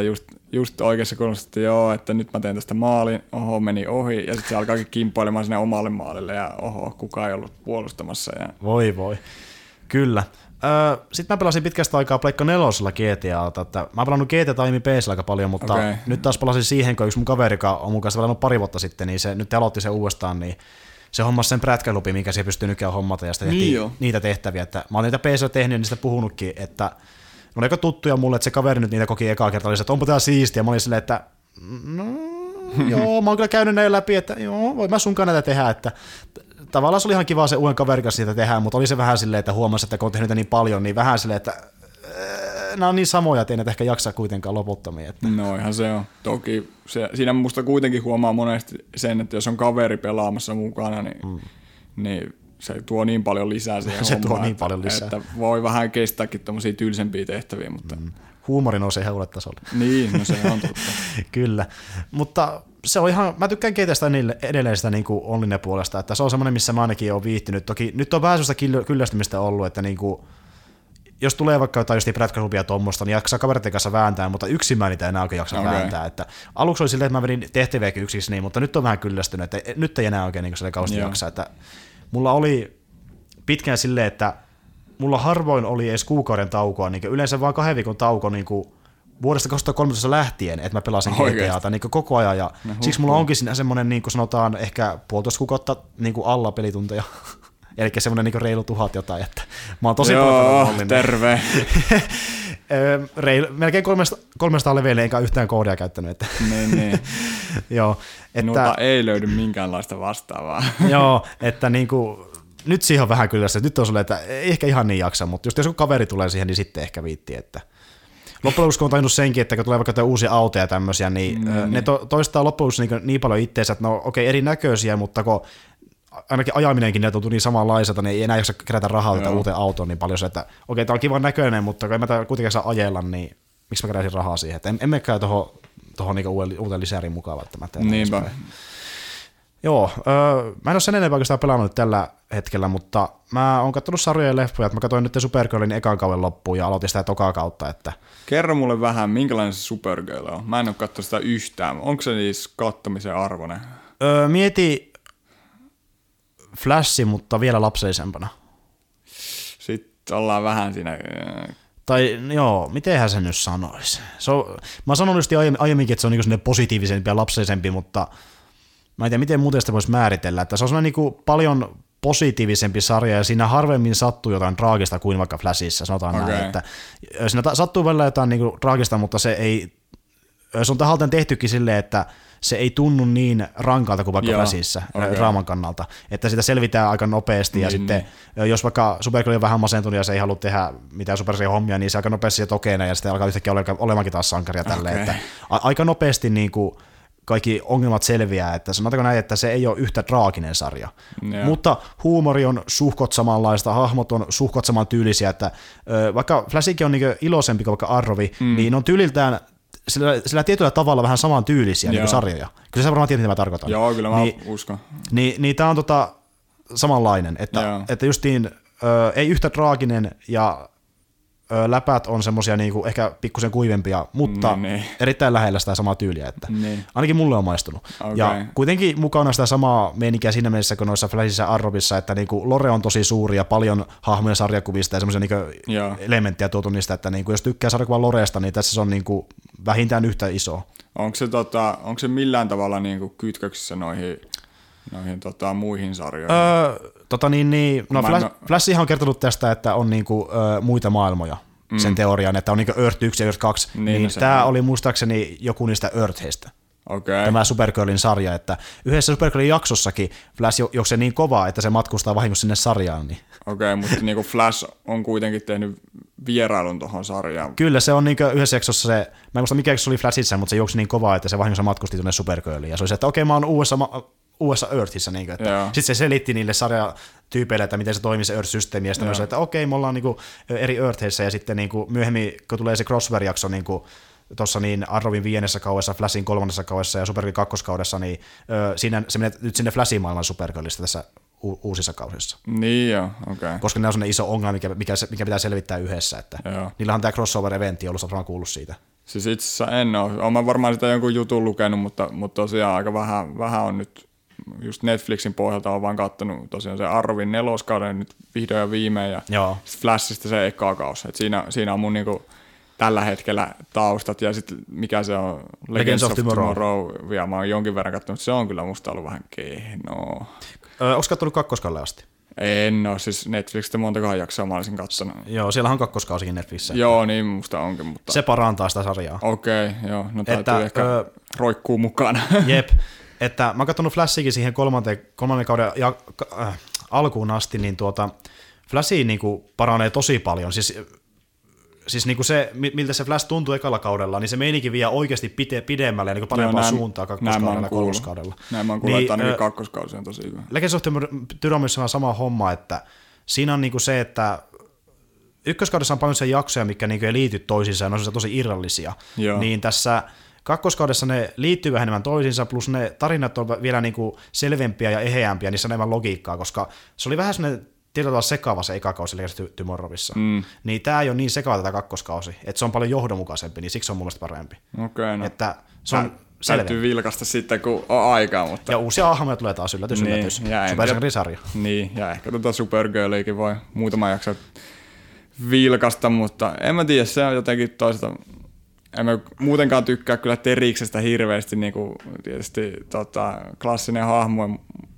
just oikeassa kulmassa, että joo, että nyt mä teen tästä maalin, oho, meni ohi, ja sitten se alkaakin kimpoilemaan sinne omalle maalille, ja oho, kukaan ei ollut puolustamassa. Ja. Voi. Kyllä. Sitten mä pelasin pitkästä aikaa Pleikka 4:lla GTA:ta. Mä oon pelannut GTA:ta aiemmin PC:llä aika paljon, mutta nyt taas pelasin siihen, kun yksi mun kaveri, joka on mun kanssa pelannut pari vuotta sitten, niin se nyt aloitti sen uudestaan, niin se hommasi sen prätkälupi, minkä se pystyy nykyään hommata, ja sitä niitä tehtäviä. Että mä oon niitä PC:llä tehnyt ja niistä puhunutkin, että ne on aika tuttuja mulle, että se kaveri nyt niitä koki ekaa kertaa, oli se, että onpa tää siistiä. Mä olin silleen, että joo, mä oon kyllä käynyt näin läpi, että joo, voi mä sunkaan näitä tehdä, että tavallaan se oli ihan kiva se uuden kaverin kanssa niitä tehdä, mutta oli se vähän silleen, että huomasi, että kun on tehnyt niitä niin paljon, niin vähän silleen, että nämä on niin samoja, että ei näitä ehkä jaksaa kuitenkaan loputtomia. Että. No ihan se on. Toki siinä musta kuitenkin huomaa monesti sen, että jos on kaveri pelaamassa mukana, niin, niin se tuo niin paljon lisää siihen se hommaan, tuo niin että, paljon lisää. Että voi vähän kestääkin tommosia tylsempiä tehtäviä, mutta. Huumori nousee ihan uudelle tasolle. Niin, no se on totta. Kyllä, mutta se on ihan, mä tykkään keitestä edelleen sitä niin online puolesta, että se on semmoinen, missä mä ainakin olen viihtynyt. Toki nyt on vähän semmoista kyllästymistä ollut, että niin kuin, jos tulee vaikka jotain just prätkäklubia tuommoista, niin jaksaa kavereiden kanssa vääntää, mutta yksin mä niitä enää oikein jaksa vääntää. Että aluksi oli silleen, että mä menin tehtäviäkin yksin, niin, mutta nyt on vähän kyllästynyt, että nyt ei enää oikein niin sitä kauheasti jaksaa. Että mulla oli pitkään silleen, että mulla harvoin oli edes kuukauden taukoa, niin yleensä vaan 2 viikon tauko niin vuodesta 2013 lähtien, että mä pelasin GTAta niin koko ajan. Ja siksi mulla onkin siinä semmoinen, niin sanotaan, ehkä 1,5 kuukautta niin alla pelitunteja. Elikkä semmoinen niin reilu 1000 jotain, että mä oon tosi paljon terve. Melkein 300 leveille enkä yhtään koodia käyttänyt. Että. Niin. Joo, että, minulta ei löydy minkäänlaista vastaavaa. Joo, että niinku, nyt siihen on vähän kyllä se, että nyt on sulle, että ei ehkä ihan niin jaksa, mutta just jos kaveri tulee siihen, niin sitten ehkä viitti, että loppujen lopuksi kun on tajunnut senkin, että kun tulee vaikka uusia autoja ja tämmöisiä, niin ne toistaa loppujen lopuksi niin paljon itteensä, että ne on okei erinäköisiä, mutta kun ainakin ajaminenkin ne tuntuu niin samanlaiselta, niin ei enää jaksa kerätä rahaa tätä uuteen autoon niin paljon se, että okei, tämä on kivan näköinen, mutta kun en mä tämän kuitenkaan saa ajella, niin miksi mä keräisin rahaa siihen, että en mä käy tuohon niinku uuteen lisääriin mukaan välttämättä. Niinpä. Joo, mä en ole sen enempää oikeastaan pelannut tällä hetkellä, mutta mä oon katsonut sarjoja ja leffoja, että mä katsoin nyt Supergirlin ekan kauden loppuun ja aloitin sitä tokaa kautta. Että kerro mulle vähän, minkälainen se Supergirl on? Mä en ole katsonut sitä yhtään. Onko se siis katsomisen arvoinen? Mieti Flashi, mutta vielä lapsellisempana. Sitten ollaan vähän siinä. Tai joo, mitenhän se nyt sanoisi? Mä oon sanonut just aiemminkin, että se on niinku positiivisempi ja lapsellisempi, mutta mä en tiedä, miten muuten sitä voisi määritellä. Että se on niinku paljon positiivisempi sarja ja siinä harvemmin sattuu jotain traagista kuin vaikka Flashissa, sanotaan näin. Että siinä sattuu välillä jotain niinku traagista, mutta se on tahaltaan tehtykin silleen, että se ei tunnu niin rankalta kuin vaikka Flashissa draaman kannalta, että sitä selvitään aika nopeasti ja sitten jos vaikka Supergirl on vähän masentunut ja se ei halua tehdä mitään superisia hommia, niin se aika nopeasti se tokenee ja sitten alkaa yhtäkkiä olemankin taas sankaria tälleen, että aika nopeasti niin kuin kaikki ongelmat selviää, että sanotaanko näin, että se ei ole yhtä traaginen sarja. Yeah. Mutta huumori on suhkot samanlaista, hahmot on suhkot saman tyylisiä, että vaikka Flashikin on niin kuin iloisempi kuin vaikka Arrowi, niin on tyyliltään sillä tietyllä tavalla vähän saman tyylisiä niin kuin sarjoja. Kyllä sä varmaan tiedät, mitä mä tarkoitan. Joo, kyllä mä uskon. Niin tää on samanlainen, että justiin ei yhtä traaginen ja läpät on semmosia niinku ehkä pikkusen kuivempia, mutta erittäin lähellä sitä samaa tyyliä, että ainakin mulle on maistunut. Okay. Ja kuitenkin mukana sitä samaa meininkiä siinä mielessä kuin noissa Flashissa ja Arrowissa, että niinku lore on tosi suuri ja paljon hahmoja sarjakuvista ja semmoisia niinku elementtejä tuotu niistä, että niinku jos tykkää sarjakuvan loreesta, niin tässä se on niinku vähintään yhtä iso. Onko se millään tavalla niinku kytköksissä noihin muihin sarjoihin? Flashihan on kertonut tästä, että on niinku, muita maailmoja sen teorian, että on niinku Earth 1 ja Earth 2. Niin tämä oli muistaakseni joku niistä Earthheistä. Okay. Tämä Supergirlin sarja, että yhdessä Supergirlin jaksossakin Flash juoksee niin kovaa, että se matkustaa vahingossa sinne sarjaan. Niin. Okei, mutta niinku Flash on kuitenkin tehnyt vierailun tuohon sarjaan. Kyllä, se on niinku yhdessä jaksossa se, mä en muista mikä jaksossa oli Flashissa, mutta se juoksi niin kovaa, että se vahingossa matkusti tuonne Supergirliin. Ja se oli se, että okei, mä oon uudessa Earthissa. Niin kuin, että sitten se selitti niille sarjatyypeille, että miten se toimii se Earth-systeemi, ja sitten myös, että okei, me ollaan niin kuin eri Earthissa, ja sitten niin kuin myöhemmin, kun tulee se crossover-jakso niin tuossa niin Arrowin 5. kaudessa, Flashin 3. kaudessa ja Supergirl 2. kaudessa, niin siinä se menee nyt sinne Flashin maailman Supergirlista tässä uusissa kausissa. Niin joo, okei. Koska ne on sellainen iso ongelma, mikä pitää selvittää yhdessä. Että niillähän tämä crossover-eventti on ollut varmaan kuullut siitä. Siis itse asiassa en ole. Olen varmaan sitä jonkun jutun lukenut, mutta tosiaan aika vähän on nyt. Just Netflixin pohjalta on vaan kattonut tosiaan se Arrowin 4. kauden nyt vihdoin ja viimein ja Flashista se eka kaus. Et siinä on mun niinku tällä hetkellä taustat ja sitten mikä se on Legends of Tomorrow vielä mä oon jonkin verran kattonut. Se on kyllä musta ollut vähän kehnoa. Onks kattonut 2. kalle asti? En ole, siis Netflixistä montakohan jaksoa mä olisin katsonut. Joo, siellä on 2. kausikin Netflixissä. Joo, niin musta onkin, mutta se parantaa sitä sarjaa. Okei, joo, no täytyy ehkä roikkuu mukana. Jep. Että mä oon katsonut Flashikin siihen 3. kauden alkuun asti, niin Flashi niinku paranee tosi paljon. Siis niinku se, miltä se Flash tuntui ekalla kaudella, niin se meininki vie oikeasti pidemmälle ja niinku parempaan suuntaan 2. kaudella ja 3. kaudella. Näin mä oon kuullut, että ainakin 2. kausi on tosi hyvä. Legends of Tomorrowissa on sama homma, että siinä on niinku se, että 1. kaudessa on paljon se jaksoja, mitkä niinku ei liity toisiinsa ja ne on tosi irrallisia. Joo. Niin tässä 2. kaudessa ne liittyy vähän enemmän toisiinsa, plus ne tarinat on vielä niinku selvempiä ja eheämpiä, niissä on enemmän logiikkaa, koska se oli vähän sellainen tietyllä tavalla sekava se ekakausi, eli se Tomorrowissa. Niin tämä ei ole niin sekava tätä kakkoskausi, että se on paljon johdonmukaisempi, niin siksi se on mun mielestä parempi. Okei, no. Että se on täytyy vilkaista sitten, kun on aikaa, mutta... Ja uusia ahmoja tulee taas yllätys. Supersarja. Niin, ja ehkä tätä Supergirliäkin voi muutama jakso vilkaista, mutta en mä tiedä, se on jotenkin toista... En mä muutenkaan tykkää kyllä Teriksestä hirveästi, niin kuin tietysti klassinen hahmo.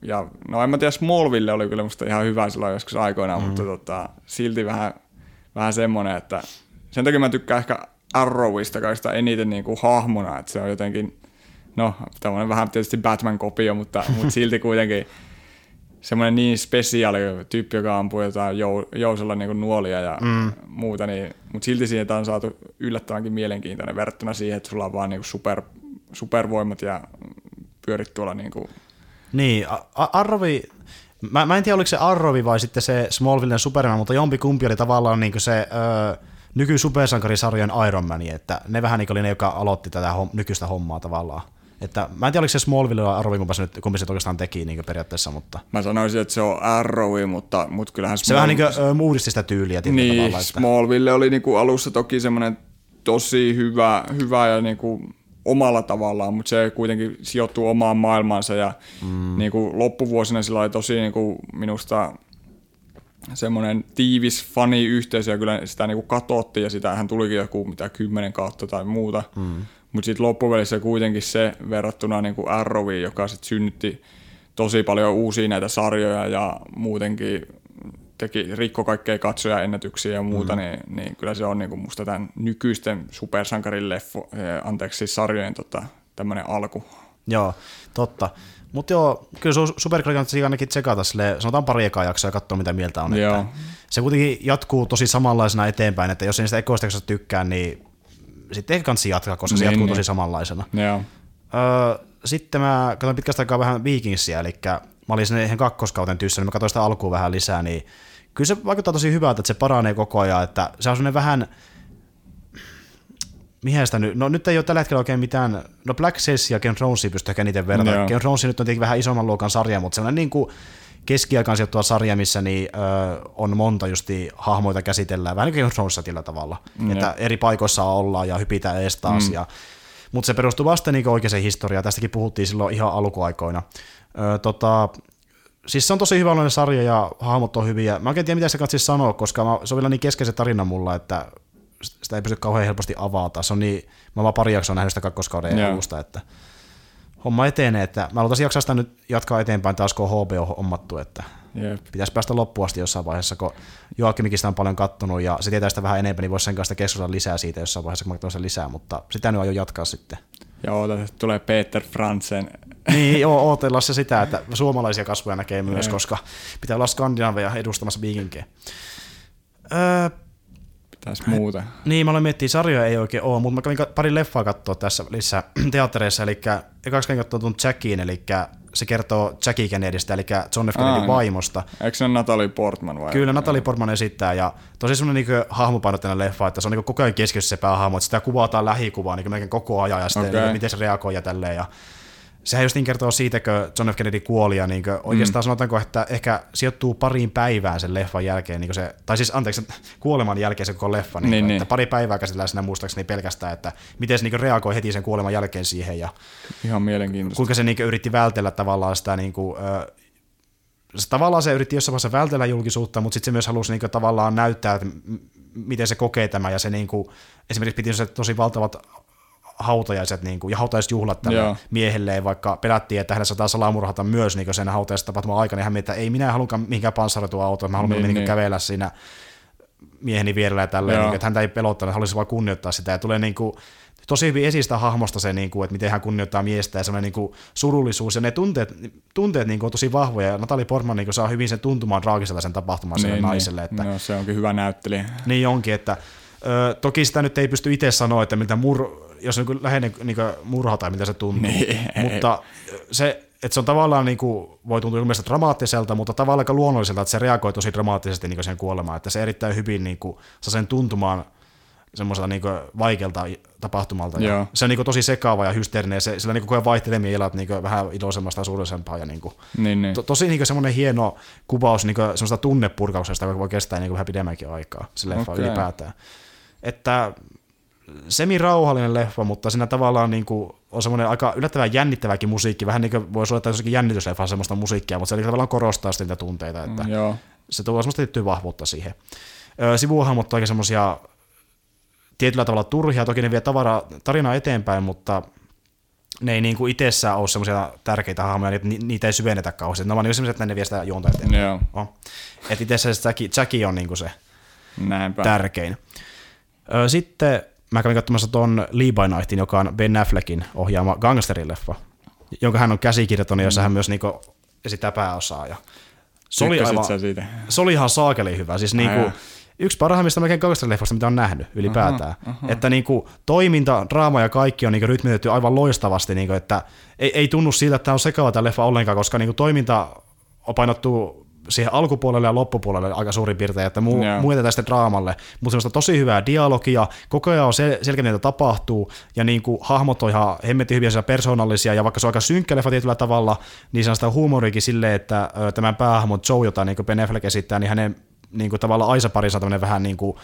Ja, no en mä tiedä, Smallville oli kyllä musta ihan hyvä silloin joskus aikoinaan, mutta silti vähän semmoinen, että sen takia mä tykkään ehkä Arrowista kaikista eniten niin kuin hahmona, että se on jotenkin, no tämmöinen vähän tietysti Batman-kopio, mutta silti kuitenkin semmoinen niin spesiaali tyyppi, joka ampuu jotain jousella niin kuin nuolia ja muuta, niin, mutta silti siitä on saatu yllättävänkin mielenkiintoinen verrattuna siihen, että sulla on vaan niin kuin supervoimat ja pyörit tuolla niin kuin... Niin, Arrowi, mä en tiedä oliko se Arrowi vai sitten se Smallvillen Superman, mutta jompikumpi oli tavallaan niin kuin se... nyky-supersankarisarjojen Iron Mani, että ne vähän niin oli ne, joka aloitti tätä nykyistä hommaa tavallaan. Että mä en tiedä, oliko se Smallville vai Arrowi, kumpi se oikeastaan teki niin periaatteessa, mutta... Mä sanoisin, että se on Arrowi, mutta kyllähän... Se vähän niin kuin uudisti sitä tyyliä. Niin, tavalla, että... Smallville oli niin kuin alussa toki semmoinen tosi hyvä ja niin kuin omalla tavallaan, mutta se kuitenkin sijoittuu omaan maailmaansa ja niin kuin loppuvuosina sillä oli tosi niin kuin minusta... semmoinen tiivis faniyhteisö ja kyllä sitä niinku katsottiin ja sitähän tulikin joku mitä 10 kautta tai muuta. Mutta sitten loppuvälissä kuitenkin se verrattuna niinku Arrowiin, joka sitten synnytti tosi paljon uusia näitä sarjoja ja muutenkin rikko kaikkea katsojaennätyksiä ja muuta, niin kyllä se on niinku musta tämän nykyisten sarjojen tämmöinen alku. Joo, totta. Mutta joo, kyllä Supergirl kannattaa ainakin tsekata silleen, sanotaan pari ekaa jaksoa ja katsoa mitä mieltä on. Että se kuitenkin jatkuu tosi samanlaisena eteenpäin, että jos ei sitä ekoista jaksosta tykkää, niin sitten ehkä kannattaa jatkaa, koska se jatkuu tosi samanlaisena. Sitten mä katson pitkästä aikaa vähän Vikingsia, eli mä olin sinne ihan kakkoskauten tyssä, niin mä katsoin sitä alkuun vähän lisää, niin kyllä se vaikuttaa tosi hyvältä, että se paranee koko ajan, että se on sellainen vähän... Mihin sitä nyt? No nyt ei ole tällä hetkellä oikein mitään, no Black Sails ja Ken Jonesy pystyy ehkä niiden vertaan. No, Ken Jonesy nyt on tietenkin vähän isomman luokan sarja, mutta sellainen niin kuin keskiaikaan sijoittuva sarja, missä niin, on monta justi hahmoita käsitellään, vähän niin kuin Ken Jonesissa tällä tavalla, että eri paikoissa ollaan ja hypitään ees taas. Mutta se perustuu vasta niin oikeaan historiaan, tästäkin puhuttiin silloin ihan alkuaikoina. Siis se on tosi hyvä sarja ja hahmot on hyviä. Mä en tiedä mitä sitä katsoa sanoa, koska se on vielä niin keskeinen tarina mulla, että sitä ei pysty kauhean helposti avata. Se on niin, mä vaan pari jaksoa nähnyt sitä kakkoskauden alusta, että homma etenee, että mä aloitan jaksaa sitä nyt jatkaa eteenpäin taas, kun HBO on hommattu, että pitäisi päästä loppuun asti jossain vaiheessa, kun Joakkimikin sitä on paljon kattonut ja se tietää sitä vähän enemmän, niin voisi sen kanssa keskustella lisää siitä jossain vaiheessa, kun mä katson sen lisää, mutta sitä nyt aion jatkaa sitten. Joo, tulee Peter Fransen. Niin, joo, ootellaan se sitä, että suomalaisia kasvoja näkee myös, koska pitää olla skandinaaveja edustamassa viikinkejä. Muuta. Niin, mä aloin miettiä, sarjoja ei oikein ole, mutta mä kävin pari leffaa katsoa tässä lisää teattereissa, eli ekaksi kävin katsoa tuon Jackin, eli se kertoo Jackie Kennedistä, eli John F. Kennedyn vaimosta. Eikö se Natalie Portman vai? Kyllä, Natalie Portman esittää, ja tosi semmoinen niin hahmopainotteinen leffa, että se on niin koko ajan keskiössä se päähahmo, että sitä kuvataan lähikuvaa niin melkein koko ajan, ja sitten miten se reagoi ja tälleen. Ja sehän just niin kertoo siitä, kun John F. Kennedy kuoli, ja niin oikeastaan sanotaanko, että ehkä sijoittuu pariin päivään sen leffan jälkeen, niin se, tai siis anteeksi, kuoleman jälkeen se koko leffa, niin. Että pari päivää käsitellään siinä muistaakseni pelkästään, että miten se niin reagoi heti sen kuoleman jälkeen siihen, ja ihan mielenkiintoista. Kuinka se niin yritti vältellä tavallaan sitä, niin kuin, tavallaan se yritti jossain vaiheessa vältellä julkisuutta, mutta sitten se myös halusi niin tavallaan näyttää, että miten se kokee tämän, ja se niin kuin, esimerkiksi piti se tosi valtavat hautajaiset niin kuin, ja hautajaisjuhlat tälle miehelleen, vaikka pelättiin, että hänellä saattaa salamurhata myös niin sen hautajaiset tapahtuman aikana, niin hän miettii, että ei minä halunkaan mihinkään panssaroitua autoa, mä haluan niin kävellä siinä mieheni vierellä ja tälleen, niin kuin, että häntä ei pelottanut, hän haluaisi vaan kunnioittaa sitä, ja tulee niin kuin, tosi hyvin esistä hahmosta se, niin kuin, että miten hän kunnioittaa miestä, ja semmoinen niin kuin, surullisuus, ja ne tunteet niin kuin, on tosi vahvoja, ja Natalie Portman niin kuin, saa hyvin sen tuntumaan raagisella sen tapahtumaan sille naiselle. Että, no, se onkin hyvä näyttelijä. Niin onkin, että toki sitä nyt ei pysty itse sanoa, että miltä jos niin lähden niin murha tai mitä se tuntuu, mutta se, että se on tavallaan, niin kuin, voi tuntua mielestäni dramaattiselta, mutta tavallaan aika luonnolliselta, että se reagoi tosi dramaattisesti niin siihen kuolemaan, että se erittäin hyvin niin kuin, saa sen tuntumaan semmoiselta niinku vaikealta tapahtumalta. Ja se on niinku tosi sekaava ja hysteerinen, ja sillä niinku koko ajan vaihtelee mielat niinku vähän iloisemmasta ja suurisempaa. Ja niinku. Niin. Tosi niinku semmoinen hieno kuvaus niinku semmoista tunnepurkauksesta, joka voi kestää niinku vähän pidemmänkin aikaa, se leffa ylipäätään. Että semirauhallinen leffa, mutta siinä tavallaan niinku on semmoinen aika yllättävän jännittäväkin musiikki. Vähän niin kuin voisi olla jossakin jännitysleffaa semmoista musiikkia, mutta se tavallaan korostaa sitten niitä tunteita. Että se tuo semmoista tiettyä vahvuutta siihen. Sivuhahmot on oikein semmoisia tietyllä tavalla turhia. Toki ne vie tarinaa eteenpäin, mutta ne ei niinku itsessään ole semmoisia tärkeitä hahmoja. Niitä ei syvennetä kauheasti. Ne on vaan semmoisia, että ne vie sitä juonta eteenpäin. Että itsessään Jackie on niinku se näinpä tärkein. Sitten mä kävin katsomassa tuon Lee by Nightin, joka on Ben Affleckin ohjaama gangsterileffa, jonka hän on käsikirjoittanut, jossa hän myös niinku esittää pääosaa. Ja se oli ihan saakeli hyvä. Siis niinku, yksi parhaimmista melkein gangsterileffasta, mitä on nähnyt ylipäätään. Että niinku, toiminta, draama ja kaikki on niinku rytmitetty aivan loistavasti, niinku, että ei tunnu siltä, että tämä on sekava tämä leffa ollenkaan, koska niinku, toiminta on painottu siihen alkupuolelle ja loppupuolelle aika suurin piirtein, että muutetaan sitten draamalle. Mutta semmoista tosi hyvää dialogia, koko ajan on selkeä, mitä tapahtuu, ja niinku hahmot on ihan hemmetin hyviä persoonallisia, ja vaikka se on aika synkkä leffa tietyllä tavalla, niin se on sitä huumoriikin silleen, että tämän päähahmon Joe, jota niinku Ben Affleck esittää, niin hänen niinku tavallaan aisaparissa on tämmöinen vähän niinku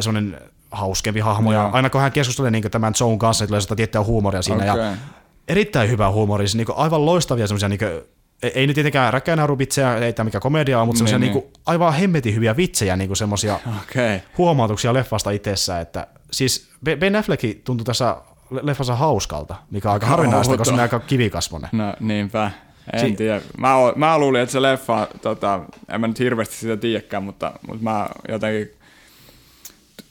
semmoinen hauskempi hahmo, ja aina kun hän keskustelee niinku tämän Joen kanssa, niin tulee sitä tiettyä huumoria siinä, ja erittäin hyvä huumori, siis niinku aivan loistavia semmoisia niinku, ei nyt tietenkään räkänä rubitseja, ei tämä mikä komedia on, mutta semmoisia niinku aivan hemmetin hyviä vitsejä, niinku semmoisia huomautuksia leffasta itsessään. Että siis Ben Affleck tuntui tässä leffassa hauskalta, mikä on aika harvinaista, koska se on aika kivikasvoinen. No niinpä, en tiedä. Mä luulin, että se leffa, en mä nyt hirveästi sitä tiedäkään, mutta mä jotenkin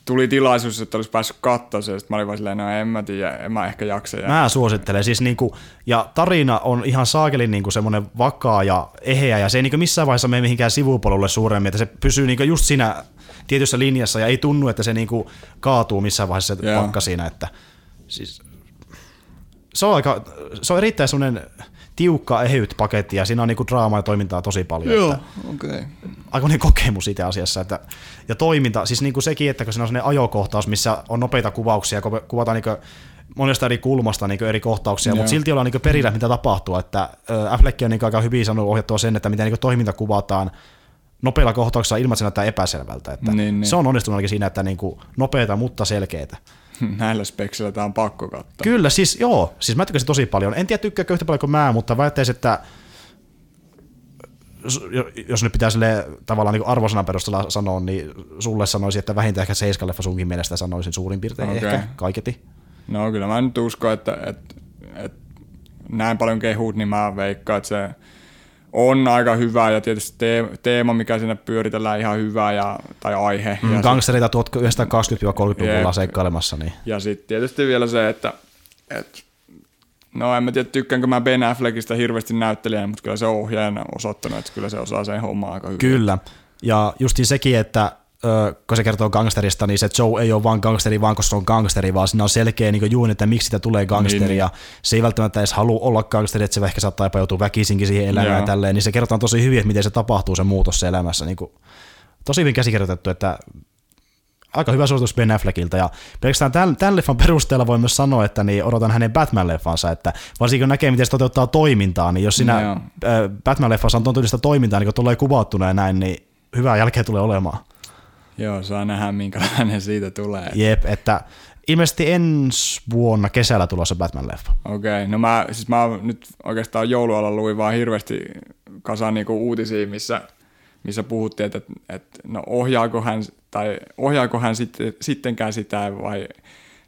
tuli tilaisuus, että olisi päässyt katsomaan se, ja sitten mä olin vaan silleen, no en mä tiedä, en mä ehkä jaksa. Mä suosittelen, siis niinku, ja tarina on ihan saakelin niinku semmoinen vakaa ja eheä, ja se ei niinku missään vaiheessa mene mihinkään sivupolulle suuremmin, että se pysyy niinku just siinä tietyssä linjassa, ja ei tunnu, että se niinku kaatuu missään vaiheessa se pakka siinä, että siis se on erittäin semmoinen tiukka eheyt paketti, ja siinä on niinku draamaa ja toimintaa tosi paljon. Joo, aikamoinen kokemus itse asiassa. Että, ja toiminta, siis niinku sekin, että kun siinä on sellainen ajokohtaus, missä on nopeita kuvauksia, kuvataan niinku monesta eri kulmasta niinku eri kohtauksia, mutta silti ollaan niinku perillä, mitä tapahtuu. Että Affleck on niinku aika hyvin sanonut ohjattua sen, että miten niinku toiminta kuvataan nopeilla kohtauksilla ilman, että se näyttää epäselvältä. Että se on onnistunut ainakin siinä, että niinku nopeita, mutta selkeitä. Näillä speksillä tämä on pakko katsoa. Kyllä, siis joo. Siis mä tykkäsin tosi paljon. En tiedä tykkääkö yhtä paljon kuin mä, mutta väittäisin, että jos nyt pitää silleen tavallaan niin arvosanan perusteella sanoa, niin sulle sanoisin, että vähintään ehkä 7-leffa sunkin mielestä sanoisin suurin piirtein ehkä kaiketi. No kyllä mä nyt uskon, että näin paljon kehut, niin mä veikkaan, että se on aika hyvä, ja tietysti teema, mikä siinä pyöritellään, ihan hyvä, tai aihe. Gangsterita 1920-30-luvulla seikkailemassa. Niin. Ja sitten tietysti vielä se, että en mä tiedä, tykkäänkö mä Ben Affleckista hirveästi näyttelijänä, mutta kyllä se on ohjaajana osoittanut, että kyllä se osaa sen hommaa aika hyvin. Kyllä, ja justiin sekin, että kun se kertoo gangsterista, niin se Joe ei ole vaan gangsteri, vaan koska se on gangsteri, vaan siinä on selkeä niin juoni, että miksi sitä tulee gangsteri, ja se ei välttämättä edes halua olla gangsteri, että se ehkä saattaa joutua väkisinkin siihen elämään ja tälleen, niin se kertoo tosi hyvin, että miten se tapahtuu se muutos se elämässä. Niin kuin, tosi hyvin käsikirjoitettu, että aika hyvä suositus Ben Affleckilta, ja pelkästään tämän leffan perusteella voi myös sanoa, että niin odotan hänen Batman-leffansa, että varsinkin kun näkee, miten se toteuttaa toimintaa, niin jos siinä Batman-leffassa on tuon tyylistä toimintaa, niin kun tulee kuvattuna ja näin, niin hyvää jälkeä tulee olemaan. Joo, saa nähdä, minkälainen siitä tulee. Jep, että ilmeisesti ensi vuonna kesällä tulossa Batman-leffa. Okei, no mä nyt oikeastaan joulualla luin vaan hirveästi kasaan niinku uutisia, missä puhuttiin, että no ohjaako hän sittenkään sitä, vai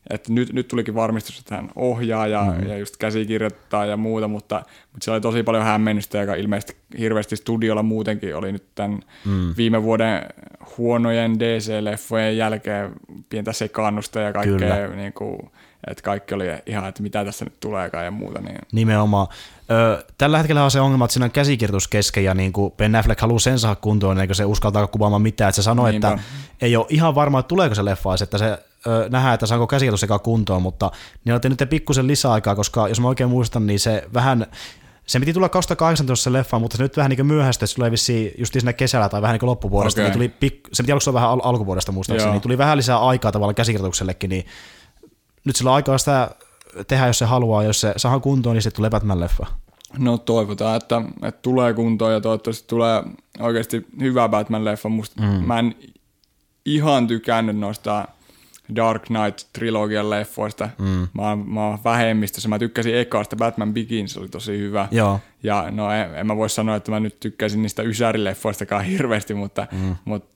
että nyt tulikin varmistus, että hän ohjaa ja just käsikirjoittaa ja muuta, mutta siellä oli tosi paljon hämmennystä, joka ilmeisesti hirveästi studiolla muutenkin oli nyt tämän viime vuoden huonojen DC-leffojen jälkeen pientä sekaannusta ja kaikkea, niin kuin, että kaikki oli ihan, että mitä tässä nyt tuleekaan ja muuta. Niin. Nimenomaan. Tällä hetkellä on se ongelma, että siinä on käsikirjoitus kesken, ja niin kuin Ben Affleck haluaa sen saada kuntoon, eikö se uskaltaa kuvaamaan mitään, että se sanoi, että ei ole ihan varma, että tuleeko se leffa, että se nähdään, että saanko käsikirjoitus sekaan kuntoon, mutta ne olette nyt pikkusen lisäaikaa, koska jos mä oikein muistan, niin se vähän Sen piti tulla 2018 se leffa, mutta se nyt vähän niin kuin myöhäistä, että se tulee vissiin just siinä kesällä tai vähän niin kuin loppuvuodesta. Okay. Niin tuli sen piti aluksi vähän alkuvuodesta muistaakseni, niin tuli vähän lisää aikaa tavallaan käsikirjoituksellekin, niin nyt sillä on aikaa sitä tehdä, jos se haluaa, jos se saadaan kuntoon, niin sitten tulee Batman-leffa. No toivotaan, että tulee kuntoon ja toivottavasti tulee oikeasti hyvä Batman-leffa. Mä en ihan tykännyt noista Dark Knight-trilogian leffoista. Mä oon vähemmistössä. Mä tykkäsin ekasta. Batman Begins oli tosi hyvä. Joo. Ja no en mä voi sanoa, että mä nyt tykkäsin niistä ysärileffoistakaan hirveästi, mutta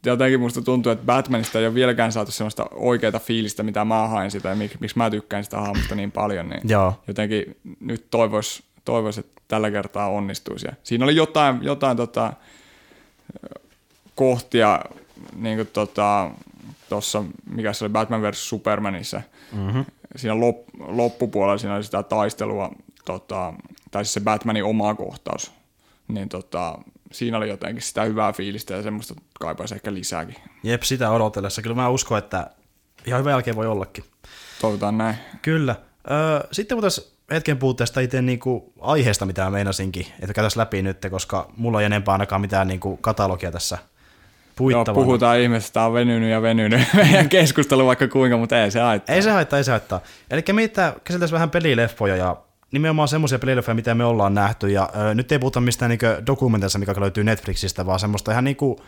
jotenkin musta tuntuu, että Batmanista ei ole vieläkään saatu sellaista oikeaa fiilistä, mitä mä hain sitä ja miksi mä tykkään sitä hahmosta niin paljon. Niin jotenkin nyt toivois, että tällä kertaa onnistuisi. Ja siinä oli jotain kohtia niin kuin tuossa, mikä se oli Batman vs. Supermanissa, siinä loppupuolella siinä oli sitä taistelua, tai siis se Batmanin oma kohtaus, niin siinä oli jotenkin sitä hyvää fiilistä ja semmoista kaipaisi ehkä lisääkin. Jep, sitä odotellessa. Kyllä mä uskon, että ihan hyvän jälkeen voi ollakin. Toivotaan näin. Kyllä. Sitten voitaisiin hetken puhua tästä itse niinku aiheesta, mitä mä meinasinkin, että käytäisiin läpi nyt, koska mulla ei enempää ainakaan mitään niinku katalogia tässä. Joo, puhutaan ihmestä, tämä on venynyt meidän keskustelu vaikka kuinka, mutta ei se haittaa. Ei se haittaa. Eli meitä käsiteltäisiin vähän pelileffoja ja nimenomaan semmoisia pelileffoja, mitä me ollaan nähty. Ja nyt ei puhuta mistään niinku dokumenteista, mikä löytyy Netflixistä, vaan semmoista ihan niinku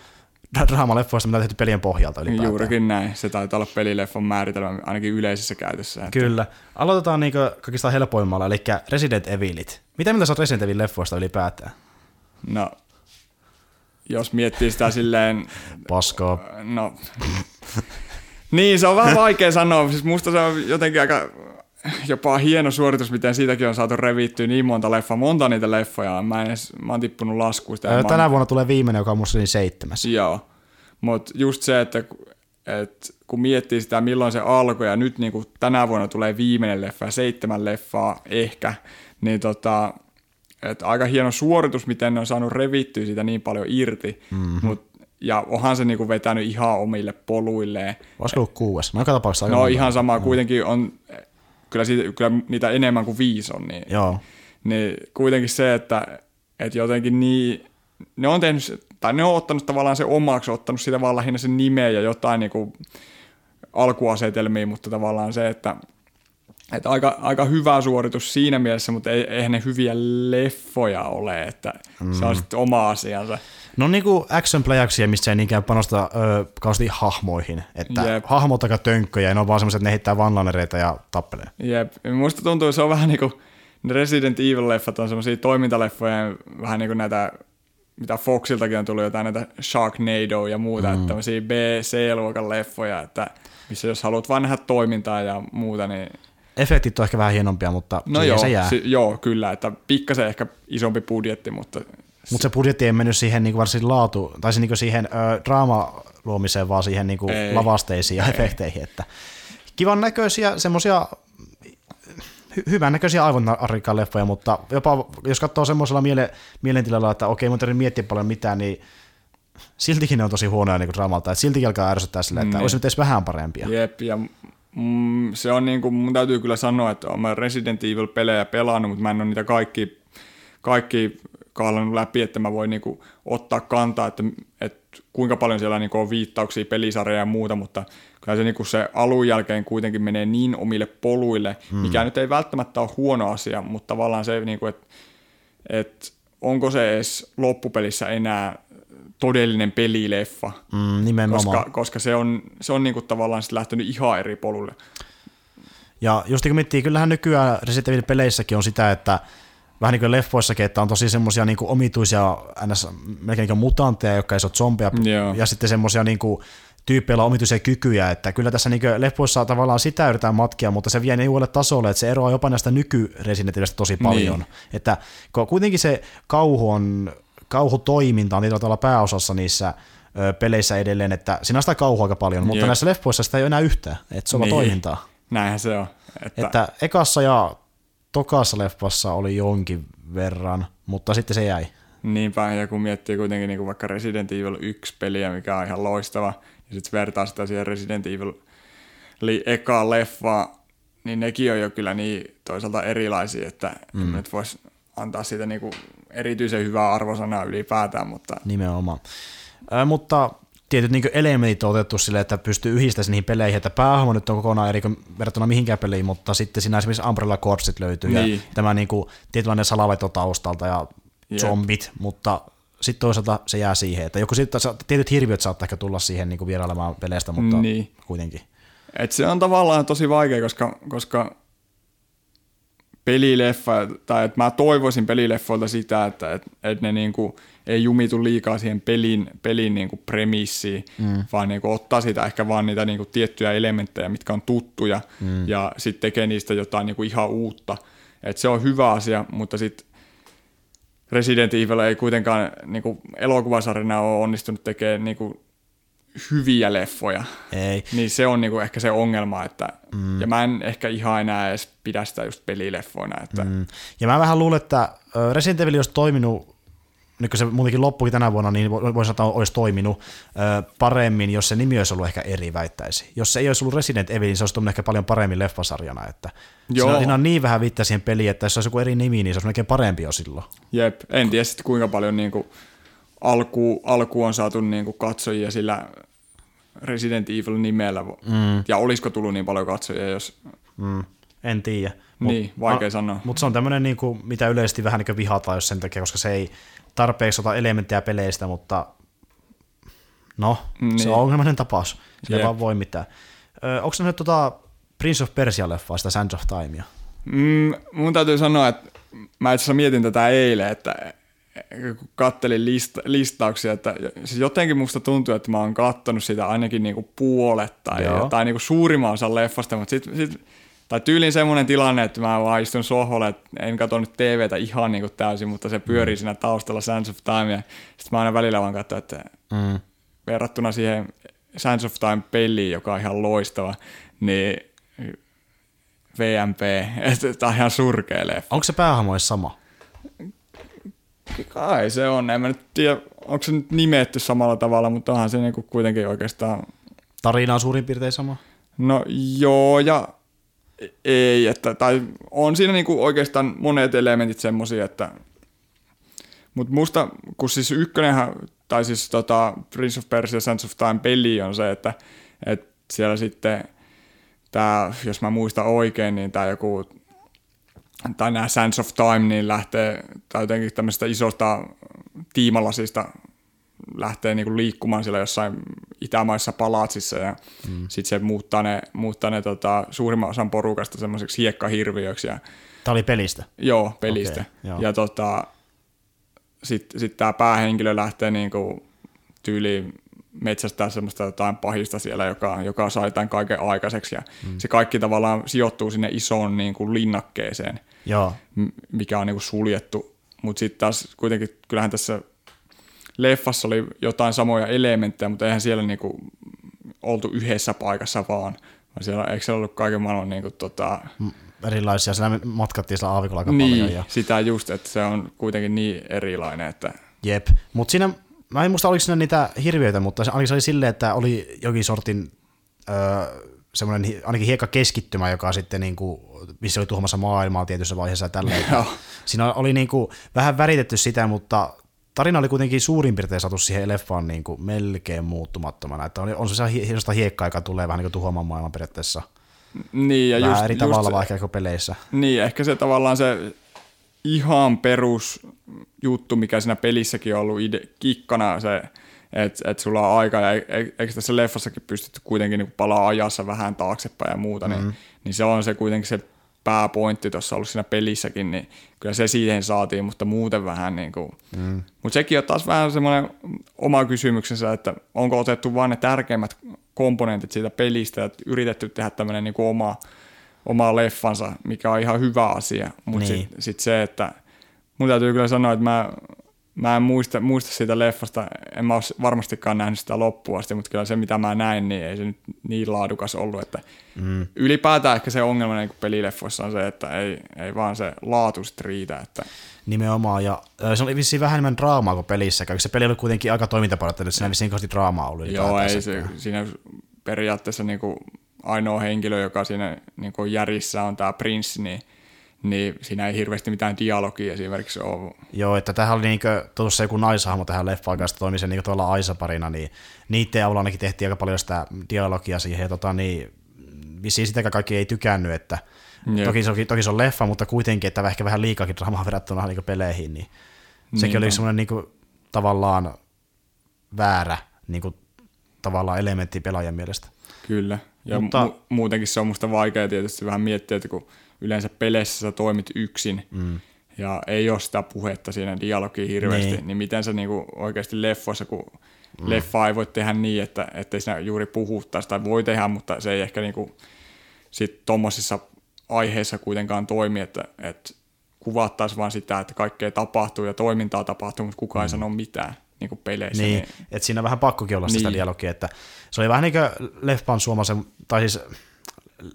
draamaleffoista, mitä on tehty pelien pohjalta ylipäätään. Juurikin näin. Se taitaa olla pelileffon määritelmä ainakin yleisessä käytössä. Että... Kyllä. Aloitetaan niinku kaikista helpoimmalla, eli Resident Evilit. Mitä mieltä sä oot Resident Evil-leffoista ylipäätään? No... Jos miettii sitä silleen... Paskaa. No. Niin, se on vähän vaikea sanoa. Siis musta se on jotenkin aika jopa hieno suoritus, miten siitäkin on saatu revittyä niin monta leffaa. Monta niitä leffoja. Mä oon tippunut laskuista. Tänä vuonna tulee viimeinen, joka on musta niin 7. Joo. Mut just se, että kun miettii sitä, milloin se alkoi, ja nyt niin tänä vuonna tulee viimeinen leffa ja 7 leffaa ehkä, niin että aika hieno suoritus, miten ne on saanut revittyä siitä niin paljon irti. Mm-hmm. Ja onhan se niinku vetänyt ihan omille poluilleen. Olisiko ollut 6? Mä tapauksessa aika. No ihan sama. Mm-hmm. Kuitenkin on, kyllä niitä enemmän kuin 5 on. Niin, joo. Niin kuitenkin se, että jotenkin niin, ne on tehnyt, tai ne on ottanut tavallaan se omaksi, ottanut sitä vaan lähinnä sen nimeä ja jotain niinku alkuasetelmia, mutta tavallaan se, että aika hyvä suoritus siinä mielessä, mutta eihän ne hyviä leffoja ole, että se on sitten oma asiansa. No niin kuin action playaksi, mistä ei niinkään panosta kauheasti hahmoihin, että hahmot aika tönkköjä, ja ne on vaan semmoiset, että ne heittää vanlanereita ja tappelee. Jep, musta tuntuu, että se on vähän niin kuin ne Resident Evil-leffat on semmoisia toimintaleffoja, vähän niin kuin näitä, mitä Foxiltakin on tullut, jotain näitä Sharknado ja muuta, että tämmöisiä B-C-luokan leffoja, että missä jos haluat vaan nähdä toimintaa ja muuta, niin... Efektit on ehkä vähän hienompia, mutta no joo, se jää. Joo, kyllä, että pikkasen ehkä isompi budjetti, mutta... Mutta se budjetti ei mennyt siihen niinku varsin laatu, tai niinku siihen draamaluomiseen, vaan siihen niinku lavasteisiin ja efekteihin. Että kivan näköisiä, semmoisia hyvän näköisiä aivonarikkaan leffoja, mutta jopa jos katsoo semmoisella mielentilalla, että okei, mun tarvitse miettiä paljon mitään, niin siltikin ne on tosi huonoja niinku draamalta, että siltikin alkaa ärsyttää silleen, että olisi nyt edes vähän parempia. Jep, ja... se on niin kuin, mun täytyy kyllä sanoa, että olen Resident Evil-pelejä pelannut, mutta mä en ole niitä kaikki kahlannut läpi, että mä voin niin kuin ottaa kantaa, että kuinka paljon siellä niin kuin on viittauksia, pelisarjoja ja muuta, mutta kyllä se, niin kuin se alun jälkeen kuitenkin menee niin omille poluille, mikä nyt ei välttämättä ole huono asia, mutta tavallaan se, niin kuin, että onko se edes loppupelissä enää todellinen pelileffa, koska se on niinku tavallaan sit lähtenyt ihan eri polulle. Ja just niin kuin miettii, kyllähän nykyään Resident Evil-peleissäkin on sitä, että vähän niin kuin leffoissakin, että on tosi semmoisia niinku omituisia melkein niinku mutanteja, jotka ei ole zombeja, ja sitten semmoisia niinku tyyppeillä on omituisia kykyjä, että kyllä tässä niinku leffoissa tavallaan sitä yritetään matkia, mutta se vie ne uudelle tasolle, että se eroaa jopa näistä nyky-Resident Evilistä tosi paljon. Niin. Että kuitenkin se kauhutoiminta on tietyllä tavalla pääosassa niissä peleissä edelleen, että siinä on sitä kauhua aika paljon, mutta näissä leffoissa sitä ei ole enää yhtään, että se on toimintaa. Näinhän se on. Että ekassa ja tokassa leffassa oli jonkin verran, mutta sitten se jäi. Niinpä, ja kun miettii kuitenkin niin kuin vaikka Resident Evil 1 peliä, mikä on ihan loistava, ja sitten vertaa sitä siihen Resident Evil eli ekaa leffaa, niin nekin on jo kyllä niin toisaalta erilaisia, että nyt voisi antaa siitä niinku erityisen hyvää arvosanaa ylipäätään. Mutta... Nimenomaan. Mutta tietyt niinku elementit on otettu silleen, että pystyy yhdistämään niihin peleihin, että päähahmo nyt on kokonaan eri verrattuna mihinkään peliin, mutta sitten siinä esimerkiksi Umbrella Corpset löytyy niin. Ja tämä niinku tietynlainen salaveto taustalta ja zombit, mutta sitten toisaalta se jää siihen, että joku tietyt hirviöt saattaa ehkä tulla siihen niinku vierailemaan peleistä, mutta niin. Kuitenkin. Et se on tavallaan tosi vaikea, koska pelileffa, tai että mä toivoisin pelileffoilta sitä, että ne niinku ei jumitu liikaa siihen pelin niinku premissiin, vaan niinku ottaa sitä ehkä vaan niitä niinku tiettyjä elementtejä, mitkä on tuttuja, ja sitten tekee niistä jotain niinku ihan uutta. Et se on hyvä asia, mutta sitten Resident Evil ei kuitenkaan niinku elokuvasarjana ole onnistunut tekemään niinku hyviä leffoja, ei. Niin se on niinku ehkä se ongelma, että ja mä en ehkä ihan enää edes pidä sitä just pelileffoina. Että. Ja mä vähän luulen, että Resident Evil olisi toiminut, nyt kun se muutenkin loppuikin tänä vuonna, niin voin sanoa, että olisi toiminut paremmin, jos se nimi olisi ollut ehkä eri, väittäisi. Jos se ei olisi ollut Resident Evil, niin se olisi tullut ehkä paljon paremmin leffasarjana. Että siinä on niin vähän viittaa siihen peliin, että jos olisi joku eri nimi, niin se olisi melkein parempi jo silloin. Jep, en tiedä sitten kuinka paljon niinku alku on saatu niinku katsojia sillä Resident Evil-nimellä, ja olisiko tullut niin paljon katsojia, jos... En tiedä. Niin, vaikea sanoa. Mutta se on tämmöinen, niinku, mitä yleisesti vähän niinku vihataan, jos sen takia, koska se ei tarpeeksi ota elementtejä peleistä, mutta no, niin. Se on ongelmainen tapaus. Sillä vaan voi mitään. Onko se nyt Prince of Persia-leffaa, sitä Sands of Timea? Mun täytyy sanoa, että mä itse asiassa mietin tätä eilen, että kun kattelin listauksia, että siis jotenkin musta tuntuu, että mä oon kattonut sitä ainakin niinku puolet tai niinku suurimman osan leffasta, mutta tai tyyliin semmoinen tilanne, että mä vaan istun sohvalle, että en katso nyt TVtä ihan niinku täysin, mutta se pyörii siinä taustalla Sands of Time, ja sitten mä aina välillä vaan katson, että verrattuna siihen Sands of Time-peliin, joka on ihan loistava, niin VMP, että tää on ihan surkea leffa. Onko se päähahmo sama? Kai se on, en mä nyt tiedä, onko se nyt nimetty samalla tavalla, mutta onhan se niinku kuitenkin oikeastaan... Tarina on suurin piirtein sama? No joo ja ei, että, tai on siinä niinku oikeastaan monet elementit semmosia, että... Mut musta, kun siis ykkönenhän, tai siis Prince of Persia Sands of Time -peli on se, että siellä sitten tää, jos mä muistan oikein, niin tää joku... tai nämä Sands of Time, niin lähtee tai jotenkin tämmöisestä isosta tiimalasista lähtee niinku liikkumaan siellä jossain itämaissa palatsissa, ja sitten se muuttaa ne suurimman osan porukasta semmoiseksi hiekkahirviöksi. Ja, tämä oli pelistä? Joo, pelistä. Okay, joo. Ja sitten tämä päähenkilö lähtee niinku tyyliin metsästää semmoista jotain pahista siellä, joka sai tämän kaiken aikaiseksi, ja se kaikki tavallaan sijoittuu sinne isoon niin kuin linnakkeeseen, joo. Mikä on niin kuin suljettu, mutta sitten taas kuitenkin kyllähän tässä leffassa oli jotain samoja elementtejä, mutta eihän siellä niin kuin oltu yhdessä paikassa vaan siellä, eikö siellä ollut kaiken maailman niin kuin erilaisia, siellä matkattiin siellä aavikolla aika niin, paljon. Ja... sitä just, että se on kuitenkin niin erilainen, että... Jep, mutta siinä... Mä en muista, oliko siinä niitä hirviöitä, mutta ainakin se oli silleen, että oli jokin sortin semmoinen ainakin hiekkakeskittymä, joka sitten niinku, missä oli tuhomassa maailmaa tietyssä vaiheessa ja tälleen. Siinä oli niinku vähän väritetty sitä, mutta tarina oli kuitenkin suurin piirtein saatu siihen leffaan niinku melkein muuttumattomana. Että on se hienosta hiekkaa, joka tulee vähän niinku tuhoamaan maailman periaatteessa. Niin, ja vähän just, eri tavalla vaan ehkä peleissä. Niin, ehkä se tavallaan se... ihan perusjuttu, mikä siinä pelissäkin on ollut kikkana, se, että sulla on aika, ja eikö tässä leffassakin pystytty kuitenkin niinku palaa ajassa vähän taaksepäin ja muuta, niin se on se kuitenkin se pääpointti tuossa ollut siinä pelissäkin, niin kyllä se siihen saatiin, mutta muuten vähän niin kuin... Mutta sekin on taas vähän semmoinen oma kysymyksensä, että onko otettu vain ne tärkeimmät komponentit siitä pelistä, että yritetty tehdä tämmöinen niin kuin oma leffansa, mikä on ihan hyvä asia, mutta niin. Sitten se, että mun täytyy kyllä sanoa, että mä en muista siitä leffasta, en mä ole varmastikaan nähnyt sitä loppuun asti, mutta kyllä se, mitä mä näin, niin ei se nyt niin laadukas ollut, että ylipäätään ehkä se ongelma niin pelileffoissa on se, että ei vaan se laatu sit riitä. Että... Nimenomaan, ja se oli vissiin vähän enemmän draamaa kuin pelissä, koska se peli oli kuitenkin aika toimintaparattelun, että siinä ei vissiin kauheasti draamaa ollut. Joo, ei se, siinä periaatteessa niinku... ainoa henkilö, joka siinä niin järjissä on tämä prinssi, niin niin siinä ei hirveästi mitään dialogia esimerkiksi ole. Joo, että tämähän oli niinku, tuossa joku naisahmo tähän leffaan kanssa toimi sen niinku tuolla Aisa-parina, niin niiden avulla ainakin tehtiin aika paljon sitä dialogia siihen, ja niin vissiin sitäkään kaikki ei tykännyt, että toki se on leffa, mutta kuitenkin, että ehkä vähän liikaakin dramaa verrattuna niinku peleihin, niin sekin oli semmoinen niinku, tavallaan väärä niinku, tavallaan elementti pelaajan mielestä. Kyllä, ja mutta muutenkin se on musta vaikea tietysti vähän miettiä, että kun yleensä peleissä sä toimit yksin ja ei ole sitä puhetta siinä dialogia hirveästi, niin miten sä niinku oikeasti leffoissa, kun leffaa ei voi tehdä niin, että ettei siinä juuri puhuttaisi, tai voi tehdä, mutta se ei ehkä niinku sit tommosissa aiheissa kuitenkaan toimi, että kuvattaisiin vaan sitä, että kaikkea tapahtuu ja toimintaa tapahtuu, mutta kukaan ei sano mitään. Niin kuin peleissä. Niin, niin, että siinä on vähän pakkokin olla sitä dialogia, että se oli vähän niin kuin leffan suomalaisen, tai siis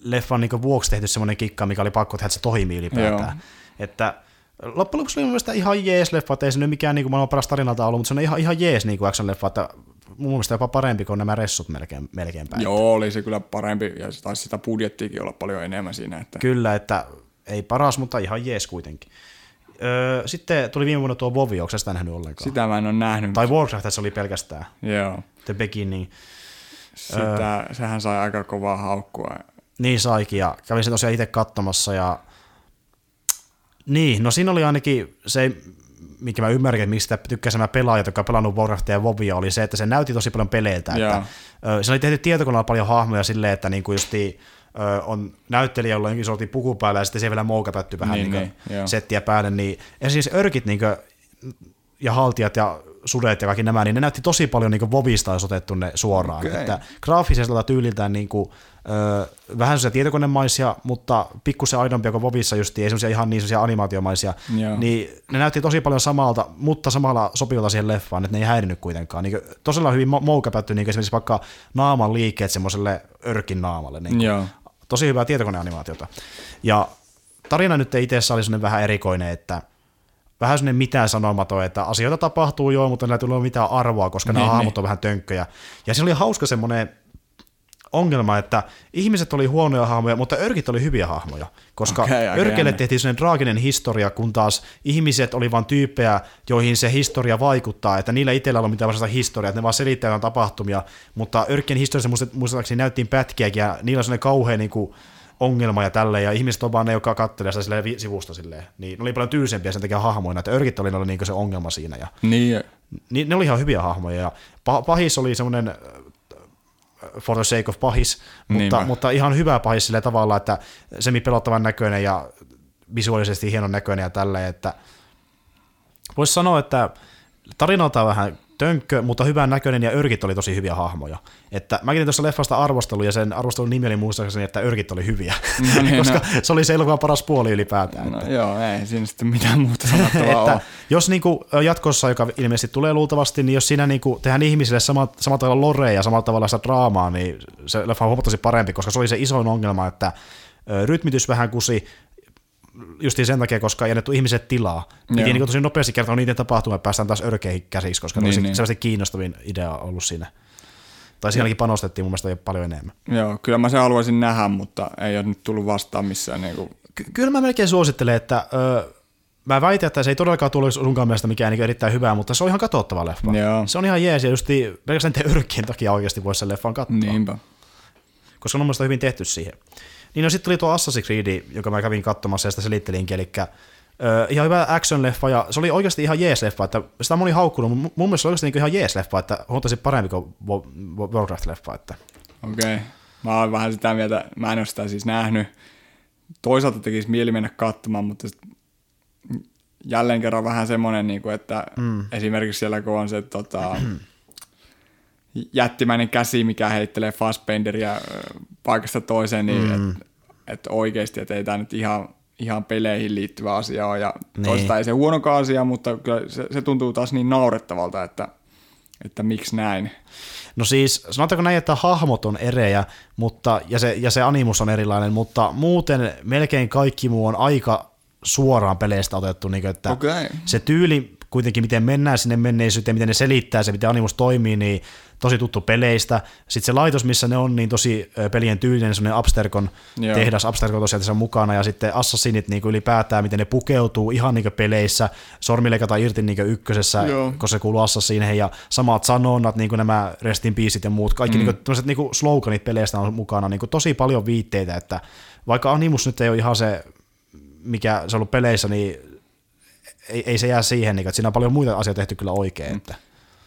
leffan niin kuin vuoksi tehty semmoinen kikka, mikä oli pakko tehdä, että se toimii ylipäätään. Joo. Että loppujen lopuksi oli mun mielestä ihan jees leffa, että ei se nyt mikään niin kuin maailman paras tarinalta ollut, mutta se on ihan jees niin kuin action leffa, että mun mielestä jopa parempi kuin nämä ressut melkeinpä. Joo, oli se kyllä parempi, ja taisi sitä budjettiakin olla paljon enemmän siinä. Että kyllä, että ei paras, mutta ihan jees kuitenkin. Sitten tuli viime vuonna tuo WoW, onko sitä nähnyt ollenkaan? Sitä mä en ole nähnyt. Tai Warcraft, se oli pelkästään. Joo. The Beginning. Sitä, sehän sai aika kovaa haukkua. Niin saikin, ja kävin sen tosiaan itse katsomassa. Ja niin, no siinä oli ainakin se, mikä mä ymmärrän, miksi sitä tykkäsin nämä pelaajat, jotka on pelannut Warcraftia ja WoWia, oli se, että se näytti tosi paljon peleiltä. Että se oli tehty tietokoneella paljon hahmoja silleen, että niinku justiin on näyttelijä, jolla jonkin sortin puku päällä, ja sitten se vielä moukatatty vähän niin, settiä päälle, niin esimerkiksi örkit niin kuin, ja haltijat ja sudet ja kaikki nämä, niin ne näytti tosi paljon niin Vovista, jos otettu ne suoraan. Okay. Että graafisella tyyliltään niin kuin, vähän sellaisia tietokonemaisia, mutta pikkusen aidompia kuin Vovissa just, ei sellaisia ihan niin sellaisia animaatiomaisia, niin ne näytti tosi paljon samalta, mutta samalla sopivalta siihen leffaan, että ne ei häirinyt kuitenkaan. Niin tosiaan hyvin moukapätty niin esimerkiksi vaikka naaman liikkeet semmoiselle örkin naamalle. Niin tosi hyvää tietokoneanimaatiota. Ja tarina nyt itse asiassa oli sellainen vähän erikoinen, että vähän sellainen mitään sanomaton, että asioita tapahtuu joo, mutta näillä ei tule mitään arvoa, koska nämä hahmot on vähän tönkköjä. Ja siinä oli hauska semmoinen ongelma, että ihmiset oli huonoja hahmoja, mutta örkit oli hyviä hahmoja, koska örkeille tehtiin sellainen traaginen historia, kun taas ihmiset oli vain tyyppejä, joihin se historia vaikuttaa, että niillä itsellä on mitään vasta historiaa, että ne vaan selittää tapahtumia, mutta örkkien historiassa muistaakseni näyttiin pätkiäkin, ja niillä on sellainen kauhean niin kuin ongelma ja tälleen, ja ihmiset on vaan ne, jotka kattelee sitä silleen sivusta silleen, niin ne oli paljon tyysempiä sen takia hahmoina, että örkit oli niin kuin se ongelma siinä, ja ne oli ihan hyviä hahmoja, ja pahis oli semmoinen for the sake of pahis, mutta ihan hyvä pahis sillä tavalla, että semi-pelottavan näköinen ja visuaalisesti hienon näköinen ja tälleen, että voisi sanoa, että tarinaltaan vähän tönkkö, mutta hyvän näköinen ja örkit oli tosi hyviä hahmoja. Että mäkin tuossa leffasta arvostelun ja sen arvostelun nimi oli muistaakseni, että örkit oli hyviä, koska se oli se elokuvan paras puoli ylipäätään. No, joo, ei siinä sitten mitään muuta sanottavaa ole. Jos niinku jatkossa, joka ilmeisesti tulee luultavasti, niin jos siinä niinku tehdään ihmisille samalla tavalla lorea ja samalla tavalla sitä draamaa, niin se leffa on huomattavasti parempi, koska se oli se isoin ongelma, että rytmitys vähän kusi, justiin sen takia, koska ei annettu ihmiset tilaa. Piti niin tosi nopeasti kertoa niiden tapahtumaan, että päästään taas örkeihin käsiksi, koska se on sellaisesti kiinnostavin idea ollut siinä. Tai siinäkin panostettiin mun mielestä jo paljon enemmän. Joo, kyllä mä sen haluaisin nähdä, mutta ei ole nyt tullut vastaan missään. Niin kuin kyllä mä melkein suosittelen, että mä väitän, että se ei todellakaan tullut sunkaan mielestä mikään niin erittäin hyvää, mutta se on ihan katsottava leffa. Joo. Se on ihan jees, ja justiin pelkästään niiden örkkien takia oikeasti voisi sen leffan katsoa. Niinpä. Koska on mun mielestä hyvin tehty siihen. Niin no sitten tuli tuo Assassin's Creed, jonka mä kävin katsomassa ja sitä selittelinkin, eli ihan hyvä action-leffa, ja se oli oikeasti ihan jees-leffa, että sitä moni haukkunut, mutta mun mielestä se oli oikeasti ihan jees-leffa, että huomattavasti parempi kuin Warcraft-leffa. Että okei, mä oon vähän sitä mieltä, mä en ole sitä siis nähnyt. Toisaalta tekisi mieli mennä katsomaan, mutta jälleen kerran vähän semmoinen, että esimerkiksi siellä kun on se jättimäinen käsi, mikä heittelee Fassbenderiä paikasta toiseen, niin että oikeasti, että ei tämä nyt ihan peleihin liittyvä asia ole. Ja toistaan ei se huonokaan asia, mutta kyllä se tuntuu taas niin naurettavalta, että miksi näin. No siis, sanotaanko näin, että hahmot on erejä, mutta, ja se animus on erilainen, mutta muuten melkein kaikki muu on aika suoraan peleistä otettu. Niin kuin, että se tyyli kuitenkin miten mennään sinne menneisyyteen, miten ne selittää se, miten animus toimii, niin tosi tuttu peleistä. Sitten se laitos, missä ne on, niin tosi pelien tyylinen, semmoinen Abstergon tehdas, Abstergon tosiaan tässä mukana, ja sitten assassinit niin ylipäätään, miten ne pukeutuu ihan niin peleissä, sormi leikataan irti niin ykkösessä, kun se kuuluu assassineihin, ja samat sanonnat, niin nämä rest in peaceit ja muut, kaikki niin tämmöiset niin sloganit peleistä on mukana, niin tosi paljon viitteitä, että vaikka animus nyt ei ole ihan se, mikä se on ollut peleissä, niin ei se jää siihen, että siinä on paljon muita asioita tehty kyllä oikein. Että.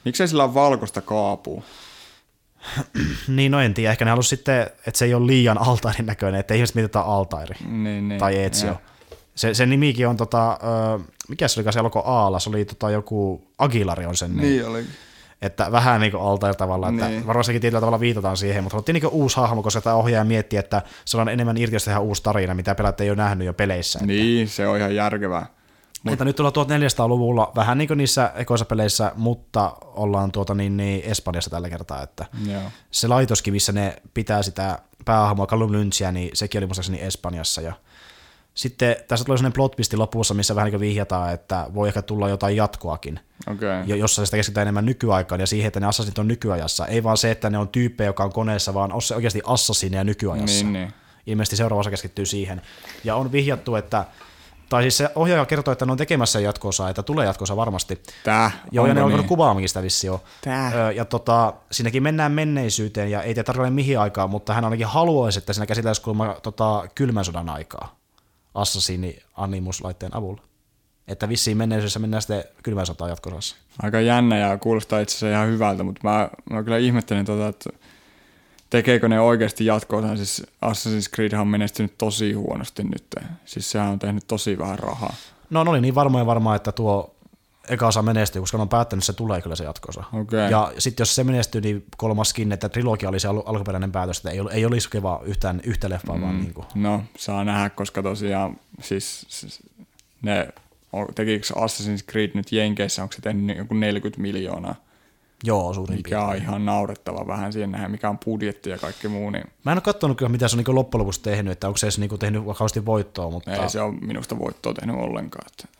Miksei sillä ole valkoista kaapua? Niin, no en tiedä. Ehkä ne haluaisi sitten, että se ei ole liian altairin näköinen, että ihmiset mietitään altairi niin, tai etsio. Se nimikin on, mikä se oli se alko Aala, se oli joku Aguilari on sen. Niin olikin. Että vähän niin kuin altair tavalla, että varmaan sekin tietyllä tavalla viitataan siihen, mutta haluttiin niin uusi hahmo, koska tämä ohjaaja miettii, että se on enemmän irti, jos tehdään uusi tarina, mitä pelät ei ole nähnyt jo peleissä. Niin, että. Se on ihan järkevää. Mutta nyt ollaan 1400-luvulla vähän niin kuin niissä ekoissa peleissä, mutta ollaan niin Espanjassa tällä kertaa, että se laitoskin, missä ne pitää sitä päähahmoa Callum Lynchia, niin sekin oli muistaakseni Espanjassa. Ja sitten tässä tulee sellainen plotpisti lopussa, missä vähän niin vihjataan, että voi ehkä tulla jotain jatkoakin, jossa sitä keskitytään enemmän nykyaikaan ja siihen, että ne assassinit on nykyajassa. Ei vaan se, että ne on tyyppejä, joka on koneessa, vaan on se oikeasti assassineja nykyajassa. Niin. Ilmeisesti seuraava osa keskittyy siihen. Ja on vihjattu, että tai siis se ohjaaja kertoo, että ne on tekemässä jatko-osaa, että tulee jatko-osa varmasti. Joo, ja ne on alkanut kuvaaminkin sitä vissiin jo. Ja siinäkin mennään menneisyyteen, ja ei tiedä tarkalleen mihin aikaan, mutta hän ainakin haluaisi, että siinä käsiteltäisiin kuulemma kylmän sodan aikaa assassini-animuslaitteen avulla. Että vissiin menneisyydessä mennään sitten kylmän sotaan jatko-osassa. Aika jännä ja kuulostaa itse asiassa ihan hyvältä, mutta mä kyllä ihmettelin, että tekeekö ne oikeasti jatkoa? Siis Assassin's Creed on menestynyt tosi huonosti nyt. Siis sehän on tehnyt tosi vähän rahaa. No oli niin varmaan, että tuo eka osa menestyy, koska on päättänyt, että se tulee kyllä se jatko-osa. Okay. Ja sitten jos se menestyy, niin kolmaskin, että trilogia oli se alkuperäinen päätös, että ei ole iskevaa yhtä leffaa. Vaan niin kuin. No, saa nähdä, koska tosiaan siis ne, tekikö Assassin's Creed nyt Jenkeissä, onko se tehnyt joku 40 miljoonaa? Joo, suurin piirtein. Mikä on ihan naurettava vähän siihen nähdä, mikä on budjetti ja kaikki muu. Niin. Mä en ole katsonut kyllä, mitä se on niin loppujen lopuksi tehnyt, että onko se edes niin tehnyt kauheasti voittoa. Mutta ei se ole minusta voittoa tehnyt ollenkaan. Että.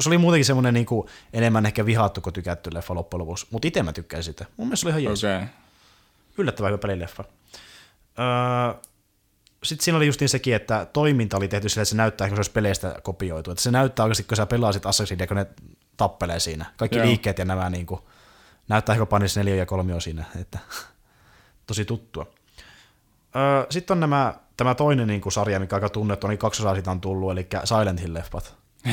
Se oli muutenkin semmoinen niin enemmän ehkä vihattu kuin tykätty leffa loppujen lopuksi, mutta itse mä tykkään sitä. Mun mielestä se oli ihan jees. Okay. Yllättävän hyvä pelileffa. Sitten siinä oli just niin sekin, että toiminta oli tehty sillä, että se näyttää, että se olisi peleistä kopioitu. Että se näyttää oikeasti, kun sä pelaasit Assassinia, kun ne tappelee siinä. Kaikki liikkeet ja nämä niin kuin, näyttää ehkä panissa 4 ja 3 siinä, että tosi tuttua. Sitten on tämä toinen niin kuin sarja, mikä aika tunnettu, niin 2 osaa siitä on tullut, eli Silent Hill-leffat.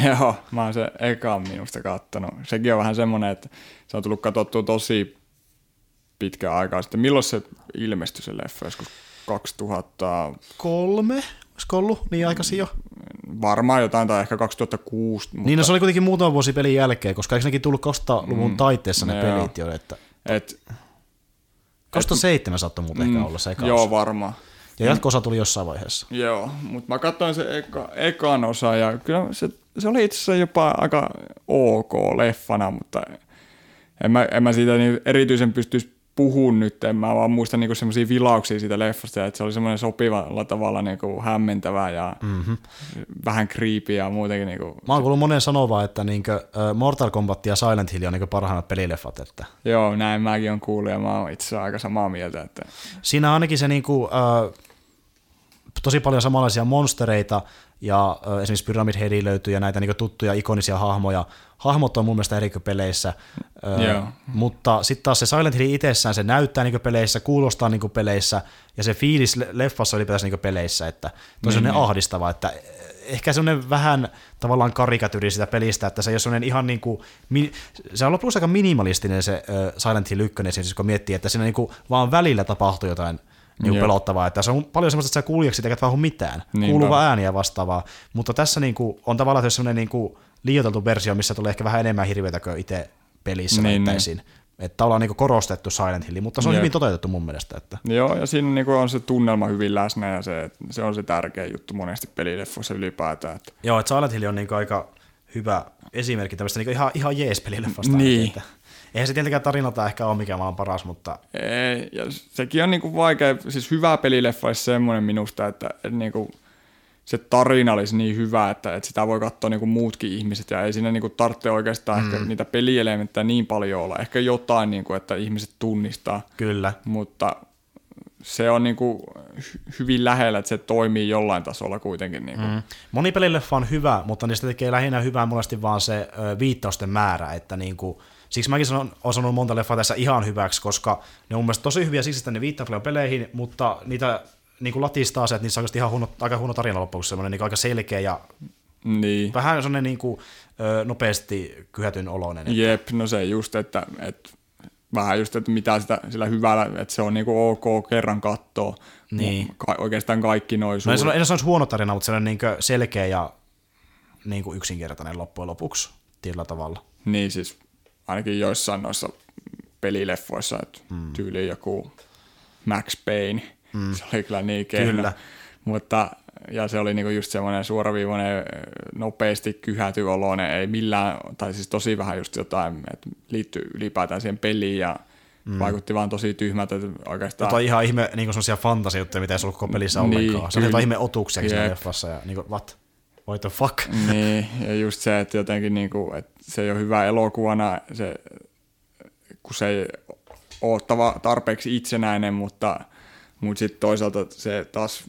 Joo, mä oon se ekaan minusta kattonut. Sekin on vähän semmoinen, että se on tullut katsottua tosi pitkään aikaa sitten. Milloin se ilmestyi se leffa? Joskus 2003? Olisiko ollut niin aikaisin jo? Varmaan jotain, tai ehkä 2006. Mutta niin, no, se oli kuitenkin muutama vuosi pelin jälkeen, koska eikö nekin tullut 2000-luvun taiteessa ne pelit jo? Että 2007 saattoi muuten ehkä olla se eka osa. Joo, varmaan. Ja jatko-osa tuli jossain vaiheessa. Joo, mutta mä katsoin se ekan osa, ja kyllä se oli itse asiassa jopa aika ok leffana, mutta en mä siitä niin erityisen pystyisi puhun nyt, en mä vaan muista niinku semmoisia vilauksia siitä leffasta, että se oli semmoinen sopivalla tavalla niinku hämmentävää ja vähän creepy ja muutenkin. Niinku. Mä oon kuullut monen sanovaa, että niinku Mortal Kombat ja Silent Hill on niinku parhaimmat pelileffat. Että. Joo, näin mäkin on kuullut ja mä oon itse asiassa aika samaa mieltä. Että. Siinä on ainakin se niinku, tosi paljon samanlaisia monstereita ja esimerkiksi Pyramid Headi löytyy ja näitä niinku tuttuja ikonisia hahmoja. Hahmot on mun mielestä eri peleissä, mutta sitten taas se Silent Hill itsessään, se näyttää niinku peleissä, kuulostaa niinku peleissä ja se fiilis leffassa ylipäätänsä niinku peleissä, että tosi on ahdistava, että ehkä semmoinen vähän tavallaan karikatyri sitä pelistä, että se ei ole semmoinen ihan niinku, se on lopuksi aika minimalistinen se Silent Hill 1, siis kun miettii, että siinä niinku vaan välillä tapahtuu jotain niin pelottavaa, että se on paljon semmoista, että sä kuulijaksi eikä vähän mitään, kuuluva ääniä vastaavaa, mutta tässä niinku on tavallaan semmoinen niinku liioiteltu versio, missä tulee ehkä vähän enemmän hirveätä kuin itse pelissä näyttäisiin. Että ollaan niinku korostettu Silent Hilli, mutta se on hyvin toteutettu mun mielestä. Että. Joo, ja siinä niinku on se tunnelma hyvin läsnä ja se on se tärkeä juttu monesti pelileffoissa ylipäätään. Että. Joo, että Silent Hill on niinku aika hyvä esimerkki tämmöistä niinku ihan jees pelileffasta. Niin. Eihän se tietenkään tarinalta ehkä ole mikään vaan paras, mutta ei, ja sekin on niinku vaikea, siis hyvä pelileffa olisi semmoinen minusta, että niinku se tarina olisi niin hyvä, että sitä voi katsoa niin kuin muutkin ihmiset, ja ei siinä niin kuin tarvitse oikeastaan ehkä niitä pelielementtejä niin paljon olla. Ehkä jotain, niin kuin, että ihmiset tunnistaa. Kyllä. Mutta se on niin kuin hyvin lähellä, että se toimii jollain tasolla kuitenkin. Niin kuin. Moni pelileffa on hyvä, mutta niistä tekee lähinnä hyvää monesti vaan se viittausten määrä, että niin kuin siksi mäkin olen sanonut monta leffaa tässä ihan hyväksi, koska ne on mun mielestä tosi hyviä siksi, että ne viittaa paljon peleihin, mutta niitä niin kuin latistaa se, että niissä on ihan aika huono tarina lopuksi, semmoinen niin aika selkeä ja niin vähän semmoinen niin kuin nopeasti kyhätyn oloinen. Jep, no se just, että vähän just, että mitä sitä, sillä hyvällä, että se on niin kuin ok kerran kattoo, niin oikeastaan kaikki noin suuret. No en sanoisi huono tarina, mutta se on niin kuin selkeä ja niin kuin yksinkertainen loppujen lopuksi tietyllä tavalla. Niin siis ainakin joissain noissa pelileffoissa, että tyyliin joku Max Payne, se oli kyllä niin kehno. Mutta ja se oli niinku just semmoinen suoraviivainen, nopeasti kyhäty oloinen, ei millään, tai siis tosi vähän just jotain, että liittyy ylipäätään siihen peliin ja vaikutti vaan tosi tyhmältä. Oikeastaan jotain ihan ihme, niinku semmoisia fantasia-juttuja, mitä ei ollut koko pelissä ollenkaan. Se oli jotain ihme otuksiakin siinä leffassa ja niinku what? What the fuck? Niin, ja just se, että jotenkin niinku, että se ei ole hyvä elokuvana, se, kun se ei ole tarpeeksi itsenäinen, mutta sitten toisaalta se taas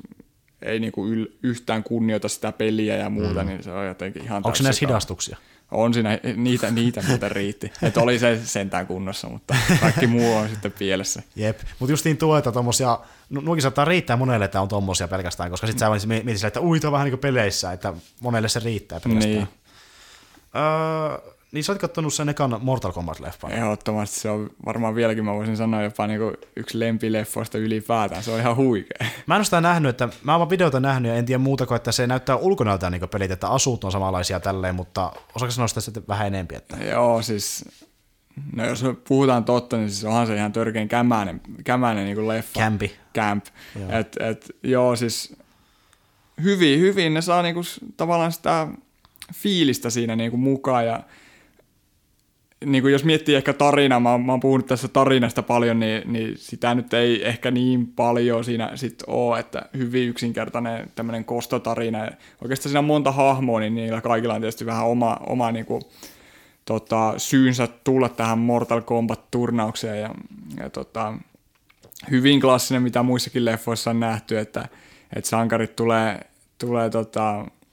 ei niinku yhtään kunnioita sitä peliä ja muuta, niin se on jotenkin ihan. Onko näissä hidastuksia? On siinä, niitä muuten riitti. Että oli se sentään kunnossa, mutta kaikki muu on sitten pielessä. Jep, mutta justiin tuo, että tommosia, nuokin saattaa riittää monelle, että on tommosia pelkästään, koska sitten sä mietit sillä, että ui, tuo on vähän niin kuin peleissä, että monelle se riittää pelkästään. Niin. Niin sä oot kattonut sen ekan Mortal Kombat-leffan. Ehdottomasti, se on varmaan vieläkin, mä voisin sanoa, jopa niinku yksi lempileffoista ylipäätään, se on ihan huikea. Mä en ole sitä nähnyt, että mä oon videota nähnyt ja en tiedä muuta kuin, että se näyttää ulkonäöltään niinku pelit, että asut on samanlaisia tälleen, mutta osaako sanoa sitä sitten vähän enempi? Että joo, siis no jos puhutaan totta, niin siis onhan se ihan törkeän kämäinen niinku leffa. Kämpi. Kämp. Joo, siis hyvin ne saa niinku tavallaan sitä fiilistä siinä niinku mukaan ja niin jos miettii ehkä tarinaa, mä oon puhunut tässä tarinasta paljon, niin sitä nyt ei ehkä niin paljon siinä sit ole, että hyvin yksinkertainen tämmöinen kostotarina. Oikeastaan siinä on monta hahmoa, niin niillä kaikilla on tietysti vähän oma niinku, syynsä tulla tähän Mortal Kombat-turnaukseen. Ja hyvin klassinen, mitä muissakin leffoissa on nähty, että sankarit tulee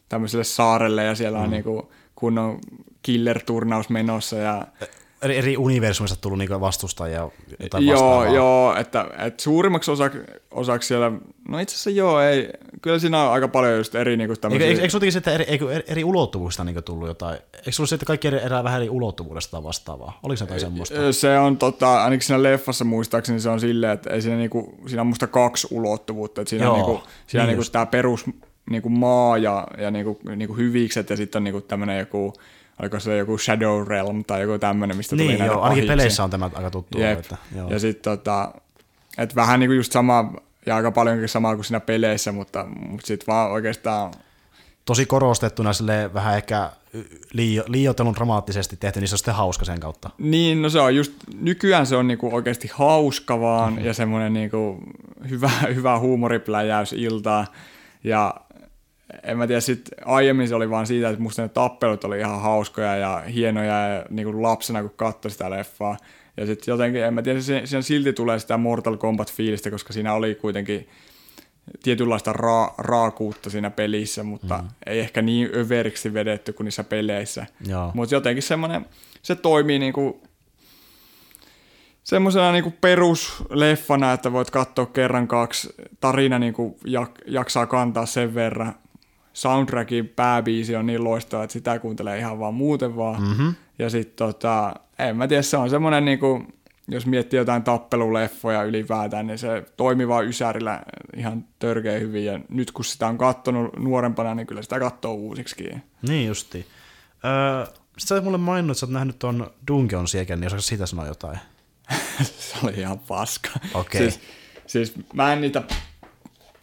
tämmöiselle saarelle ja siellä on niinku kunnon killer-turnaus menossa. Ja eri universumista tullut niinku vastustajia jotain vastaavaa. Joo, että suurimmaksi osaksi siellä, no itse asiassa joo, ei, kyllä siinä on aika paljon just eri niinku tämmöisiä. Eikö se jotenkin, että eri ulottuvuudesta niinku tullut jotain? Eikö se ollut se, että kaikki erää vähän eri ulottuvuudesta vastaavaa? Oliko se jotain semmoista? Se on, ainakin siinä leffassa muistaakseni se on silleen, että ei siinä, niinku, siinä on musta kaksi ulottuvuutta. Että siinä joo, on niinku tämä perus niinku maa ja niinku hyvikset ja sitten on niinku tämmöinen joku, oliko se joku Shadow Realm tai joku tämmöinen, mistä tuli niin, näitä joo, pahiksi. Ainakin peleissä on tämä aika tuttu. Ja sitten että vähän niinku just sama ja aika paljonkin samaa kuin siinä peleissä, mutta sitten vaan oikeastaan tosi korostettuna silleen vähän ehkä liioitelun dramaattisesti tehty, niin se on sitten hauska sen kautta. Niin, no se on just, nykyään se on niinku oikeasti hauska vaan ja semmoinen niinku hyvä huumoripläjäys iltaa ja en mä tiedä, sit aiemmin se oli vaan siitä, että musta ne tappelut oli ihan hauskoja ja hienoja ja niinku lapsena, kun katsoi sitä leffaa. Ja sit jotenkin, en mä tiedä, siinä silti tulee sitä Mortal Kombat-fiilistä, koska siinä oli kuitenkin tietynlaista raakuutta siinä pelissä, mutta ei ehkä niin överiksi vedetty kuin niissä peleissä. Mutta jotenkin semmoinen, se toimii niinku semmoisena niinku perusleffana, että voit katsoa kerran kaksi, tarina niinku jaksaa kantaa sen verran. Soundtrackin pääbiisi on niin loistava, että sitä kuuntelee ihan vaan muuten vaan. Ja sitten en mä tiedä, se on semmoinen, niinku, jos miettii jotain tappeluleffoja ylipäätään, niin se toimii vaan ysärillä ihan törkeä hyvin. Ja nyt kun sitä on katsonut nuorempana, niin kyllä sitä katsoo uusiksikin. Niin justiin. Sitten sä mulle maininnut, että sä oot nähnyt ton Dungeon Siegelin, niin osaako siitä sanoa jotain? Se oli ihan paska. Okay. Siis mä en niitä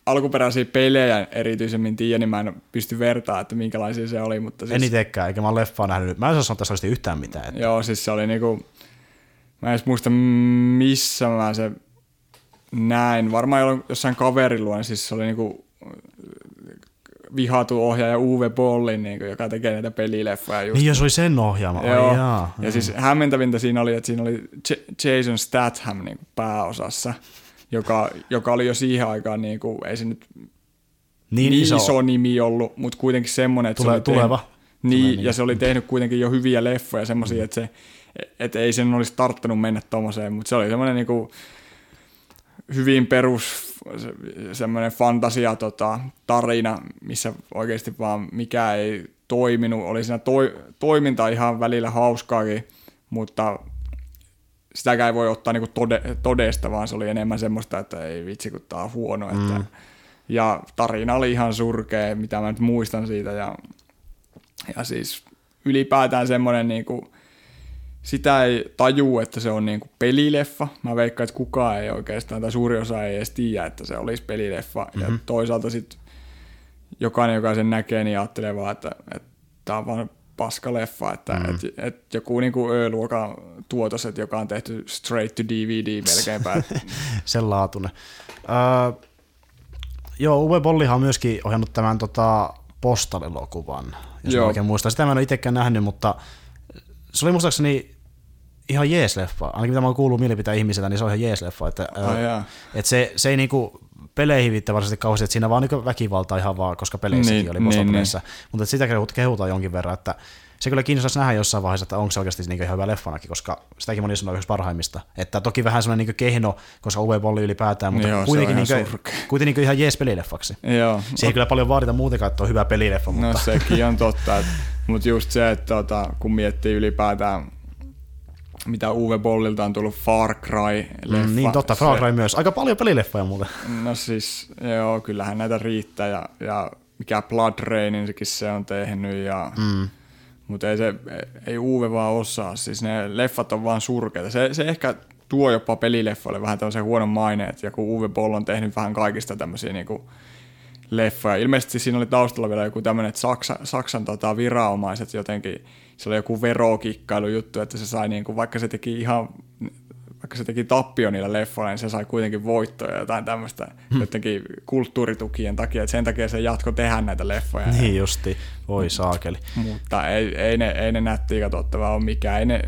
alkuperäisiä pelejä erityisemmin tiedä, niin mä en pysty vertaa, että minkälaisia se oli. Mutta siis en itekään, eikä mä ole leffaa nähnyt. Mä en saa sanoa tässä oikeasti yhtään mitään. Että joo, siis se oli niinku, mä en edes muista missä mä se näin. Varmaan jossain kaverin luen, siis se oli niinku vihatu ohjaaja Uwe Bollin, niin kuin, joka tekee näitä pelileffoja. Just niin, jos oli sen ohjaama. Joo. Jaa. Ja siis hämmentävintä siinä oli Jason Statham niin kuin pääosassa, joka oli jo siihen aikaan, niin kuin, ei se nyt niin iso nimi ollut, mutta kuitenkin semmoinen, että se oli tehnyt kuitenkin jo hyviä leffoja, semmoisia, että se et ei sen olisi tarttunut mennä tommoseen, mutta se oli semmoinen niinku hyvin perus semmoinen fantasia tarina, missä oikeasti vaan mikä ei toiminut. Oli siinä toiminta ihan välillä hauskaakin, mutta sitäkään ei voi ottaa niinku todesta, vaan se oli enemmän semmoista, että ei vitsi kun tää on huono. Että, ja tarina oli ihan surkea, mitä mä nyt muistan siitä. Ja siis ylipäätään semmoinen niinku... Sitä ei tajuu, että se on niinku pelileffa. Mä veikkaan, että kukaan ei oikeastaan, tai suuri osa ei edes tiedä, että se olisi pelileffa. Mm-hmm. Ja toisaalta sitten jokainen, joka sen näkee, niin ajattelee vaan, että tämä on vaan paskaleffa. Että et joku niinku Ö-luokan tuotos, että joka on tehty straight to DVD melkeinpä. Sen laatuinen. Joo, Uwe Bollihan on myöskin ohjannut tämän Postal-elokuvan, jos mä oikein muistan. Sitä mä en ole itsekään nähnyt, mutta... Se oli muistaakseni ihan jees-leffa. Ainakin mitä mä oon kuullut mielipiteen ihmisiltä, niin se on ihan jees-leffa. Että se ei niinku peleihin viittaa varsinaisesti kauheasti, että siinä vaan niinku väkivaltaa ihan vaan, koska peleissäkin oli postapeleissä. Mutta sitä kehutaan jonkin verran, että se kyllä kiinnostaisi nähdä jossain vaiheessa, että onko se oikeasti niinku ihan hyvä leffanakin, koska sitäkin moni sanoo yhdessä parhaimmista. Että toki vähän semmoinen niinku kehno, koska Uwe Boll ylipäätään, mutta joo, kuitenkin niinku ihan jees-pelileffaksi. Se ei kyllä paljon vaadita muutenkaan, että on hyvä pelileffa. Mutta. No sekin on totta, mutta just se, että kun miettii ylipäätään, mitä Uwe Bollilta on tullut Far Cry-leffa. Niin totta, Far Cry myös. Aika paljon pelileffoja muuten. No siis, joo, kyllähän näitä riittää. Ja mikä Blood Raininsikin se on tehnyt. Mutta ei Uwe vaan osaa. Siis ne leffat on vaan surkeita. Se ehkä tuo jopa pelileffoille vähän tämmöisen huonon maineen, että joku Uwe Boll on tehnyt vähän kaikista tämmöisiä niinku... leffoja. Ilmeisesti siinä oli taustalla vielä joku tämmöinen, että Saksan viranomaiset jotenkin, se oli joku verokikkailu-juttu, että se sai niinku, vaikka se teki tappio niillä leffoilla, niin se sai kuitenkin voittoja jotain tämmöistä jotenkin kulttuuritukien takia, että sen takia se jatko tehdä näitä leffoja. Niin justi, voi saakeli. Mutta ei ne nättiä katsottavaa ole mikään, ei ne...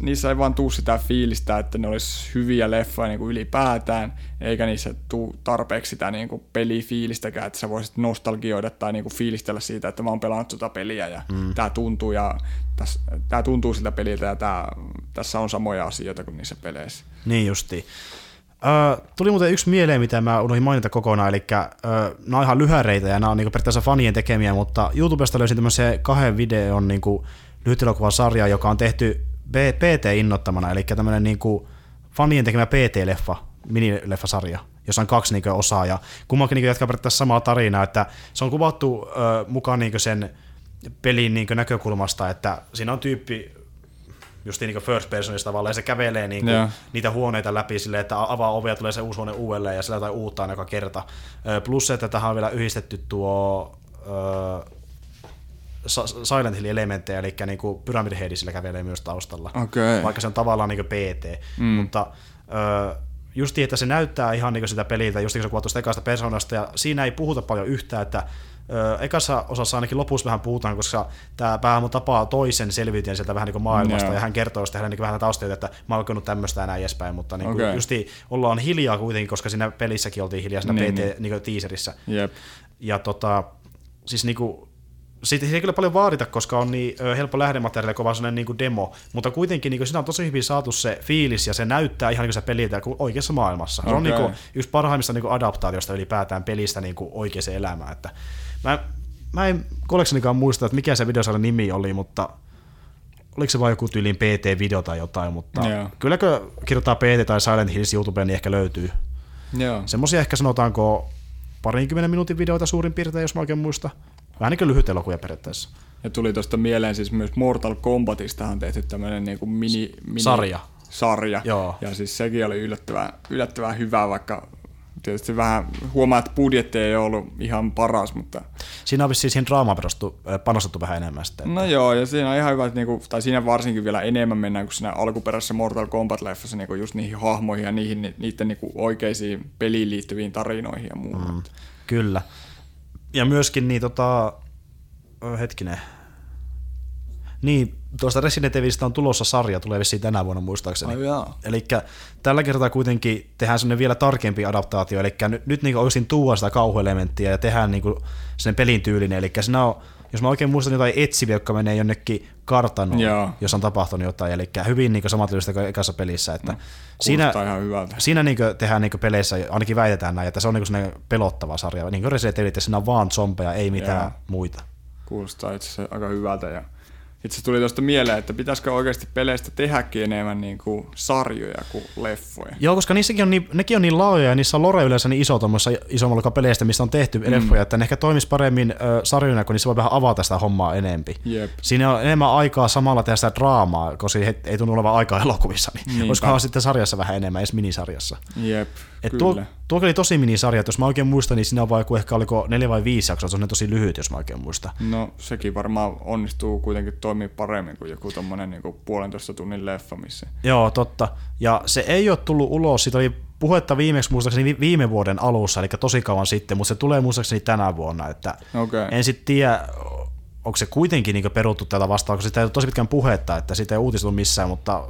Niissä ei vaan tule sitä fiilistä, että ne olisi hyviä leffoja niin kuin ylipäätään, eikä niissä tule tarpeeksi sitä niin kuin pelifiilistäkään, että sä voisit nostalgioida tai niin kuin fiilistellä siitä, että mä oon pelannut tuota peliä ja tää tuntuu siltä peliltä ja tässä on samoja asioita kuin niissä peleissä. Niin justiin. Tuli muuten yksi mieleen, mitä mä unohdin mainita kokonaan, eli nämä on ihan lyhäreitä ja nämä on niin kuin periaatteessa fanien tekemiä, mutta YouTubesta löysin tämmöisen 2 videon niin kuin lyhyt elokuvasarja, joka on tehty PT-innottamana, eli tämmöinen niinku fanien tekemä PT-leffa, minileffasarja, jossa on 2 niinku osaa, ja kummankin niinku jatkaa periaatteessa samaa tarinaa, että se on kuvattu mukaan niinku sen pelin niinku näkökulmasta, että siinä on tyyppi just niinku first personista tavallaan, ja se kävelee niinku niitä huoneita läpi silleen, että avaa ovia, tulee se uusi huone uudelleen, ja sillä jotain uutta aina joka kerta. Plus, että tähän on vielä yhdistetty tuo... Silent Hill -elementtejä, eli niinku Pyramid Head sillä kävelee myös taustalla, okay. Vaikka se on tavallaan niinku PT, mutta justi että se näyttää ihan niinku sitä peliltä, justi se kuvattu sitä ekasta persoonasta ja siinä ei puhuta paljon yhtään, että ekassa osassa ainakin lopussa vähän puhutaan, koska tämä päähahmo tapaa toisen selviytyen sieltä vähän niinku maailmasta ja hän kertoo sitä hänelle niinku vähän taustoja, että mä oon kokenut tämmöistä ja näin edespäin, mutta niinku justi ollaan hiljaa kuitenkin, koska siinä pelissäkin oltiin hiljaa siinä PT niinku teaserissä. Yep. Ja siis niinku siitä ei kyllä paljon vaadita, koska on niin helppo lähdemateriaali, kun on vaan sellainen niin kuin demo, mutta kuitenkin niin kuin siinä on tosi hyvin saatu se fiilis ja se näyttää ihan niin kuin se peliltä oikeassa maailmassa. Okay. Se on niin kuin yksi parhaimmista niin kuin adaptaatiosta ylipäätään pelistä niin kuin oikeaan elämään. Että mä en kolleksenikaan muista, että mikä se videosarjan nimi oli, mutta oliko se vain joku tyyliin PT-video tai jotain, mutta kylläkö kirjoittaa PT tai Silent Hills YouTubeen, niin ehkä löytyy. Yeah. Semmoisia ehkä sanotaanko 20 minuutin videoita suurin piirtein, jos mä oikein muista. Vähän niin kuin lyhyt elokuja periaatteessa. Ja tuli tuosta mieleen siis myös Mortal Kombatista on tehty tämmöinen niin kuin mini sarja. Joo. Ja siis sekin oli yllättävän hyvä, vaikka tietysti vähän huomaa, että budjetti ei ollut ihan paras, mutta... Siinä on vissiin siihen draamaan panostettu vähän enemmän sitten. Että... No joo, ja siinä on ihan hyvä, että niinku, tai siinä varsinkin vielä enemmän mennään kuin siinä alkuperäisessä Mortal Kombat-leffassa niinku just niihin hahmoihin ja niiden niinku oikeisiin peliin liittyviin tarinoihin ja muuhun. Kyllä. Ja myöskin niin Niin, tuosta Resident Evilistä on tulossa sarja, tulee vissiin tänä vuonna muistaakseni. Oh, yeah. Eli tällä kertaa kuitenkin tehdään semmoinen vielä tarkempi adaptaatio, eli nyt niin oisin tuua sitä kauhuelementtiä ja tehdään niin sen pelin tyylinen. Eli siinä on, jos mä oikein muistan, jotain etsiviä, jotka menee jonnekin kartanoon, yeah, jos on tapahtunut jotain, eli hyvin niin samantyylistä kuin ekassa pelissä. Että siinä niin tehdään niin peleissä, ainakin väitetään näin, että se on niin pelottava sarja. Niin kuin Resident Evil, että siinä on vaan zombeja, ei mitään yeah muita. Kuulostaa itse asiassa aika hyvältä. Ja itse tuli tuosta mieleen, että pitäisikö oikeasti peleistä tehdäkin enemmän niin kuin sarjoja kuin leffoja. Joo, koska niissäkin on nekin on niin laajoja ja niissä on lore yleensä niin iso tuommoisessa isommalla peleistä, mistä on tehty leffoja, että ne ehkä toimisi paremmin sarjoina, kun niissä voi vähän avata sitä hommaa enempi. Jep. Siinä on enemmän aikaa samalla tehdä sitä draamaa, koska ei tunnu olevan aikaa elokuvissa, niin olisikohan sitten sarjassa vähän enemmän, edes minisarjassa. Jep, et kyllä. Tuo oli tosi minisarja, jos mä oikein muistan, niin siinä on vaikka ehkä oliko 4 vai 5 jaksoa, se on tosi lyhyt, jos mä oikein muistan. No sekin varmaan onnistuu kuitenkin toimii paremmin kuin joku tommonen niin kuin 1,5 tunnin leffa missä. Joo, totta. Ja se ei ole tullut ulos, siitä oli puhetta viimeksi muistaakseni viime vuoden alussa, eli tosi kauan sitten, mutta se tulee muistaakseni tänä vuonna. Että okay. En sitten tiedä, onko se kuitenkin niin kuin peruttu tätä vastaan, koska sitä ei ole tosi pitkään puhetta, että siitä ei uutistu missään, mutta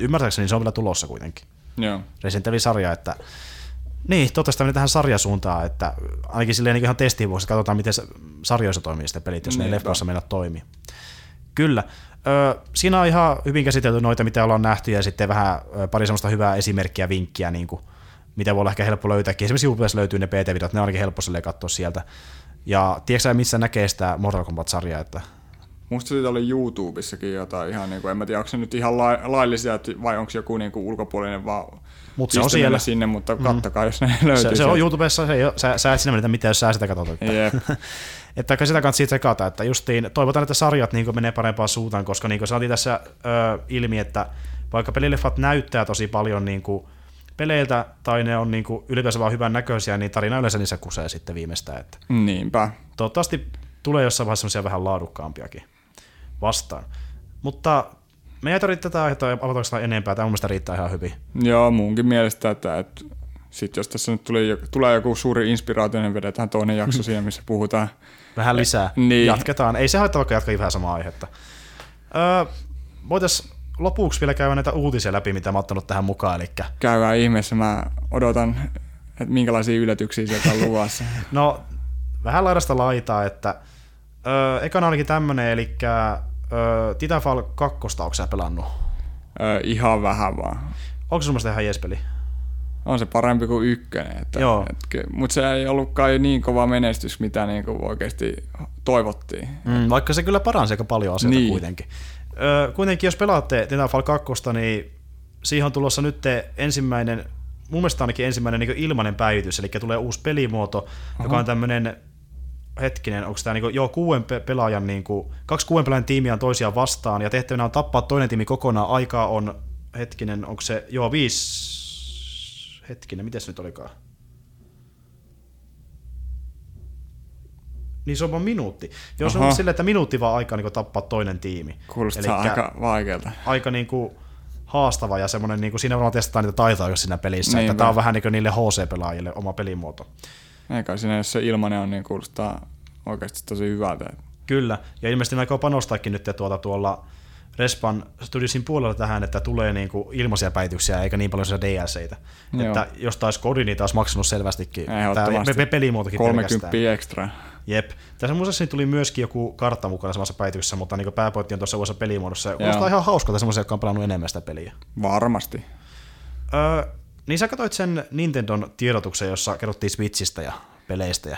ymmärtääkseni se on vielä tulossa kuitenkin. Joo. Resident Evil-sarja, että niin, toivottavasti tähän sarjasuuntaan, että ainakin silleen ihan testiin vuoksi, katsotaan miten sarjoissa toimii sitten pelit, jos ne leffoissa mennä toimii. Kyllä. Siinä on ihan hyvin käsitelty noita, mitä ollaan nähty, ja sitten vähän pari semmoista hyvää esimerkkiä, vinkkiä, niin kuin, mitä voi olla ehkä helppo löytääkin. Esimerkiksi YouTubessa löytyy ne PT-videot, ne on ainakin helppo katsoa sieltä. Ja tiedätkö missä näkee sitä Mortal Kombat-sarjaa? Että musta siitä oli YouTubessakin jotain ihan, niin kuin, en mä tiedä, onko se nyt ihan laillisia, vai onko joku niin kuin ulkopuolinen vaan pistämällä sinne, mutta kattakaa, jos ne löytyy. Se on YouTubessa, sä et sinne menetä mitään, jos sä sitä katsot. Yep. Että sitä kannattaa tsekata, että justiin toivotaan, että sarjat niin menee parempaan suuntaan, koska niin saatiin tässä ilmi, että vaikka pelileffat näyttää tosi paljon niin peleiltä tai ne on niin ylipäänsä vaan hyvän näköisiä, niin tarina yleensä niissä kusee sitten viimeistään. Että niinpä. Toivottavasti tulee jossain vaiheessa semmoisia vähän laadukkaampiakin vastaan. Mutta me ei tarvitse tätä aiheuttaa avataksena enempää, tämä mun mielestä riittää ihan hyvin. Joo, munkin mielestä että sitten jos tässä nyt tulee joku suuri inspiraatio, niin vedetään toinen jakso siihen, missä puhutaan vähän lisää. Niin. Jatketaan. Ei se haittaa, vaikka jatkaa vähän samaa aihetta. Voitaisiin lopuksi vielä käydä näitä uutisia läpi, mitä mä oon ottanut tähän mukaan. Elikkä käydään ihmeessä. Mä odotan, että minkälaisia yllätyksiä sieltä on luvassa. No, vähän laidasta laitaa. Että ekana ainakin tämmönen, eli Titanfall 2, onko sä pelannut? Ihan vähän vaan. Onko se sun mielestä ihan jeespeli? On se parempi kuin 1, mutta se ei ollut kai niin kova menestys, mitä niin oikeasti toivottiin. Vaikka se kyllä paransi aika paljon asioita niin kuitenkin. Kuitenkin jos pelaatte Titanfall 2, niin siihen on tulossa nyt ensimmäinen, mun mielestä ainakin ensimmäinen niin ilmainen päivitys, eli tulee uusi pelimuoto, joka on tämmöinen, onko tämä niin 6 pelaajan, niin kuin, 2 6 pelaajan tiimiä on toisiaan vastaan, ja tehtävänä on tappaa toinen tiimi kokonaan, aikaa on, 5... mites nyt olikaan? Niin se on vaan minuutti. Jos on silleen, että minuutti vaan aikaa niin tappaa toinen tiimi. Kuulostaa aika vaikealta. Aika niin kuin haastava ja semmoinen, niin kuin siinä varmaan testataan niitä taitoja siinä pelissä. Niin, että tämä on vähän niin kuin niille HC-pelaajille oma pelimuoto. Eikä siinä, jos se ilmanen on, niin kuulostaa oikeasti tosi hyvältä. Kyllä, ja ilmeisesti aikoo panostaakin nyt tuolla Respan Studiosin puolella tähän, että tulee niinku ilmaisia päivityksiä eikä niin paljon DLC:itä. Että jos taisi kodi, niin taisi maksanut selvästikin. Tämä pelimuotokin 30 extra. Jep. Tässä muistaakseni tuli myöskin joku kartta mukana samassa päivityksessä, mutta niinku pääpointti on tuossa uudessa pelimuodossa. Kuulostaa ihan hauskalta semmoisia, jotka on pelannut enemmän sitä peliä. Varmasti. Niin sä katsoit sen Nintendon tiedotuksen, jossa kerrottiin Switchistä ja peleistä. Ja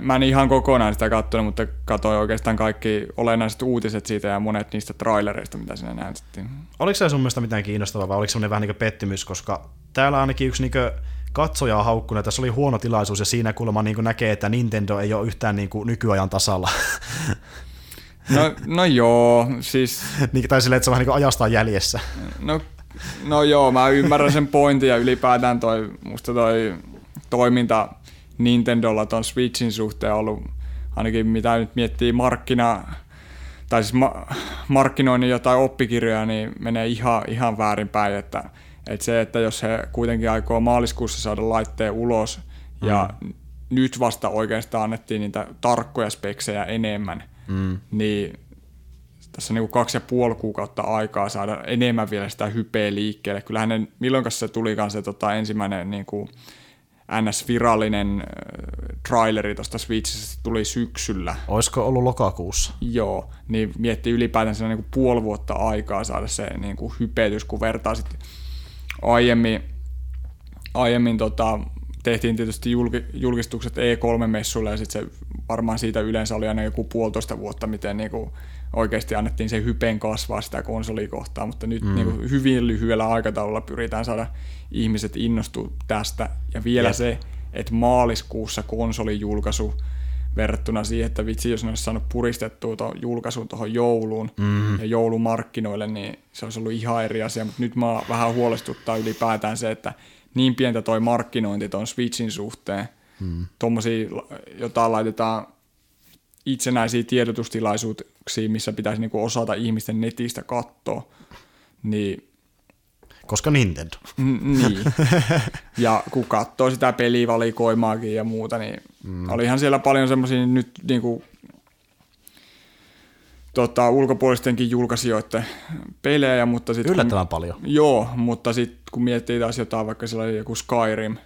mä en ihan kokonaan sitä katsonut, mutta katsoin oikeastaan kaikki olennaiset uutiset siitä ja monet niistä trailereista, mitä siinä näytettiin. Oliko se sun mielestä mitään kiinnostavaa vai oliko semmoinen vähän niin kuin pettymys, koska täällä ainakin yksi niin kuin katsoja on haukkunut, että se oli huono tilaisuus ja siinä kuulemma niin kuin näkee, että Nintendo ei ole yhtään niin kuin nykyajan tasalla. No joo, siis tai silleen, että se on vähän niin kuin ajastaan jäljessä. No joo, mä ymmärrän sen pointin ja ylipäätään musta toi toiminta Nintendolla tuon Switchin suhteen on ollut, ainakin mitä nyt miettii markkinoinnin jotain oppikirjoja, niin menee ihan väärinpäin. Että se, että jos he kuitenkin aikoo maaliskuussa saada laitteen ulos ja nyt vasta oikeastaan annettiin niitä tarkkoja speksejä enemmän, niin tässä on niin 2,5 kuukautta aikaa saada enemmän vielä sitä hypeä liikkeelle. Kyllähän ne, milloinkas se tulikaan se ensimmäinen niin kuin NS-virallinen traileri tuosta Switchistä tuli syksyllä. Olisiko ollut lokakuussa? Joo, niin miettii ylipäätään siinä niin 0,5 vuotta aikaa saada se niin kuin hypetys, kun vertaa sitten aiemmin tehtiin tietysti julkistukset E3-messuilla ja sitten se varmaan siitä yleensä oli aina joku 1,5 vuotta, miten niinku oikeasti annettiin se hypen kasvaa sitä konsolia kohtaan, mutta nyt niinku hyvin lyhyellä aikataululla pyritään saada ihmiset innostua tästä. Ja vielä se, että maaliskuussa konsolin julkaisu verrattuna siihen, että vitsi, jos ne olisi saanut puristettua tuon julkaisun tuohon jouluun ja joulumarkkinoille, niin se olisi ollut ihan eri asia, mutta nyt mä vähän huolestuttaa ylipäätään se, että niin pientä toi markkinointi tuon Switchin suhteen. Tuommoisia, jotain laitetaan itsenäisiä tiedotustilaisuuksia, missä pitäisi niinku osata ihmisten netistä katsoa. Niin, koska Nintendo. Niin. Ja kun katsoo sitä pelivalikoimaakin ja muuta, niin olihan siellä paljon semmoisia nyt niinku ulkopuolistenkin julkaisijoiden pelejä, mutta sitten yllättävän paljon. Joo, mutta sitten kun miettii taas jotain, vaikka sellainen joku Skyrim,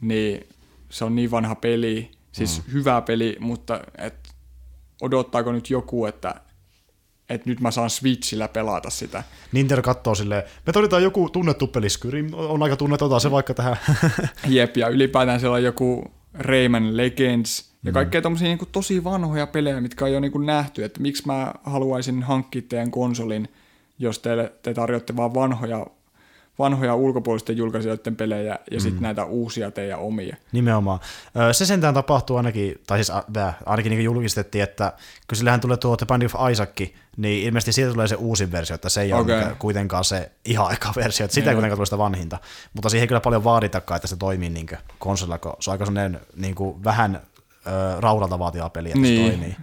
niin se on niin vanha peli, siis hyvä peli, mutta et odottaako nyt joku, että nyt mä saan Switchillä pelata sitä. Nintendo katsoo silleen, me todetaan joku tunnettu peliskyri, on aika tunnettu, otetaan se vaikka tähän. Jep, ja ylipäätään siellä on joku Rayman Legends, ja kaikkea tommosia niinku tosi vanhoja pelejä, mitkä ei ole niinku nähty, että miksi mä haluaisin hankkia teidän konsolin, jos te tarjoatte vaan vanhoja ulkopuolisten julkaisijoiden pelejä ja sitten näitä uusia teidän omia. Nimenomaan. Se sentään tapahtuu ainakin, tai siis ainakin niin julkistettiin, että kun sillähän tulee tuo The Binding of Isaac, niin ilmeisesti siitä tulee se uusin versio, että se ei ole kuitenkaan se ihan eka versio, että sitä ei kuitenkaan tule sitä vanhinta. Mutta siihen ei kyllä paljon vaaditakaan, että se toimii niin konsolilla, kun se on aika sellainen niin vähän raudalta vaativaa peliä, että se toimii.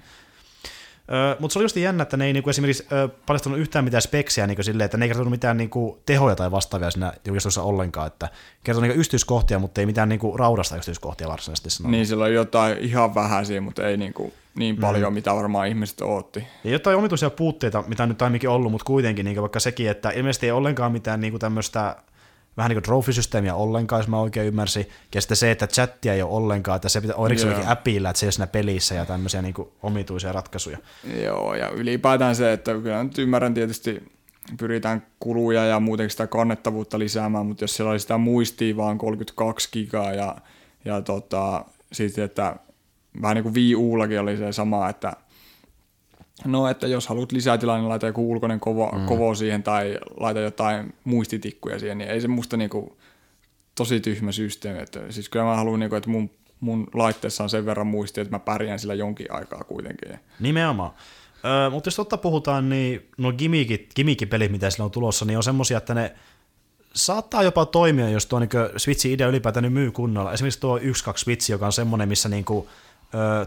Mutta se oli just jännä, että ne ei niinku esimerkiksi paljastanut yhtään mitään speksiä niinku silleen, että ne ei kertonut mitään niinku tehoja tai vastaavia siinä julkistuksessa ollenkaan, että kertoo niinku yksityiskohtia, mutta ei mitään niinku raudasta yksityiskohtia varsinaisesti sanoa. Niin, siellä on jotain ihan vähäisiä, mutta ei niinku niin paljon, mitä varmaan ihmiset odotti. Ja jotain omituisia puutteita, mitä nyt aiemminkin ollut, mutta kuitenkin niinku vaikka sekin, että ilmeisesti ei ollenkaan mitään niinku tämmöistä vähän niin kuin trophy-systeemiä ollenkaan, jos mä oikein ymmärsin. Ja sitten se, että chattia ei ole ollenkaan, että se pitää erikseenkin äpillä, että se ei ole siinä pelissä ja tämmöisiä niin kuin omituisia ratkaisuja. Joo, ja ylipäätään se, että kyllä nyt ymmärrän tietysti, pyritään kuluja ja muutenkin sitä kannettavuutta lisäämään, mutta jos siellä oli sitä muistia vaan 32 gigaa ja sitten, että vähän niin kuin Wii U:llakin oli se sama, että no, että jos haluat lisätilanne, laita joku ulkoinen kovo siihen tai laita jotain muistitikkuja siihen, niin ei se musta niinku tosi tyhmä systeemi. Että, siis kyllä mä haluan, niinku, että mun laitteessa on sen verran muistia, että mä pärjään sillä jonkin aikaa kuitenkin. Nimenomaan. Mutta jos totta puhutaan, niin nuo gimmickipelit, mitä sillä on tulossa, niin on semmosia, että ne saattaa jopa toimia, jos tuo niinku Switchin idea ylipäätään niin myy kunnolla. Esimerkiksi tuo 1-2 Switch, joka on semmoinen, missä niinku,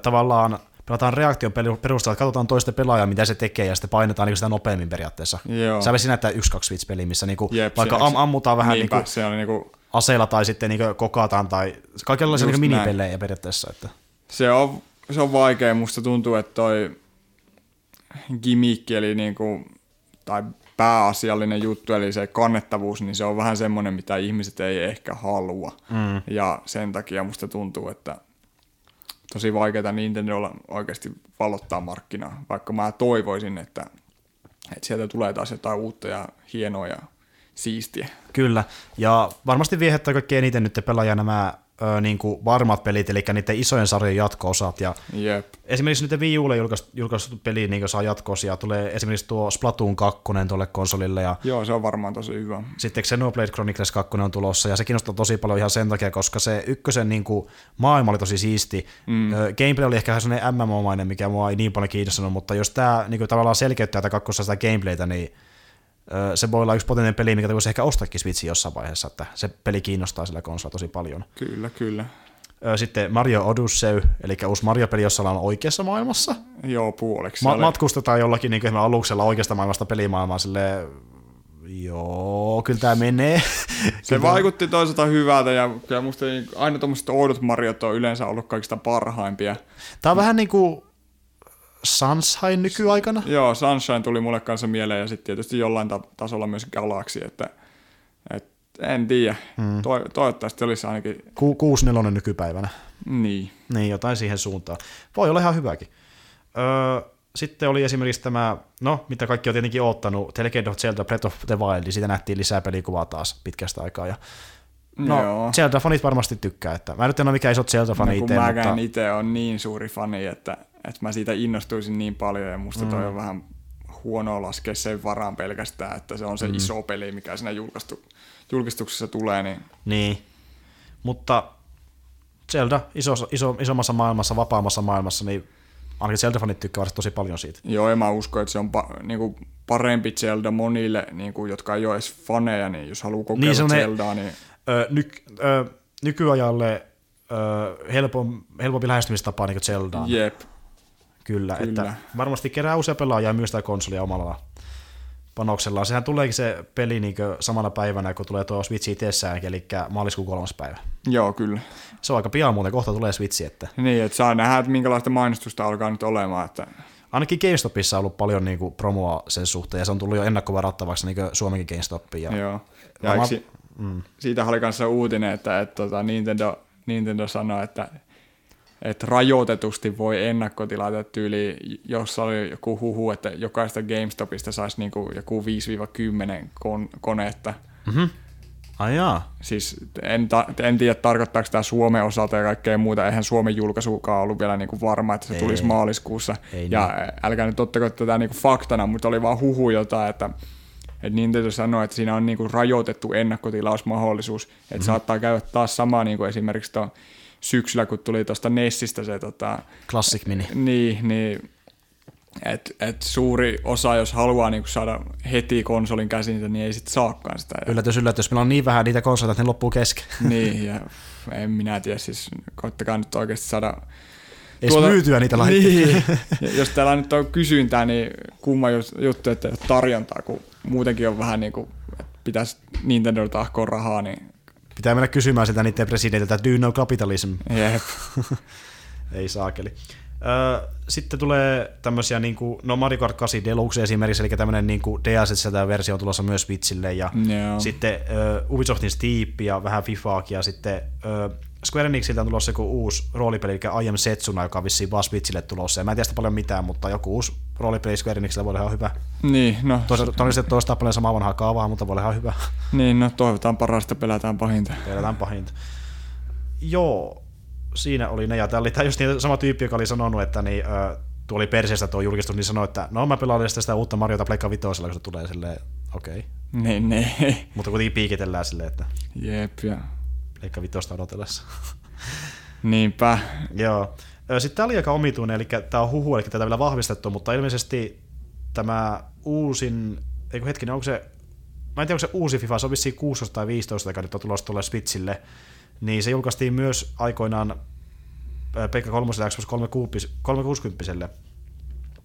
tavallaan pelataan reaktion perusteella, katsotaan toista pelaajaa, mitä se tekee, ja sitten painetaan niinku sitä nopeammin periaatteessa. Joo. Sä vesi näyttää 1-2 Switch-peliä, missä niinku, vaikka ammutaan vähän niinpä, niinku aseilla tai sitten niinku kokataan, tai kaikenlaisia niinku minipelejä periaatteessa. Että. Se on vaikea. Musta tuntuu, että toi gimmick, eli niinku, tai pääasiallinen juttu, eli se kannettavuus, niin se on vähän semmoinen, mitä ihmiset ei ehkä halua. Ja sen takia musta tuntuu, että tosi vaikeaa Nintendolla oikeasti valottaa markkinaa, vaikka mä toivoisin, että sieltä tulee taas jotain uutta ja hienoa ja siistiä. Kyllä, ja varmasti viehättää kaikkein eniten nyt pelaajia nämä niin kuin varmat pelit, eli niiden isojen sarjojen jatko-osat. Ja esimerkiksi nyt Wii U:lle julkaistu peli niin saa jatko-osia. Tulee esimerkiksi tuo Splatoon 2 tuolle konsolille. Ja joo, se on varmaan tosi hyvä. Sitten Xenoblade Chronicles 2 on tulossa, ja se kiinnostaa tosi paljon ihan sen takia, koska se ykkösen niin kuin maailma oli tosi siisti. Gameplay oli ehkä sellainen MMO-mainen, mikä mua ei niin paljon kiinnostanut, mutta jos tämä niin kuin tavallaan selkeyttää tätä kakkosta sitä gameplaytä, niin se voi olla yksi potentiaalinen peli, mikä voisi ehkä ostaakin Switchin jossain vaiheessa, että se peli kiinnostaa sillä konsolilla tosi paljon. Kyllä, kyllä. Sitten Mario Odyssey, eli uusi Mario-peli, jossa ollaan oikeassa maailmassa. Joo, puoleksi. Matkustetaan jollakin niin aluksella oikeasta maailmasta pelimaailmaan silleen, joo, kyllä tämä menee. Se vaikutti toisaalta hyvältä, ja kyllä musta aina tuommoiset oudot Mariot on yleensä ollut kaikista parhaimpia. Tää on vähän niin kuin Sunshine nykyaikana. Joo, Sunshine tuli mulle kanssa mieleen, ja sitten tietysti jollain tasolla myös Galaxy, että en tiedä. Mm. Toivottavasti olisi ainakin... 6.4 nykypäivänä. Niin, jotain siihen suuntaan. Voi olla ihan hyväkin. Sitten oli esimerkiksi tämä, no, mitä kaikki on tietenkin oottanut, The Legend of Zelda Breath of the Wild, siitä nähtiin lisää pelikuvaa taas pitkästä aikaa. Ja, no, Zelda-fanit varmasti tykkää. Että, mä nyt en ole mikään iso Zelda-fani itse. Kun mäkään itse on niin suuri fani, että mä siitä innostuisin niin paljon, ja musta toi on vähän huonoa laskea sen varaan pelkästään, että se on se iso peli, mikä siinä julkistuksessa tulee. Niin. Mutta Zelda isommassa maailmassa, vapaammassa maailmassa, niin ainakin Zelda-fanit tykkää tosi paljon siitä. Joo, ja mä uskon, että se on niinku parempi Zelda monille, niinku, jotka ei ole edes faneja, niin jos haluaa kokeilla niin Zeldaa. Niin... nykyajalle helpompi lähestymistapa niin kuin Zeldaan. Jep. Kyllä. Että varmasti kerää uusia pelaajia myös sitä konsolia omalla panoksellaan. Sehän tuleekin se peli niin samana päivänä, kun tulee tuo Switch itsessään, eli maaliskuun 3. päivä. Joo, kyllä. Se on aika pian muuten, kohta tulee Switchi. Että... Niin, että saa nähdä, että minkälaista mainostusta alkaa nyt olemaan. Että... Ainakin GameStopissa on ollut paljon niin kuin promoa sen suhteen, ja se on tullut jo ennakkovarattavaksi niin Suomenkin GameStopiin. Ja... Joo, ja siitä oli kanssa uutinen, että Nintendo sanoi, että rajoitetusti voi ennakkotilata tyyli, jossa oli joku huhu, että jokaista GameStopista saisi niinku joku 5-10 konetta. Mm-hmm. Ajaa. Siis en tiedä, tarkoittaako tämä Suomen osalta ja kaikkea muuta. Eihän Suomen julkaisukaan ollut vielä niinku varma, että se tulisi maaliskuussa. Älkää nyt ottako tätä niinku faktana, mutta oli vaan huhu jotain, että Nintendo sanoi, että siinä on niinku rajoitettu ennakkotilausmahdollisuus. Että saattaa käydä taas sama niinku esimerkiksi tuon syksyllä, kun tuli tuosta Nessistä se... Classic Mini. Niin et suuri osa, jos haluaa niin saada heti konsolin käsinsä, niin ei sitten saakaan sitä. Yllätys. Meillä on niin vähän niitä konsoleita, että ne loppuu kesken. Niin, ja en minä tiedä. Siis koittakaa nyt oikeasti saada... Ees myytyä niitä laitteita. Niin. Jos täällä nyt on kysyntää, niin kumma juttu, että tarjontaa, kun muutenkin on vähän niin kuin... Pitäisi Nintendo tahkoa rahaa, niin... Pitää mennä kysymään sitä niiden presidentiltä, do you know capitalism? Yep. Ei saakeli. Sitten tulee tämmöisiä, niinku, no Mario Kart 8 Deluxe esimerkiksi, eli tämmöinen niinku DS-versio on tulossa myös Switchille, ja sitten Ubisoftin Steep ja vähän Fifaakin, ja sitten Square Enixiltä on tulossa joku uusi roolipeli, eli I Am Setsuna, joka on vissiin vaan Switchille tulossa, ja mä en tiedä sitä paljon mitään, mutta joku uusi roolipeli Square Enixillä voi olla ihan hyvä. Niin, no. Toistaan paljon samaa vanhaa kaavaa, mutta voi olla ihan hyvä. Niin, no toivotaan parasta, pelätään pahinta. Joo, siinä oli ne, ja tää oli just niin sama tyyppi, joka oli sanonut, että niin, tuo oli perseestä tuo julkistus, niin sanoi, että no mä pelaan sitä uutta Mariota Pleikka Vitosella, kun se tulee silleen, okei. Niin. Mutta kuitenkin piikitellään silleen, että... Jep, ja... Pleikka Vitosta odotellessa. Niinpä. Joo. Sitten tämä oli aika omituinen, eli tämä on huhu, eli tätä on vielä vahvistettu, mutta ilmeisesti tämä uusin, mä en tiedä, onko se uusi FIFA, se on vissiin 16 tai 15, joka nyt on tulossa tuolle Switchille, niin se julkaistiin myös aikoinaan Pekka Kolmoselle Xbox 360-selle.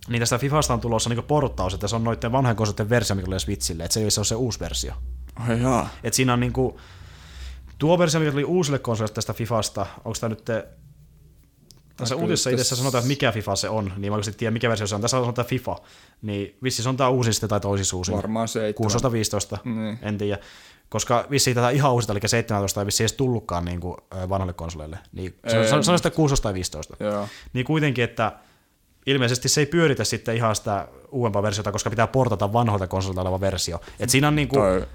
Niin tästä FIFAsta on tulossa niin porttaus, että se on noiden vanhan konsolien versio, mikä tulee Switchille, että se ei ole se uusi versio. Ai jaa. Että siinä on niinku... Tuo versio, mikä tuli uusille konsolille tästä FIFAsta, onko tämä nyt... Tässä uutisessa itse sanotaan, että mikä FIFA se on, niin mä oikeasti tiedän, mikä versio se on. Tässä sanotaan FIFA, niin vissiin se on tämä uusin sitten tai toisis uusin. Varmaan 16-15, en tiedä. Koska vissiin tätä ihan uusinta, eli 17 ei vissiin edes tullutkaan niin kuin vanhalle konsoleille. Niin, sanotaan sitä 16-15. Joo. Niin kuitenkin, että ilmeisesti se ei pyöritä sitten ihan sitä uudempaa versiota, koska pitää portata vanhoilta konsolilta oleva versio. Et siinä on niin kuin...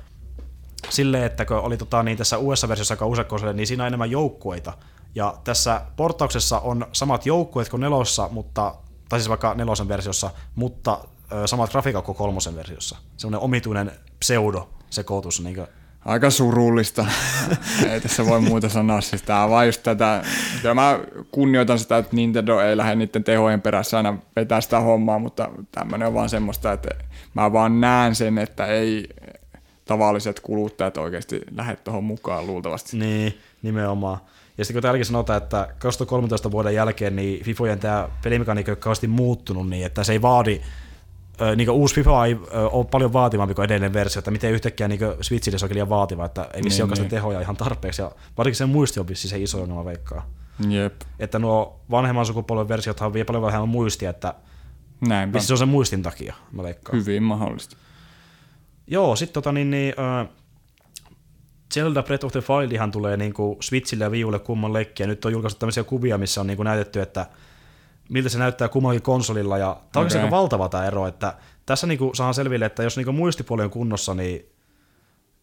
Silleen, että kun oli niin tässä uudessa versiossa, joka on usein konsolille, niin siinä on enemmän joukkueita. Ja tässä portauksessa on samat joukkueet kuin nelossa, tai siis vaikka nelosen versiossa, mutta samat grafiikat kuin kolmosen versiossa. Semmoinen omituinen pseudo-sekootus. Niin aika surullista. Ei tässä voi muuta sanoa. Siis tämä vaan just tätä. Ja mä kunnioitan sitä, että Nintendo ei lähde niiden tehojen perässä aina vetää sitä hommaa, mutta tämmöinen on vaan semmoista, että mä vaan näen sen, että ei... tavalliset kuluttajat oikeasti lähde tuohon mukaan luultavasti. Niin, nimenomaan. Ja sitten kun täälläkin sanotaan, että 2013 vuoden jälkeen niin FIFOjen tämä pelimekaniikka on kauheasti muuttunut niin, että se ei vaadi niin uusi FIFA ei ole paljon vaativampi kuin edellinen versio, että miten yhtäkkiä niin Switchille se on liian vaativa, että ei vissi niin. Tehoja ihan tarpeeksi, ja varsinkin sen muisti on vissi se iso ongelma veikkaa. Jep. Että nuo vanhemman sukupolven versiothan vie paljon vähemmän muistia, että vissi se on sen muistin takia, mä veikkaan. Hyvin mahdollista. Joo, sitten Zelda Breath of the Wildihan tulee niinku Switchille ja Wii Ulle kumman lekkiä. Nyt on julkaistu tämmöisiä kuvia, missä on niinku näytetty, että miltä se näyttää kummallakin konsolilla. Ja tämä on aika valtava tämä ero, että tässä niinku saadaan selville, että jos niinku muistipuoli on kunnossa, niin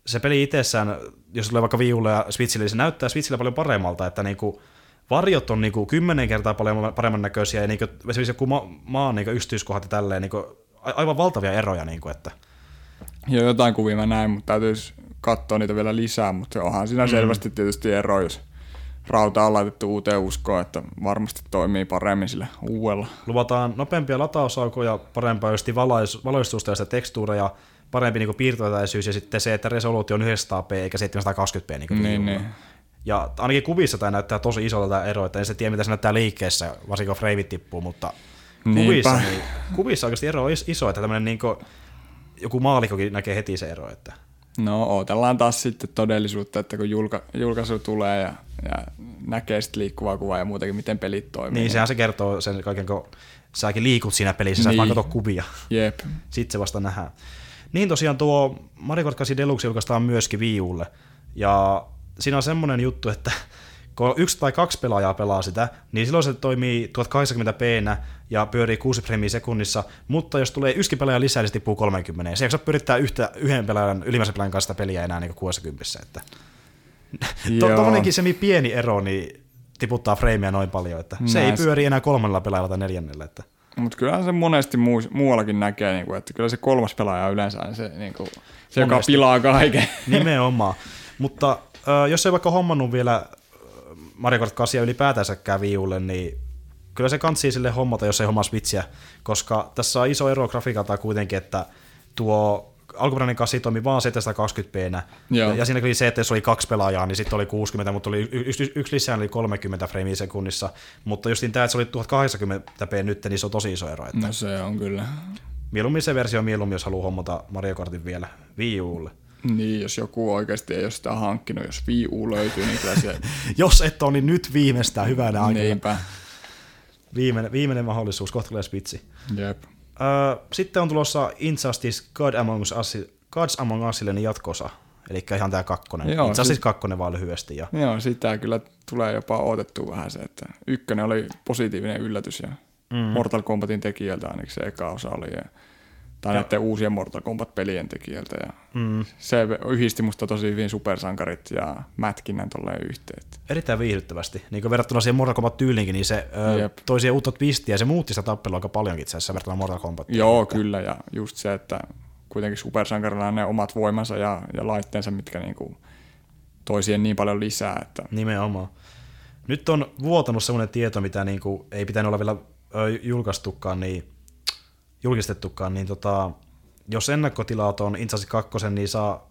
se peli itsessään, jos tulee vaikka Wii Ulle ja Switchille, niin se näyttää Switchille paljon paremmalta, että niinku varjot on niinku 10 kertaa paljon paremman näköisiä ja niinku esimerkiksi joku maan niinku yksityiskohdat ja tälleen, niinku aivan valtavia eroja. Niinku, että. Joo, jotain kuvia mä näin, mutta täytyisi katsoa niitä vielä lisää, mutta onhan siinä selvästi tietysti ero, jos rauta on laitettu uuteen uskoon, että varmasti toimii paremmin sillä uudella. Luvataan nopeampia latausaikoja, parempaa just valaistusta ja sitä tekstuureja, parempi niin piirtoetäisyys ja sitten se, että resoluutio on 900p eikä 720p. Niin. Ja ainakin kuvissa tämä näyttää tosi isolta tämä ero, että en tiedä mitä se näyttää liikkeessä, varsinkin kun freimit tippuu, mutta kuvissa oikeasti ero on iso, että tämmöinen niin joku maalikokin näkee heti se ero, että. No, odotellaan taas sitten todellisuutta, että kun julkaisu tulee ja näkee sitten liikkuvaa kuvaa ja muutenkin, miten pelit toimii. Niin, sehän se kertoo sen kaiken, kun säkin liikut siinä pelissä, niin. Sä vaan katot kuvia. Jep. Sitten se vasta nähdään. Niin tosiaan tuo Mario Kart 8 Deluxe julkaistaan myöskin Wii Ulle. Ja siinä on semmoinen juttu, että kun 1 tai 2 pelaajaa pelaa sitä, niin silloin se toimii 1080p ja pyörii 6 freimiä sekunnissa, mutta jos tulee 1 pelaaja lisää, niin se tippuu 30. Se ei jaksa pyörittää yhden pelaajan ylimmäisen pelaajan kanssa sitä peliä enää niin 60. Että. Tuollainenkin semmi pieni ero niin tiputtaa freimiä noin paljon, että se ei pyöri enää 3 pelaajalla tai 4. Että. Mutta kyllähän se monesti muuallakin näkee, niinku, että kyllä se 3 pelaaja on yleensä se, niinku, se joka pilaa kaiken. Nimenomaan. Mutta jos ei vaikka hommannut vielä Mario Kart 8 ylipäätänsäkään Wii Ulle, niin kyllä se kantsii sille hommata, jos ei hommaa Switchiä, koska tässä on iso ero grafiikalta kuitenkin, että tuo alkuperäinen 8 toimi vaan 720p, ja siinä oli se, että jos oli 2 pelaajaa, niin sitten oli 60, mutta oli yksi lisää, oli 30 freimiä sekunnissa, mutta justiin tämä, että se oli 1080p nyt, niin se on tosi iso ero. Että no se on kyllä. Mieluummin se versio, jos haluaa hommata Mario Kartin vielä Wii Ulle. Niin, jos joku oikeasti ei ole sitä hankkinut, jos Wii U löytyy, niin kyllä se. Jos et ole, niin nyt viimeistään hyvänä aikana. Niinpä. Viimeinen mahdollisuus, kohta tulee spitsi. Jep. Sitten on tulossa Injustice Gods Among Usille niin jatko-osa, eli ihan tämä 2. Joo, Injustice 2 vaan lyhyesti. Ja. Joo, sitä kyllä tulee jopa odotettua vähän se, että 1 oli positiivinen yllätys ja Mortal Kombatin tekijöiltä ainakin se eka osa oli. Tai näiden uusien Mortal Kombat-pelien tekijöiltä. Ja se yhdisti musta tosi hyvin supersankarit ja mätkinnän tolleen yhteen. Erittäin viihdyttävästi. Niin verrattuna siihen Mortal Kombat-tyyliinkin, niin se toi siihen uutta twistiä ja se muutti sitä tappelua aika paljonkin itse asiassa verrattuna Mortal Kombat. Joo, kyllä. Ja just se, että kuitenkin supersankarilla on ne omat voimansa ja laitteensa, mitkä niinku toi siihen niin paljon lisää. Että. Nimenomaan. Nyt on vuotanut semmoinen tieto, mitä niinku ei pitänyt olla vielä julkistettukaan, niin jos ennakkotilaat on Injustice 2, niin saa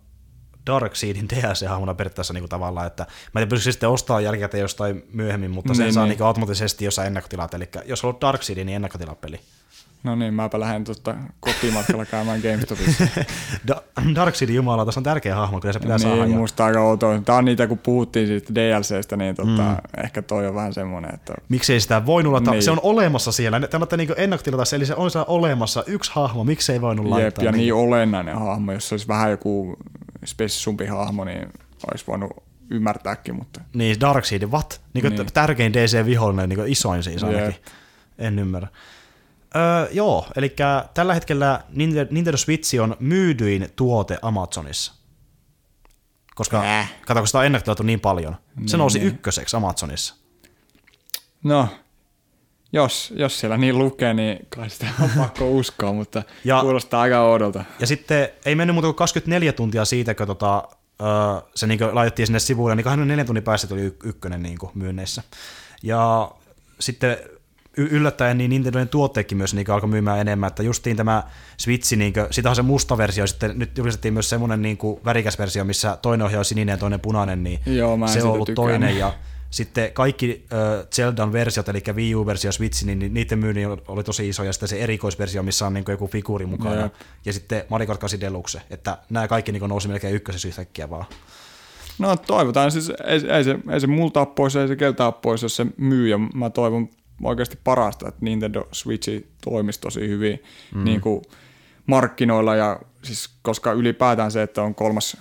Darkseidin DLC-hahmona periaatteessa niin tavallaan, että mä en pysty sitten ostamaan jälkikäteen jostain myöhemmin, mutta sen saa niin automaattisesti, jos sä ennakkotilaat, eli jos haluat Darkseidin, niin ennakkotila peli. No niin, mäpä lähden kotimatkalla käymään GameStopissa. Darkseidin jumala, tässä on tärkeä hahmo, kyllä se pitää saada. Niin, musta aika outoa. Tää on niitä, kun puhuttiin siitä DLCstä, niin ehkä toi on vähän semmoinen, että. Miksei sitä voinut laittaa? Niin. Se on olemassa siellä. Te annatte niin ennakkotilata, eli se on siellä olemassa yksi hahmo, miksei voinut laittaa? Jep, ja niin olennainen hahmo. Jos se olisi vähän joku spessumpi hahmo, niin olisi voinut ymmärtääkin, mutta. Niin, Darkseid, what? Niin. Tärkein DC-vihollinen, niin isoin siis ainakin. En ymmärrä. Eli tällä hetkellä Nintendo Switch on myydyin tuote Amazonissa, koska katsotaan, sitä on ennakkotilattu niin paljon. Se nousi 1 Amazonissa. No, jos siellä niin lukee, niin kai sitä on pakko uskoa, mutta kuulostaa aika oudolta. Ja sitten ei mennyt muuta kuin 24 tuntia siitä, kun se niin laitettiin sinne sivuille, niin 24 tunnin päästä tuli 1 niin myynneissä. Ja sitten yllättäen niin Nintendoin tuotteekin myös niin alkoi myymään enemmän, että justiin tämä Switch, niin sitähän se musta versio, sitten nyt julkistettiin myös semmoinen niin värikäs versio, missä toinen ohjaa sininen ja toinen punainen, niin joo, se on ollut toinen, ja Sitten kaikki Zeldan versiot, eli Wii U-versio ja Switch, niin niiden myynnin oli tosi iso, ja sitten se erikoisversio, missä on niin kuin joku figuuri mukana, ja sitten Mario Kart 8 Deluxe, että nämä kaikki niin kuin nousi melkein ykkösessä yhtäkkiä vaan. No toivotaan, siis ei se multa ole pois, ei se keltää pois, jos se myy, ja mä toivon oikeasti parasta, että Nintendo Switch toimisi tosi hyvin niin kuin markkinoilla, ja siis koska ylipäätään se, että on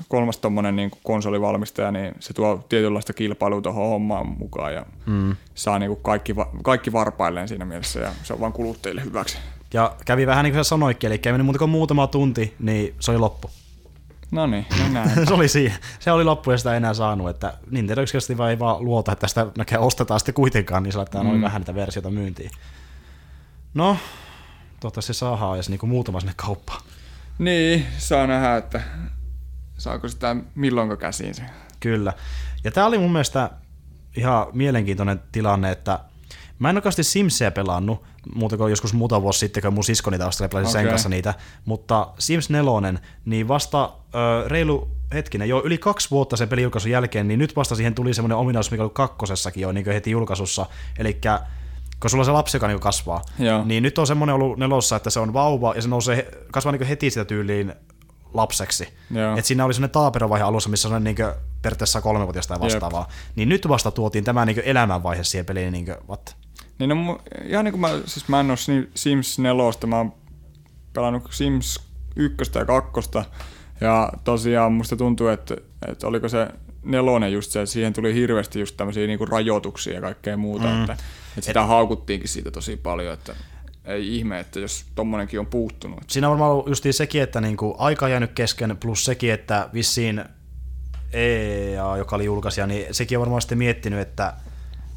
kolmas tommonen niin kuin konsolivalmistaja, niin se tuo tietynlaista kilpailua tuohon hommaan mukaan ja saa niin kuin kaikki varpailleen siinä mielessä, ja se on vaan kuluttajille hyväksi. Ja kävi vähän niin kuin sä sanoitkin, eli meni muuta kuin muutama tunti, niin se oli loppu. Noniin, no näin. Se oli loppu ja sitä ei enää saanut, että Nintendo yksinkertaisesti ei vaan luota, että sitä näkään ostetaan sitten kuitenkaan, niin se laittaa noin vähän niitä versioita myyntiin. No, toivottavasti se saadaan edes niin kuin muutama sinne kauppaan. Niin, saa nähdä, että saako sitä milloinko käsiin se. Kyllä. Ja tää oli mun mielestä ihan mielenkiintoinen tilanne, että mä en oikeasti Simsia pelannut, muuta kuin joskus muutama vuosi sitten, kun mun siskoni taustalla pelasin sen kanssa niitä, mutta Sims 4, niin vasta reilu hetkinen, jo yli 2 vuotta sen pelin julkaisun jälkeen, niin nyt vasta siihen tuli semmoinen ominaisuus, mikä oli kakkosessakin jo niin kuin heti julkaisussa, elikkä kun sulla on se lapsi, joka kasvaa, joo, niin nyt on semmoinen ollut nelossa, että se on vauva ja se nousee, kasvaa heti sitä tyyliin lapseksi. Et siinä oli semmoinen taaperovaihe alussa, missä on periaatteessa 3-vuotiaista ja vastaavaa. Jep. Niin nyt vasta tuotiin tämä elämänvaihe siihen peliin. Niin no, ihan niin kuin mä en ole Sims 4, mä oon pelannut Sims 1 ja 2, ja tosiaan musta tuntuu, että oliko se 4 just se, että siihen tuli hirveästi just tämmöisiä niinku rajoituksia ja kaikkea muuta, että sitä haukuttiinkin siitä tosi paljon, että ei ihme, että jos tommonenkin on puuttunut. Siinä on varmaan ollut justiin sekin, että niinku aika on jäänyt kesken, plus sekin, että vissiin EA, joka oli julkaisija, niin sekin on varmaan sitten miettinyt, että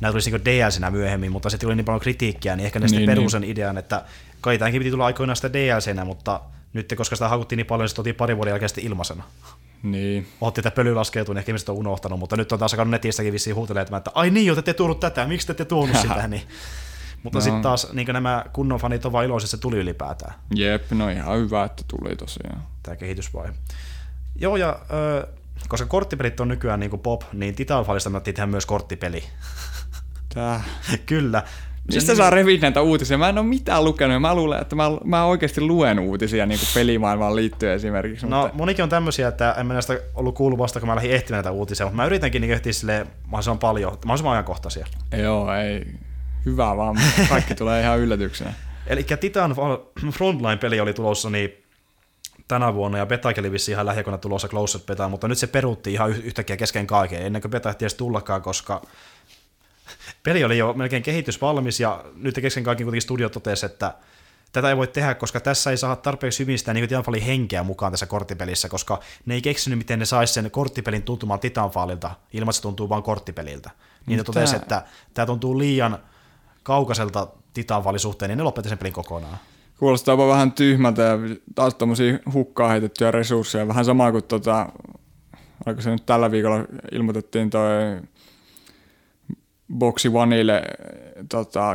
nämä tulisi niin DLC-nä myöhemmin, mutta se tuli niin paljon kritiikkiä, niin ehkä ne sitten perusen idean, että kai tämänkin piti tulla aikoinaan sitä DLC-nä, mutta nyt koska sitä haukuttiin niin paljon, se tuotiin parin vuoden jälkeen sitten ilmaisena. Niin. Otti, että pöly laskeutui, niin ehkä ihmiset on unohtanut, mutta nyt on taas alkanut netistäkin vissiin huutelemaan, että ai niin, te ette tuonut tätä, miksi te ette tuonut sitä? Niin. Mutta sitten taas niin nämä kunnon fanit on vaan iloisia, että se tuli ylipäätään. Jep, no ihan hyvä, että tuli tosiaan. Tämä kehitysvaihe. Joo, ja koska korttipelit on nykyään niin kuin pop, niin Titanfallista me otettiin tehdä myös korttipeli. Tää. Kyllä. Mistä saa revit näitä uutisia? Mä en ole mitään lukenut. Mä luulen, että mä oikeasti luen uutisia niin kuin pelimaailmaan liittyen esimerkiksi. No mutta monikin on tämmöisiä, että en mä näistä ollut kuullut vasta, kun mä lähdin ehtimään näitä uutisia, mutta mä yritänkin niin ehtiä silleen mahdollisimman paljon, mahdollisimman ajankohtaisia. Joo, ei. Hyvä vaan. Kaikki tulee ihan yllätyksenä. Elikkä Titanfall Frontline-peli oli tulossa niin tänä vuonna, ja Betakin vissiin ihan lähiaikoina tulossa Closed Beta, mutta nyt se peruuttiin ihan yhtäkkiä kesken kaiken, ennen kuin Beta ehti edes tullakaan, koska peli oli jo melkein kehitysvalmis, ja nyt kesken kaiken kuitenkin studio totesi, että tätä ei voi tehdä, koska tässä ei saa tarpeeksi hyvin sitä niin kuin Titanfallin henkeä mukaan tässä korttipelissä, koska ne ei keksinyt, miten ne saisi sen korttipelin tuntumaan Titanfallilta, ilman se tuntuu vaan korttipeliltä. Niin ne totesi, että tämä tuntuu liian kaukaiselta Titanfallin suhteen, niin ne lopetti sen pelin kokonaan. Kuulostaa vähän tyhmältä ja taas tommosia hukkaa heitettyjä resursseja. Vähän samaa kuin oliko se nyt tällä viikolla ilmoitettiin toi Boxi Oneille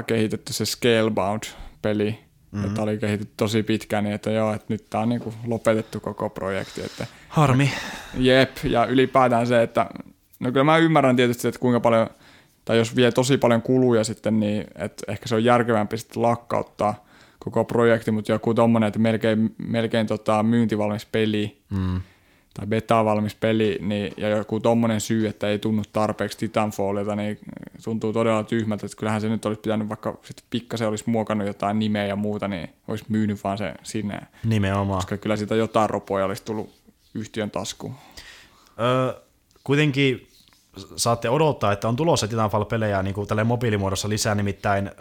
kehitetty se Scalebound-peli, että oli kehitetty tosi pitkään, niin että joo, että nyt tää on niinku lopetettu koko projekti. Että harmi. Jep, ja ylipäätään se, että no kyllä mä ymmärrän tietysti, että kuinka paljon, tai jos vie tosi paljon kuluja sitten, niin että ehkä se on järkevämpi sitten lakkauttaa koko projekti, mutta joku tommonen, että melkein myyntivalmis peli, tai beta-valmis peli, niin, ja joku tommonen syy, että ei tunnu tarpeeksi Titanfallilta, niin tuntuu todella tyhmältä, että kyllähän se nyt olisi pitänyt, vaikka sitten pikkasen olisi muokannut jotain nimeä ja muuta, niin olisi myynyt vaan se sinne. Nimenomaan. Koska kyllä siitä jotain ropoja olisi tullut yhtiön taskuun. Kuitenkin saatte odottaa, että on tulossa Titanfall-pelejä niin kuin tälleen mobiilimuodossa lisää, nimittäin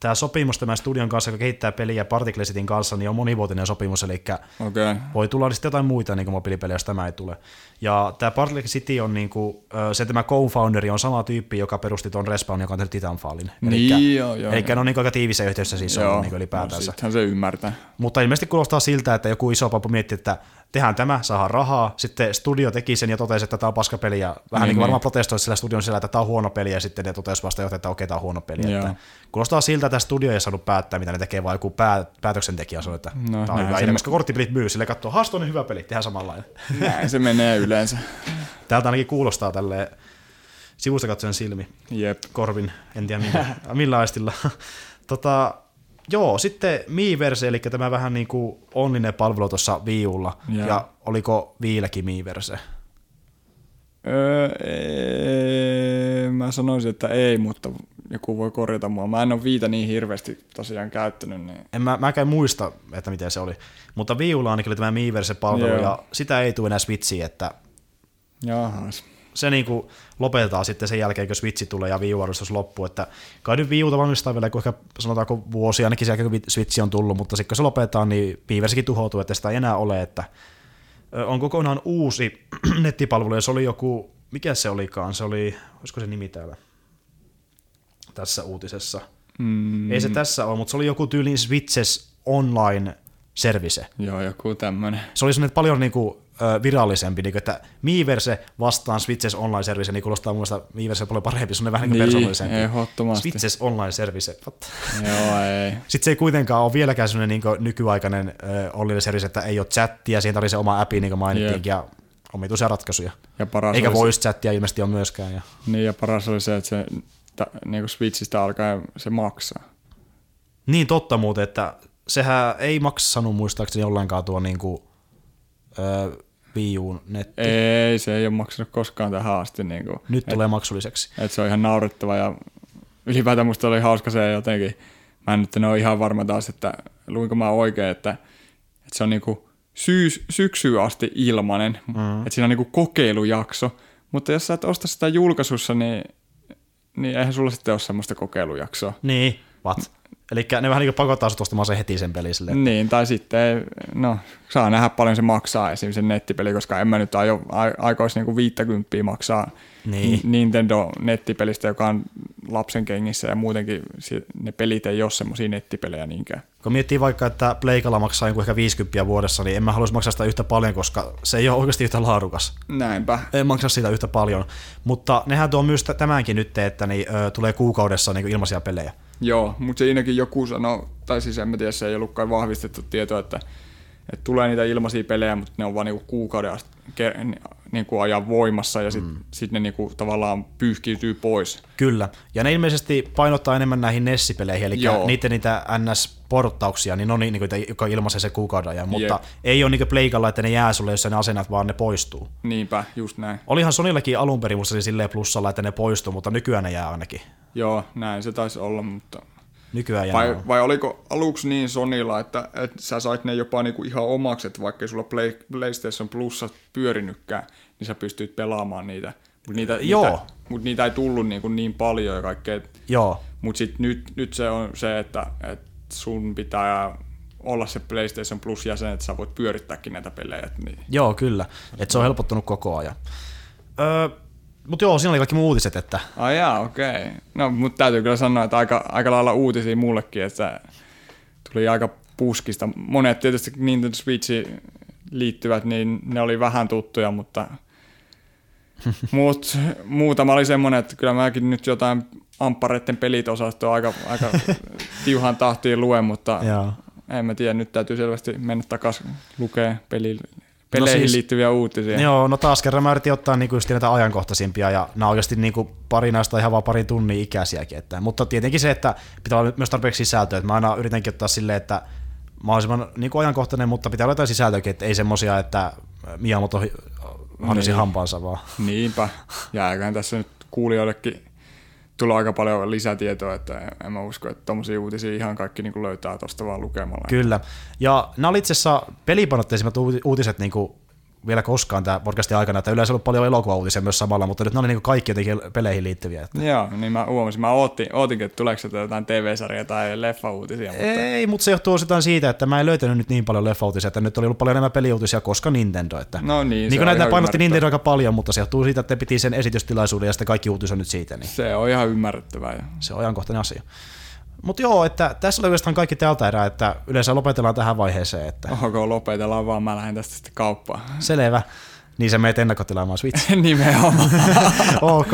tämä sopimus tämän studion kanssa, joka kehittää peliä Particle Cityn kanssa, niin on monivuotinen sopimus, eli voi tulla sitten jotain muita niin kuin mobiilipelejä, jos tämä ei tule. Ja tämä Particle City on niin kuin, se tämä co-founderi on sama tyyppi, joka perusti tuon Respawn, joka on tehnyt Titanfallin. Eli ne on niin aika tiivissä yhteydessä siis on niin ylipäätänsä. No, sittenhän se ymmärtää. Mutta ilmeisesti kuulostaa siltä, että joku iso papu miettii, että tehdään tämä, saadaan rahaa, sitten studio teki sen ja totesi, että tämä on paska peli, ja vähän niin kuin varmaan protestoi sillä studion sillä, että tämä on huono peli, ja sitten ne totesi vasta, että okei, tämä on huono peli. Että kuulostaa siltä, että studio ei saanut päättää, mitä ne tekee, vaan joku päätöksentekijä sanoi, että no, tämä on hyvä idea, koska korttipelit myy, sille katsoo, haasto on hyvä peli, tehdään samanlainen. Näin se menee yleensä. Täältä ainakin kuulostaa tälleen. sivusta katsoen silmi. Jep. Korvin, en tiedä millä aistilla. Joo, sitten Miiverse, eli tämä vähän niin kuin onninen palvelu tuossa Wii Ulla. Yeah. Ja oliko Wiilläkin Miiverse? Mä sanoisin, että ei, mutta joku voi korjata mua. Mä en ole Wiitä niin hirveästi tosiaan käyttänyt. Niin. Mäkään muista, että miten se oli. Mutta Wii Ulla ainakin oli tämä Miiverse-palvelu, yeah, ja sitä ei tule enää Switchiin, että... Jahas. Se niin kuin lopetetaan sitten sen jälkeen, kun Switch tulee ja Wii U-varustus loppuu. Että kai nyt Wii Uta valmistaa vielä, kun ehkä sanotaanko vuosia ainakin sen jälkeen, kun Switch on tullut, mutta sitten kun se lopetetaan, niin Miiversikin tuhoutuu, että sitä ei enää ole. Että on kokonaan uusi nettipalvelu, ja se oli joku, mikä se olikaan, se oli, olisiko se nimi täällä tässä uutisessa? Mm. Ei se tässä ole, mutta se oli joku tyyliin Switches Online Service. Joo, joku tämmöinen. Se oli sellainen paljon niinku virallisempi, niin kuin, että Miiverse vastaan Switches Online Service, niin kuulostaa mun mielestä Miiverse paljon parempi, se on vähän niin kuin persoonallisempi. Ehdottomasti. Switches Online Service. Joo, ei. Sitten se ei kuitenkaan ole vieläkään sellainen niin kuin nykyaikainen online service, että ei ole chattia, siihen tarvitsee oma appi, niin kuin mainittiinkin, ja omituisia ratkaisuja. Ja eikä voice chattia ilmeisesti ole myöskään. Ja... Niin, ja paras oli se, että se, niin kuin Switchistä alkaa se maksaa. Niin, totta muuten, että sehän ei maksanut muistaakseni ollenkaan tuo niin kuin Wii U:n netti. Ei, se ei ole maksanut koskaan tähän asti. Niin kuin, nyt tulee maksulliseksi. Et se on ihan naurettava ja ylipäätään musta oli hauska se jotenkin. Mä en nyt ole ihan varma taas, että luinko mä oikein, että se on niin kuin syksyyn asti ilmanen. Mm. Että siinä on niin kuin kokeilujakso. Mutta jos sä et osta sitä julkaisussa, niin eihän sulla sitten ole semmoista kokeilujaksoa. Niin, what? Elikkä ne vähän niin pakottaa sut ostamaan sen heti sen pelin silleen. Niin, tai sitten, no, saa nähdä paljon se maksaa esimerkiksi sen nettipeli, koska en mä nyt aikoisi niinku 50 maksaa niin. Nintendo-nettipelistä, joka on lapsen kengissä ja muutenkin ne pelit ei ole semmosia nettipelejä niinkään. Kun miettii vaikka, että Pleikalla maksaa joku ehkä 50 vuodessa, niin en mä haluaisi maksaa sitä yhtä paljon, koska se ei ole oikeasti yhtä laadukas. Näinpä. En maksa sitä yhtä paljon, mutta nehän tuo myös tämänkin nyt, että niin, tulee kuukaudessa niin ilmaisia pelejä. Joo, mutta siinäkin joku sanoi, tai siis en mä tiedä, se ei ollutkaan vahvistettu tietoa, että tulee niitä ilmaisia pelejä, mutta ne on vaan niinku kuukauden niinku ajan voimassa ja sitten sit ne niinku tavallaan pyyhkiytyy pois. Kyllä, ja ne ilmeisesti painottaa enemmän näihin NES-peleihin, eli niitä NS-porttauksia, niin ne on niitä, jotka ilmaisee se kuukauden ajan, mutta ei ole niinku pleikalla, että ne jää sulle, jos ne asennat, vaan ne poistuu. Niinpä, just näin. Olihan Sonillakin alun perin musta silleen plussalla, että ne poistuu, mutta nykyään ne jää ainakin. Joo, näin se taisi olla, mutta... Nykyään vai oliko aluksi niin Sonylla, että sä sait ne jopa niinku ihan omaksi, että vaikkei sulla PlayStation Plussa pyörinytkään, niin sä pystyt pelaamaan niitä. Mutta niitä ei tullut niin paljon ja kaikkea. Mutta sitten nyt se on se, että sun pitää olla se PlayStation Plus jäsen, että sä voit pyörittääkin näitä pelejä. Niin. Joo, kyllä. Että se on helpottunut koko ajan. Mutta joo, siinä oli kaikki mun uutiset, että... Ai jaa, okei. No, mutta täytyy kyllä sanoa, että aika lailla uutisia mullekin, että tuli aika puskista. Monet tietysti Nintendo Switchiin liittyvät, niin ne oli vähän tuttuja, mutta muutama oli semmoinen, että kyllä mäkin nyt jotain amppareiden pelit osastoa aika tiuhan tahtiin luen, mutta en mä tiedä, nyt täytyy selvästi mennä takaisin lukea peleihin liittyviä uutisia. Joo, no taas kerran mä yritin ottaa niinku just näitä ajankohtaisimpia, ja nämä on oikeasti niinku pari näistä ihan vaan pari tunnin ikäisiäkin. Että, mutta tietenkin se, että pitää olla myös tarpeeksi sisältöä. Että mä aina yritänkin ottaa silleen, että mahdollisimman niinku ajankohtainen, mutta pitää olla jotain sisältöäkin, että ei semmosia, että Miyamoto harjasi hampaansa vaan. Niinpä. Ja eiköhän tässä nyt kuulijoillekin tulee aika paljon lisätietoa, että en mä usko, että tommosia uutisia ihan kaikki niinku löytää tosta vaan lukemalla. Kyllä. Ja nämä oli itse asiassa pelipainotteisimmat uutiset niinku vielä koskaan tämän podcastin aikana, että yleensä on ollut paljon elokuva-uutisia myös samalla, mutta nyt ne oli niinku kaikki jotenkin peleihin liittyviä. Että... Joo, niin mä huomasin. Mä ootinkin, että tuleeko jotain TV-sarja tai leffa-uutisia. Mutta... Ei, mutta se johtuu osittain siitä, että mä en löytänyt nyt niin paljon leffa-uutisia, että nyt oli ollut paljon enemmän peliuutisia, koska Nintendo. Että... No niin, se näitä painotti Nintendo aika paljon, mutta se johtuu siitä, että piti sen esitystilaisuuden ja sitten kaikki uutiset on nyt siitä. Niin... Se on ihan ymmärrettävää. Jo. Se on ajankohtainen asia. Mutta joo, että tässä oli oikeastaan kaikki tältä erää, että yleensä lopetellaan tähän vaiheeseen. Että... Oho, lopetellaan vaan, mä lähden tästä sitten kauppaan. Selvä. Niin sä meet ennakkotilaamaan Switch. Nimenomaan. Ok.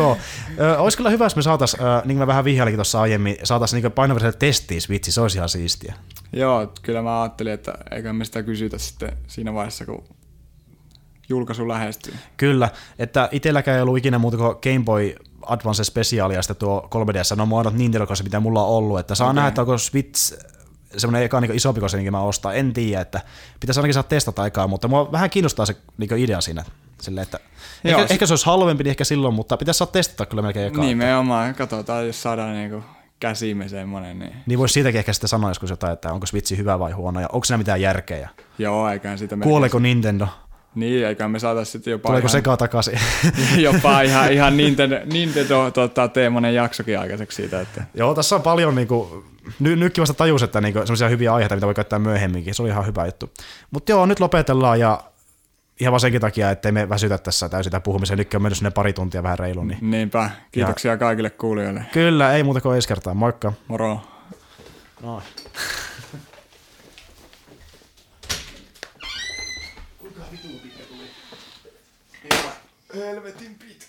Olisi kyllä hyvä, jos me saataisiin, niin kuin vähän vihjailikin tuossa aiemmin, saataisiin niin painoversiolle testiin Switchi, se olisi ihan siistiä. Joo, kyllä mä ajattelin, että eiköhän me sitä kysytä sitten siinä vaiheessa, kun julkaisu lähestyy. Kyllä, että itselläkään ei ollut ikinä muuta kuin Game Boy Advance Specialia, ja sitten tuo 3DS on muodot niin tehokas, mitä mulla on ollut, että saa nähdä, että onko Switch semmoinen eka niin isompi kuin se, minkä mä ostan. En tiedä, että pitäisi ainakin saada testata aikaa, mutta mua vähän kiinnostaa se niin idea siinä. Silleen, että joo, ehkä se olisi halvempi, niin ehkä silloin, mutta pitäisi saada testata kyllä melkein ekaan. Nimenomaan, katsotaan, jos saadaan niinku käsimme semmoinen. Niin voisi siitäkin ehkä sitten sanoa joskus jotain, että onko Switch hyvä vai huono, ja onko siinä mitään järkeä. Joo, eiköhän sitä merkitystä. Kuoleeko Nintendo? Niin, eiköhän me saataisiin sitten jopa... Tuleeko sekaan takaisin? Jopa ihan Nintendo-teemainen jaksokin aikaiseksi siitä. Että. Joo, tässä on paljon niinku... Nytkin vasta tajus, että niinku semmoisia hyviä aiheita, mitä voi käyttää myöhemminkin. Se oli ihan hyvä juttu. Mutta joo, nyt lopetellaan ja... Ihan vaan senkin takia, ettei me väsytä tässä täysin tämän puhumiseen. Nyt on mennyt sinne pari tuntia vähän reilu. Niin. Niinpä. Kiitoksia kaikille kuulijoille. Kyllä, ei muuta kuin ensi kertaa. Moikka. Moro. Noin. Kuinka vitun pitkä tuli? Helvetin pitkä.